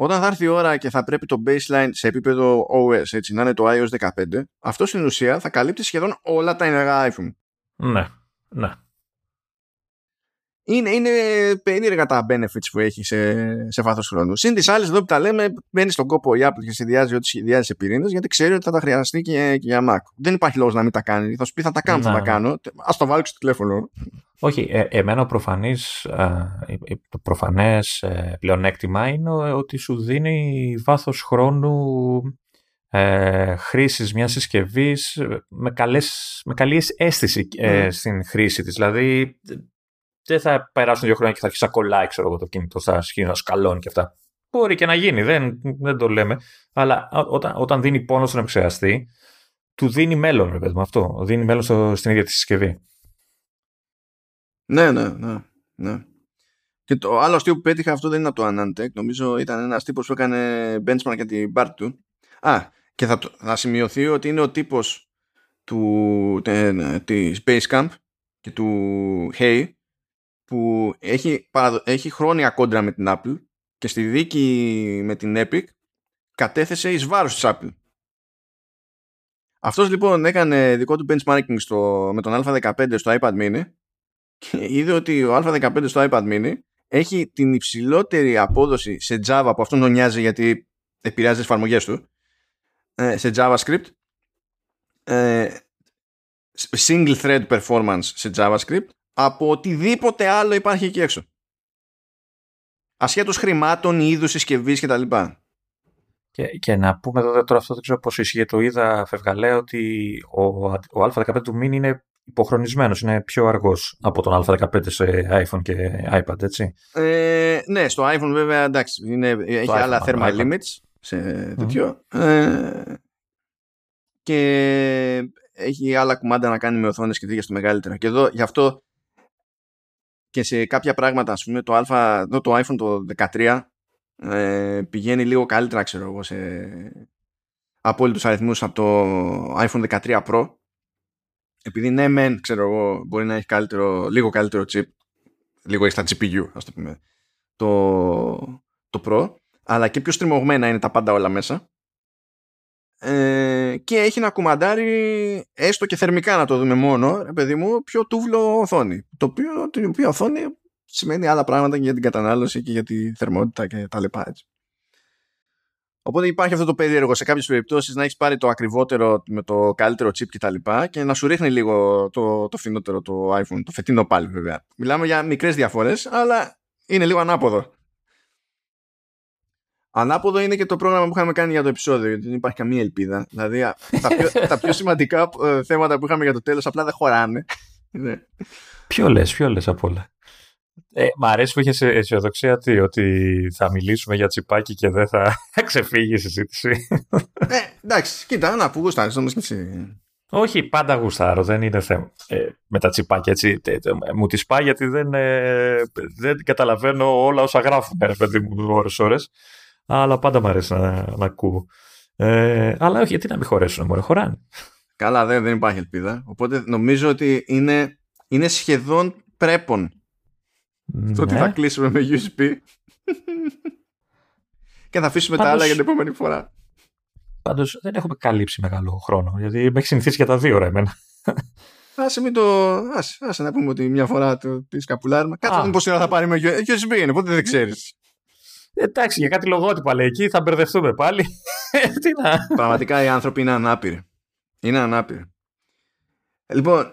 όταν θα έρθει η ώρα και θα πρέπει το baseline σε επίπεδο ο ες, έτσι, να είναι το iOS δεκαπέντε, αυτό στην ουσία θα καλύπτει σχεδόν όλα τα ενεργά iPhone. Ναι, ναι. Είναι, είναι περίεργα τα benefits που έχει σε, σε βάθος χρόνου. Συν τις άλλες εδώ που τα λέμε, μπαίνει στον κόπο η Apple και συνδυάζει ό,τι σχεδιάζει σε πυρήνες, γιατί ξέρει ότι θα τα χρειαστεί και, και για Mac. Δεν υπάρχει λόγος να μην τα κάνει. Θα σου πει θα τα κάνω, θα τα κάνω. Ας το βάλω στο τηλέφωνο. Όχι, ε, εμένα προφανής, ε, το προφανές ε, πλεονέκτημα είναι ότι σου δίνει βάθος χρόνου ε, χρήσης μιας συσκευής με, καλές, με καλή αίσθηση ε, mm. στην χρήση της. Δηλαδή, δεν θα περάσουν δύο χρόνια και θα αρχίσει να κολλάει, ξέρω εγώ, το κινητό, θα αρχίσει να σκαλώνει και αυτά. Μπορεί και να γίνει, δεν, δεν το λέμε. Αλλά όταν, όταν δίνει πόνο στον επεξεργαστή, του δίνει μέλλον, ρε παιδί μου, αυτό. Δίνει μέλλον στο, στην ίδια τη συσκευή. Ναι, ναι, ναι, ναι. Και το άλλο αστείο που πέτυχα, αυτό δεν είναι από το AnandTech. Νομίζω ήταν ένας τύπος που έκανε benchmark για την μπάρ του. Α, και θα, θα σημειωθεί ότι είναι ο τύπος του, τε, της Basecamp και του Hey, που έχει, παραδο... έχει χρόνια κόντρα με την Apple και στη δίκη με την Epic κατέθεσε εις βάρος της Apple. Αυτός λοιπόν έκανε δικό του benchmarking στο... με τον έι φιφτίν στο iPad Mini και είδε ότι ο έι φιφτίν στο iPad Mini έχει την υψηλότερη απόδοση σε Java, που αυτόν τον νοιάζει γιατί επηρεάζει τις εφαρμογές του, σε JavaScript, single thread performance σε JavaScript, από οτιδήποτε άλλο υπάρχει εκεί έξω. Ασχέτως χρημάτων, είδους συσκευής κτλ. Και, και να πούμε εδώ, τώρα αυτό δεν ξέρω πώς ισχύει, το είδα φευγαλέα ότι ο, ο έι φιφτίν του Mini είναι υποχρονισμένος, είναι πιο αργός από τον έι φιφτίν σε iPhone και iPad, έτσι. Ε, ναι, στο iPhone βέβαια εντάξει, είναι, έχει iPhone, άλλα thermal iPhone. Limits σε τέτοιο. Mm-hmm. Ε, και έχει άλλα κουμάντα να κάνει με οθόνες και δίκες του μεγαλύτερα. Και εδώ γι' αυτό... Και σε κάποια πράγματα, ας πούμε, το, αλφα, το iPhone το δεκατρία ε, πηγαίνει λίγο καλύτερα, ξέρω εγώ, σε απόλυτους αριθμούς από το iPhone δεκατρία Pro. Επειδή ναι, μεν, ξέρω εγώ, μπορεί να έχει καλύτερο, λίγο καλύτερο chip, λίγο extra τζι πι γιου, ας το πούμε, το, το Pro, αλλά και πιο στριμωγμένα είναι τα πάντα όλα μέσα. Ε, και έχει να κουμαντάρει, έστω και θερμικά να το δούμε μόνο, ρε παιδί μου, πιο τούβλο οθόνη, το οποίο, την οποία οθόνη σημαίνει άλλα πράγματα και για την κατανάλωση και για τη θερμότητα και τα λοιπά, έτσι. Οπότε υπάρχει αυτό το περίεργο σε κάποιες περιπτώσεις να έχεις πάρει το ακριβότερο με το καλύτερο chip και τα λοιπά και να σου ρίχνει λίγο το, το φθηνότερο το iPhone, το φετινό πάλι βέβαια. Μιλάμε για μικρές διαφορές, αλλά είναι λίγο ανάποδο. Ανάποδο είναι και το πρόγραμμα που είχαμε κάνει για το επεισόδιο, γιατί δεν υπάρχει καμία ελπίδα. Δηλαδή, τα πιο, τα πιο σημαντικά ε, θέματα που είχαμε για το τέλος απλά δεν χωράνε. Ποιο λες, ποιο λες απ' όλα. Ε, μ' αρέσει που είχες αισιοδοξία τι, ότι θα μιλήσουμε για τσιπάκι και δεν θα ξεφύγει η συζήτηση. Ε, εντάξει, κοίτα, να που γουστάρεις όμως και εσύ. Όχι, πάντα γουστάρω, δεν είναι θέμα. Ε, με τα τσιπάκια, έτσι. Τε, τε, μου τις πάει γιατί δεν, ε, δεν καταλαβαίνω όλα όσα γράφουν, ε, παιδί μου, ώρες-ώρες. Αλλά πάντα μου αρέσει να, να ακούω. Ε, αλλά όχι, γιατί να μην χωρέσουν, μωρέ, χωράνε. Καλά, δεν, δεν υπάρχει ελπίδα. Οπότε νομίζω ότι είναι, είναι σχεδόν πρέπον. Ναι. Το ότι θα κλείσουμε με γιου ες μπι και θα αφήσουμε πάντως, τα άλλα για την επόμενη φορά. Πάντως δεν έχουμε καλύψει μεγάλο χρόνο, γιατί με έχει συνηθίσει για τα δύο ώρα εμένα. Άσε, μην το... Άσε, άσε να πούμε ότι μια φορά το σκαπουλάρουμε. Κάτσε πόση ώρα θα πάρει με γιου ες μπι είναι, οπότε δεν ξέρεις. Εντάξει, για κάτι λογότυπα λέει εκεί, θα μπερδευτούμε πάλι. Τι να... Πραγματικά οι άνθρωποι είναι ανάπηροι. Είναι ανάπηροι. Λοιπόν,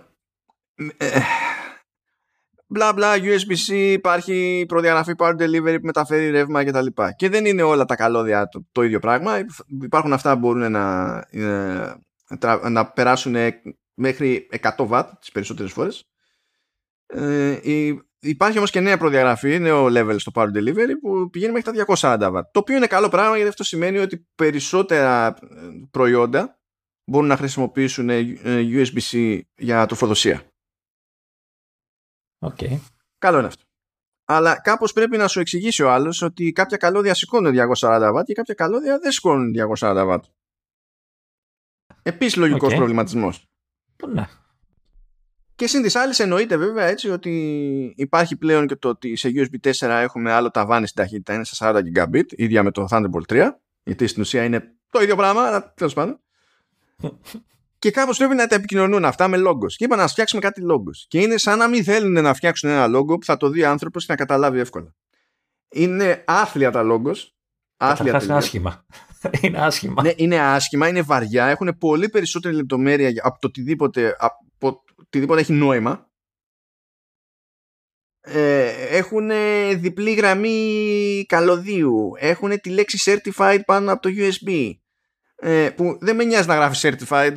μπλα μπλα, γιου ες μπι-C, υπάρχει προδιαγραφή Power Delivery που μεταφέρει ρεύμα κτλ. Και, και δεν είναι όλα τα καλώδια το, το ίδιο πράγμα. Υπάρχουν αυτά που μπορούν να, να, να περάσουν μέχρι εκατό βατ τις περισσότερες φορές. Ε, η, Υπάρχει όμως και νέα προδιαγραφή, νέο level στο Power Delivery που πηγαίνει μέχρι τα διακόσια σαράντα βατ. Το οποίο είναι καλό πράγμα, γιατί αυτό σημαίνει ότι περισσότερα προϊόντα μπορούν να χρησιμοποιήσουν γιου ες μπι-C για τροφοδοσία. Okay. Καλό είναι αυτό. Αλλά κάπως πρέπει να σου εξηγήσει ο άλλος ότι κάποια καλώδια σηκώνουν διακόσια σαράντα βατ και κάποια καλώδια δεν σηκώνουν διακόσια σαράντα βατ. Επίσης λογικός okay. προβληματισμός. Ναι. Και συν τις άλλες εννοείται βέβαια έτσι ότι υπάρχει πλέον και το ότι σε γιου ες μπι φορ έχουμε άλλο ταβάνι στην ταχύτητα, είναι στα σαράντα γιγαμπιτ, ίδια με το Thunderbolt τρία, γιατί στην ουσία είναι το ίδιο πράγμα, αλλά τέλος πάντων. Και κάπως πρέπει να τα επικοινωνούν αυτά με λόγκος. Και είπαν να φτιάξουμε κάτι λόγκος. Και είναι σαν να μην θέλουν να φτιάξουν ένα λόγκο που θα το δει άνθρωπος και να καταλάβει εύκολα. Είναι άθλια τα λόγκος. Άθλια είναι άσχημα. Είναι άσχημα. Ναι, είναι άσχημα, είναι βαριά. Έχουν πολύ περισσότερη λεπτομέρεια από το οτιδήποτε, από οτιδήποτε έχει νόημα. Ε, έχουν διπλή γραμμή καλωδίου. Έχουν τη λέξη certified πάνω από το γιου ες μπι. Ε, που δεν με νοιάζει να γράφει certified.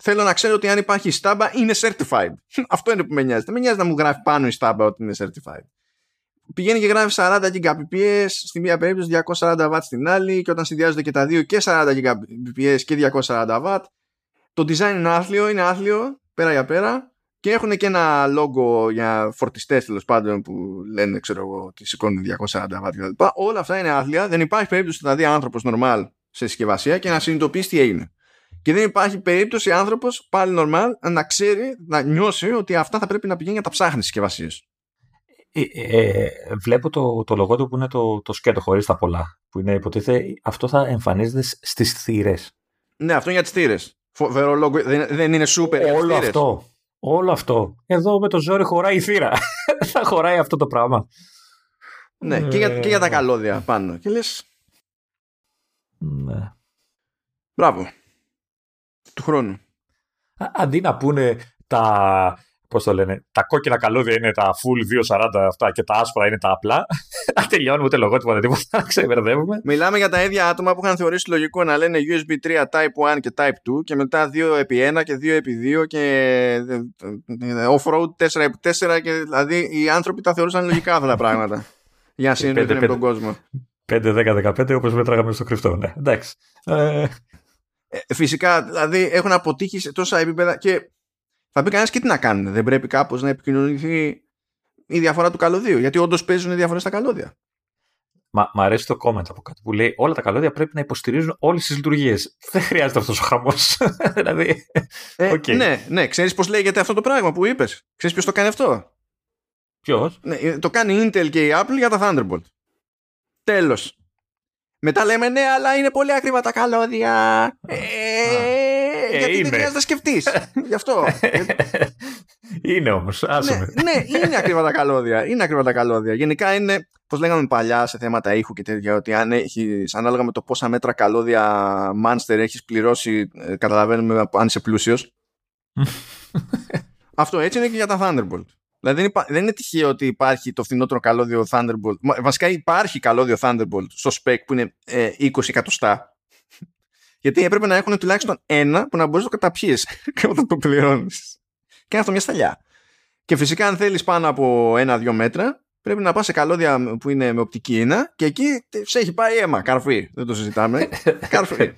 Θέλω να ξέρω ότι αν υπάρχει στάμπα είναι certified. Αυτό είναι που με νοιάζει. Δεν με νοιάζει να μου γράφει πάνω η στάμπα ότι είναι certified. Πηγαίνει και γράφει σαράντα γιγαμπιτ στη μία περίπτωση, διακόσια σαράντα βατ στην άλλη, και όταν συνδυάζονται και τα δύο, και σαράντα γιγαμπιτ και διακόσια σαράντα βατ. Το design είναι άθλιο, είναι άθλιο πέρα για πέρα, και έχουν και ένα logo για φορτιστές τέλος πάντων που λένε, ξέρω εγώ, ότι σηκώνουν διακόσια σαράντα βατ κλπ. Όλα αυτά είναι άθλια. Δεν υπάρχει περίπτωση να δει άνθρωπος normal σε συσκευασία και να συνειδητοποιήσει τι έγινε. Και δεν υπάρχει περίπτωση άνθρωπος πάλι normal να ξέρει, να νιώσει ότι αυτά θα πρέπει να πηγαίνει να τα ψάχνει στις συσκευασίες. Ε, ε, βλέπω το, το λογότυπο που είναι το, το σκέτο χωρίς τα πολλά, που είναι υποτίθεται αυτό θα εμφανίζεται στις θύρες. Ναι, αυτό είναι για τις θύρες. Φοβερό λόγο, δεν, δεν είναι σούπερ για τις θύρες. Όλο αυτό, όλο αυτό. Εδώ με το ζόρι χωράει η θύρα. Θα χωράει αυτό το πράγμα. Ναι, ε... και, για, και για τα καλώδια πάνω. Και λες... Ναι. Μπράβο. Του χρόνου. Α, αντί να πούνε τα... Πώς το λένε, τα κόκκινα καλώδια είναι τα full διακόσια σαράντα αυτά και τα άσπρα είναι τα απλά. Να τελειώνουμε ούτε λογότυπο, ούτε τίποτα, να ξεμπερδεύουμε. Μιλάμε για τα ίδια άτομα που είχαν θεωρήσει λογικό να λένε γιου ες μπι τρία Type ένα και Type δύο και μετά δύο επί ένα και δύο επί δύο και off-road τέσσερα επί τέσσερα. Και... Δηλαδή οι άνθρωποι τα θεωρούσαν λογικά αυτά τα πράγματα για να συνεννοηθούν με τον κόσμο. πέντε, δέκα, δεκαπέντε όπως μετράγαμε στο κρυφτό. Ναι, εντάξει. Ε... Ε, φυσικά, δηλαδή έχουν αποτύχει σε τόσα επίπεδα και. Θα πει κανένας και τι να κάνουν. Δεν πρέπει κάπως να επικοινωνηθεί η διαφορά του καλωδίου, γιατί όντως παίζουν διαφορές στα καλώδια. Μα, μ' αρέσει το comment από κάτω που λέει όλα τα καλώδια πρέπει να υποστηρίζουν όλες τις λειτουργίες. Δεν χρειάζεται αυτός ο χαμός. Δηλαδή, ε, okay. Ναι, ναι. Ξέρεις πώς λέγεται αυτό το πράγμα που είπες? Ξέρεις ποιος το κάνει αυτό? Ποιος? Ναι, το κάνει η Intel και η Apple για τα Thunderbolt. Τέλος. Μετά λέμε ναι, αλλά είναι πολύ ακριβά τα καλώδια. Ε, ε, γιατί είναι. Δεν χρειάζεται να σκεφτείς. Γι' αυτό. Είναι όμως, άσε με. Ναι, ναι, είναι ακριβά τα καλώδια. Είναι ακριβά τα καλώδια. Γενικά είναι, πώς λέγαμε παλιά σε θέματα ήχου και τέτοια, ότι αν έχεις, ανάλογα με το πόσα μέτρα καλώδια Monster έχεις πληρώσει, καταλαβαίνουμε αν είσαι πλούσιος. Αυτό έτσι είναι και για τα Thunderbolt. Δηλαδή δεν, υπά... δεν είναι τυχαίο ότι υπάρχει το φθηνότερο καλώδιο Thunderbolt. Βασικά υπάρχει καλώδιο Thunderbolt στο spec που είναι ε, είκοσι εκατοστά. Γιατί έπρεπε να έχουν τουλάχιστον ένα που να μπορείς να το καταπιείς όταν το πληρώνεις. Κάνε αυτό μια σταλιά. Και φυσικά αν θέλεις πάνω από ένα δύο μέτρα πρέπει να πας σε καλώδια που είναι με οπτική ίνα και εκεί σε έχει πάει αίμα. Καρφί. Δεν το συζητάμε. Καρφί.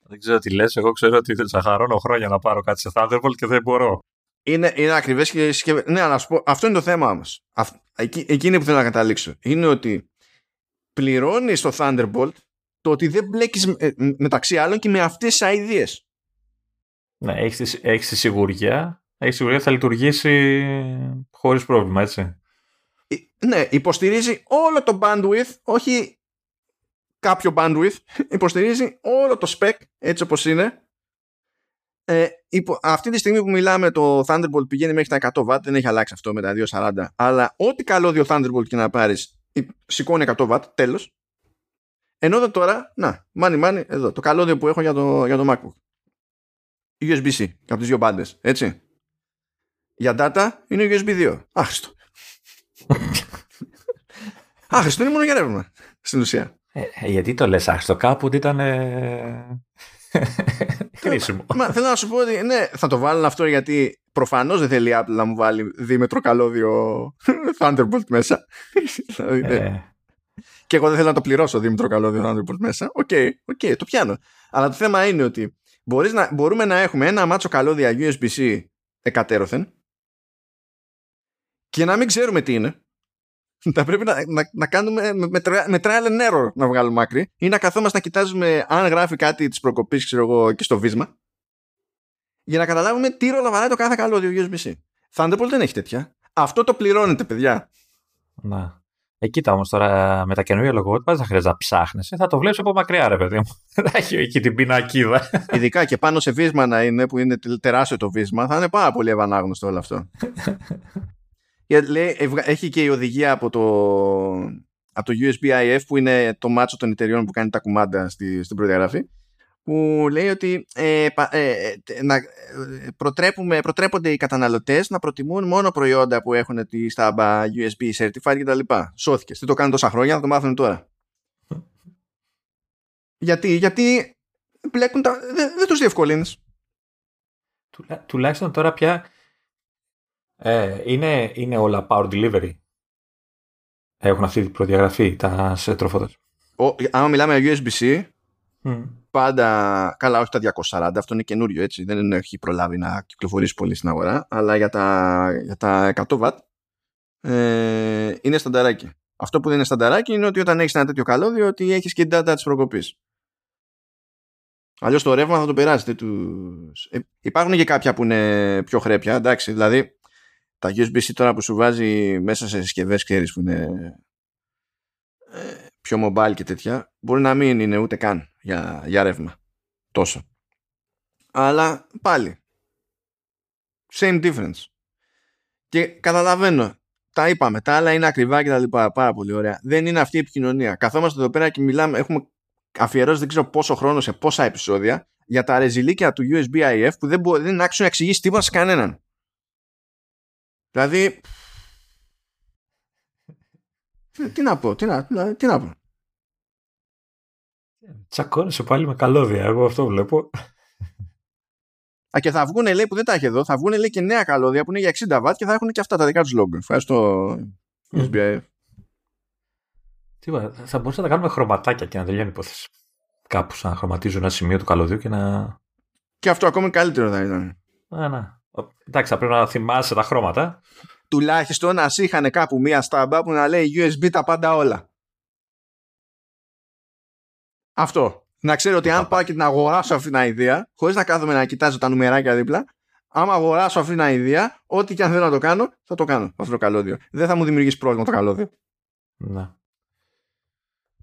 Δεν ξέρω τι λες. Εγώ ξέρω ότι θα χαρώνω χρόνια να πάρω κάτι σε Thunderbolt και δεν μπορώ. Είναι, είναι ακριβές και συσκευές. Ναι, αλλά σου πω, αυτό είναι το θέμα όμως. Εκεί, εκεί είναι που θέλω να καταλήξω. Είναι ότι πληρώνεις το Thunderbolt το ότι δεν μπλέκεις με, μεταξύ άλλων και με αυτές τις αηδίες. Ναι, έχεις, έχεις τη σιγουριά. Έχεις τη σιγουριά ότι θα λειτουργήσει χωρίς πρόβλημα, έτσι. Ναι, υποστηρίζει όλο το bandwidth, όχι κάποιο bandwidth. Υποστηρίζει όλο το spec, έτσι όπως είναι. Ε, υπο, αυτή τη στιγμή που μιλάμε το Thunderbolt πηγαίνει μέχρι τα εκατό βατ. Δεν έχει αλλάξει αυτό με τα διακόσια σαράντα. Αλλά ό,τι καλώδιο Thunderbolt και να πάρεις σηκώνει εκατό βατ, τέλος. Ενώ εδώ τώρα, να, μάνι μάνι εδώ, το καλώδιο που έχω για το, για το MacBook γιου ες μπι-C από τις δύο μπάντες, έτσι. Για data είναι γιου ες μπι δύο. Άχρηστο. Άχρηστο είναι μόνο για ρεύμα στην ουσία. ε, Γιατί το λες άχρηστο? Κάπου ήταν ε... Κρίσιμο. Μα, θέλω να σου πω ότι ναι, θα το βάλω αυτό γιατί προφανώς δεν θέλει η Apple να μου βάλει δίμετρο καλώδιο Thunderbolt μέσα. Δηλαδή, ναι. ε. Και εγώ δεν θέλω να το πληρώσω δίμετρο καλώδιο Thunderbolt μέσα. Οκ, okay, okay, το πιάνω. Αλλά το θέμα είναι ότι μπορείς να, μπορούμε να έχουμε ένα μάτσο καλώδια γιου ες μπι-C εκατέρωθεν και να μην ξέρουμε τι είναι. Θα πρέπει να, να, να κάνουμε με, με trial and error να βγάλουμε άκρη ή να καθόμαστε να κοιτάζουμε αν γράφει κάτι της προκοπής, ξέρω εγώ, και στο βίσμα για να καταλάβουμε τι ρόλο βαράει το κάθε καλώδιο γιου ες μπι-C. Thunderbolt δεν έχει τέτοια. Αυτό το πληρώνετε, παιδιά. Να. Ε, κοίτα όμως τώρα με τα καινούργια λογότυπα δεν χρειάζεται να ψάχνεσαι. Θα το βλέπεις από μακριά, ρε παιδί μου. Θα έχει εκεί την πινακίδα. Ειδικά και πάνω σε βίσμα να είναι, που είναι τεράστιο το βίσμα, θα είναι πάρα πολύ ευανάγνωστο όλο αυτό. Λέει, έχει και η οδηγία από το, από το γιου ες μπι άι εφ, που είναι το μάτσο των εταιριών που κάνει τα κουμάντα στη, στην προδιαγραφή, που λέει ότι ε, ε, να προτρέπουμε, προτρέπονται οι καταναλωτές να προτιμούν μόνο προϊόντα που έχουν τη στάμπα γιου ες μπι Certified κτλ. Σώθηκες. Τι το κάνουν τόσα χρόνια, θα το μάθουν τώρα. Γιατί, γιατί μπλέκουν τα, δεν, δεν τους διευκολύνεις. Τουλά, τουλάχιστον τώρα πια ε, είναι, είναι όλα power delivery. Έχουν αυτή την προδιαγραφή τα τροφόδες. Αν μιλάμε για γιου ες μπι-C, mm. πάντα, καλά, όχι τα διακόσια σαράντα, αυτό είναι καινούριο, έτσι, δεν έχει προλάβει να κυκλοφορήσει πολύ στην αγορά, αλλά για τα, για τα εκατό watt ε, είναι στανταράκι. Αυτό που δεν είναι στανταράκι είναι ότι όταν έχεις ένα τέτοιο καλώδιο, ότι έχεις και data της προκοπής. Αλλιώς το ρεύμα θα το περάσετε. Τους... Ε, υπάρχουν και κάποια που είναι πιο χρέπια, εντάξει, δηλαδή τα γιου ες μπι-C τώρα που σου βάζει μέσα σε συσκευές, ξέρεις, που είναι ε, πιο mobile και τέτοια, μπορεί να μην είναι ούτε καν για, για ρεύμα τόσο. Αλλά πάλι same difference. Και καταλαβαίνω, τα είπαμε, τα άλλα είναι ακριβά και τα λοιπά, πάρα πολύ ωραία. Δεν είναι αυτή η επικοινωνία. Καθόμαστε εδώ πέρα και μιλάμε, έχουμε αφιερώσει δεν ξέρω πόσο χρόνο σε πόσα επεισόδια για τα ρεζιλίκια του γιου ες μπι άι εφ που δεν, μπορεί, δεν άξιζε να εξηγήσει τίποτα σε κανέναν. Δηλαδή, τι να πω, τι να, τι να πω. Τσακώνεσαι πάλι με καλώδια, εγώ αυτό βλέπω. Α, και θα βγουν, λέει, που δεν τα έχει εδώ, θα βγουν, λέει, και νέα καλώδια που είναι για εξήντα βατ και θα έχουν και αυτά τα δικά τους logo. Ευχαριστώ, γιου ες μπι άι εφ. Τι είπα, θα μπορούσαμε να τα κάνουμε χρωματάκια και να τελειώνει η υπόθεση. Κάπου να χρωματίζουν ένα σημείο του καλωδίου και να... Και αυτό ακόμη καλύτερο θα ήταν. Α, να. Εντάξει, θα πρέπει να θυμάσαι τα χρώματα. Τουλάχιστον να είχαν κάπου μία στάμπα που να λέει γιου ες μπι τα πάντα όλα. Αυτό. Να ξέρω ότι αν πάω και την αγοράσω αυτή την ιδέα, χωρίς να κάθομαι να κοιτάζω τα νουμεράκια δίπλα, άμα αγοράσω αυτή την ιδέα, ό,τι και αν θέλω να το κάνω, θα το κάνω αυτό το καλώδιο. Δεν θα μου δημιουργήσει πρόβλημα το καλώδιο. Να.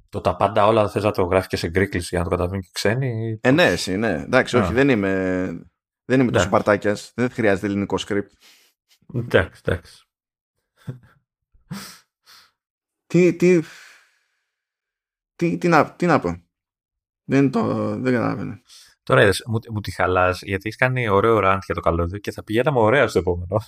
Το τα πάντα όλα θες να το γράφει και σε γκρίκληση για να το καταλαβαίνουν και ξένοι. Ε, ναι, εσύ, ναι. Εντάξει, όχι, δεν είμαι. Δεν είμαι τόσο παρτάκιας. Δεν χρειάζεται ελληνικό script. Εντάξει, εντάξει. Τι, τι, τι, τι, να, τι να πω. Δεν το δεν καταλαβαίνω. Τώρα είδες, μου, μου τη χαλάς, γιατί έχεις κάνει ωραίο ραντ για το καλώδιο και θα πηγαίναμε ωραία στο επόμενο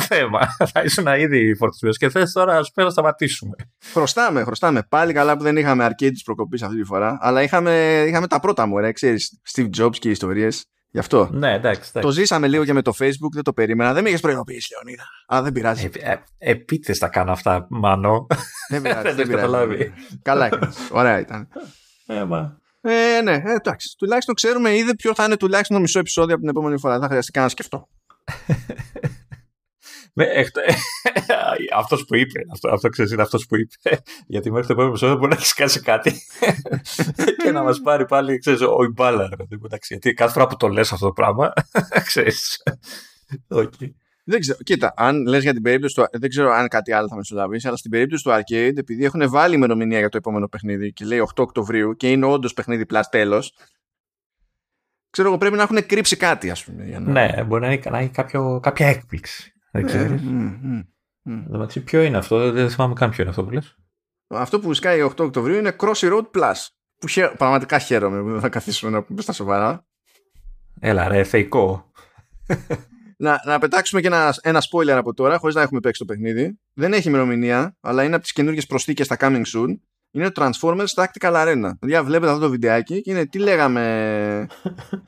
θέμα. Θα ήσουν ήδη φορτισμένος και θες τώρα ας πέρα σταματήσουμε. Χρωστάμε, χρωστάμε. Πάλι καλά που δεν είχαμε αρκετή της προκοπής αυτή τη φορά, αλλά είχαμε, είχαμε τα πρώτα μου, ρε, ξέρεις, Steve Jobs και οι ιστορίες. Γι' αυτό. Ναι, εντάξει, εντάξει. Το ζήσαμε λίγο και με το Facebook, δεν το περίμενα. Δεν με είχες προειδοποιήσει, Λεωνίδα. Α, δεν πειράζει. Ε, ε, επίτες τα κάνω αυτά, μάνο. Δεν πειράζει. Δεν, δεν το καταλάβει. Καλά έκανες. Ωραία ήταν. Ε, μα. Ε, ναι, ε, εντάξει. Τουλάχιστον ξέρουμε ήδη ποιο θα είναι τουλάχιστον το μισό επεισόδιο από την επόμενη φορά. Δεν θα χρειαστεί καν να σκεφτώ. Ναι, αυτός που είπε. Αυτό, αυτό ξέρεις, είναι αυτός που είπε. Γιατί μέχρι το επόμενο επεισόδιο μπορεί να έχει σκάσει κάτι και να μας πάρει πάλι, ξέρεις, ο Ιμπάλα. Γιατί κάθε φορά που το λες αυτό το πράγμα, ξέρεις. Okay. Δεν ξέρω. Κοίτα, αν λες για την περίπτωση του. Δεν ξέρω αν κάτι άλλο θα μεσολαβήσει, αλλά στην περίπτωση του Arcade, επειδή έχουν βάλει ημερομηνία για το επόμενο παιχνίδι και λέει οκτώ Οκτωβρίου και είναι όντως παιχνίδι πλάς τέλος. Ξέρω εγώ, πρέπει να έχουν κρύψει κάτι, ας πούμε. Για να... Ναι, μπορεί να έχει, να έχει κάποιο, κάποια έκπληξη. Δεν ξέρεις. Mm, mm, mm. Δηλαδή, ποιο είναι αυτό, δεν θυμάμαι καν ποιο είναι αυτό που λες. Αυτό που σκάει οκτώ Οκτωβρίου είναι Crossy Road Plus. Που χαίρο, πραγματικά χαίρομαι που θα καθίσουμε να πούμε στα σοβαρά. Έλα, ρε, θεϊκό. να, να πετάξουμε και ένα, ένα spoiler από τώρα, χωρίς να έχουμε παίξει το παιχνίδι. Δεν έχει ημερομηνία, αλλά είναι από τις καινούργιες προσθήκες στα Coming Soon. Είναι Transformers Tactical Arena. Δηλαδή, βλέπετε αυτό το βιντεάκι και είναι τι λέγαμε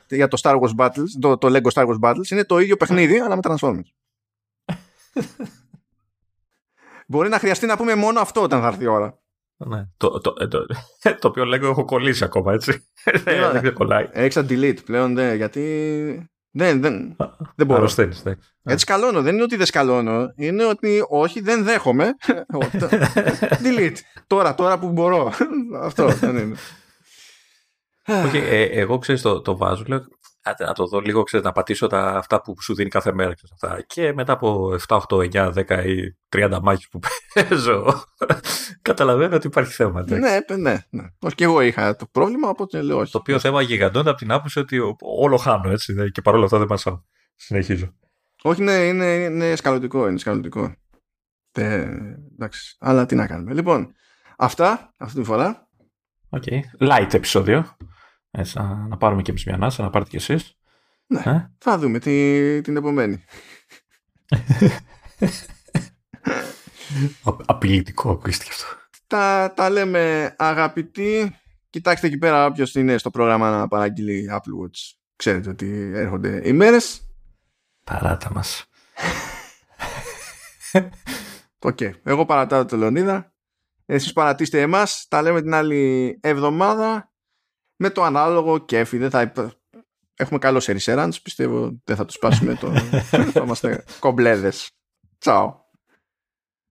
για το, Star Wars Battles, το, το Lego Star Wars Battles. Είναι το ίδιο παιχνίδι, αλλά με Transformers. Μπορεί να χρειαστεί να πούμε μόνο αυτό όταν θα έρθει η ώρα. Ναι. Το, το, το, το οποίο λέγω έχω κολλήσει ακόμα, έτσι. Δεν ξεκολλάει. Έξα delete πλέον, ναι, γιατί δεν, δεν, δεν μπορώ. Αρρωσταίνεις, ναι. Έτσι σκαλώνω. Δεν είναι ότι δεν σκαλώνω. Είναι ότι όχι, δεν δέχομαι. Delete. Τώρα, τώρα που μπορώ. Αυτό δεν είναι. Όχι, εγώ ξέρεις το βάζω. Άντε να το δω λίγο, ξέρεις, να πατήσω τα, αυτά που σου δίνει κάθε μέρα. Ξέρεις, αυτά. Και μετά από εφτά, οκτώ, εννιά, δέκα ή τριάντα μάχες που παίζω, καταλαβαίνω ότι υπάρχει θέμα. Ναι, ναι, ναι. Όχι, και εγώ είχα το πρόβλημα, οπότε λέω όχι. Το οποίο θέμα γιγαντώνεται από την άποψη ότι όλο χάνω, έτσι, και παρόλα αυτά δεν μασάω. Συνεχίζω. Όχι, ναι, είναι, είναι σκαλωτικό, είναι σκαλωτικό. Ε, εντάξει, αλλά τι να κάνουμε. Λοιπόν, αυτά, αυτή τη φορά. Οκ, okay. Light επεισόδιο. Έτσι, να, να πάρουμε και εμείς μια ανάσα, να πάρετε κι εσείς. Ναι, ε? Θα δούμε τη, την επομένη. Α, απειλητικό ακούστηκε αυτό. Τα, τα λέμε, αγαπητοί. Κοιτάξτε εκεί πέρα όποιος είναι στο πρόγραμμα να παραγγείλει Apple Watch. Ξέρετε ότι έρχονται οι μέρες. Παράτα μας. Οκ, okay. Εγώ παρατάω τον Λεωνίδα. Εσείς παρατήστε εμάς. Τα λέμε την άλλη εβδομάδα. Με το ανάλογο κέφι. Δεν θα υπα... Έχουμε καλό series errands. Πιστεύω δεν θα τους πάσουμε το... Θα είμαστε κομπλέδες. Τσάου.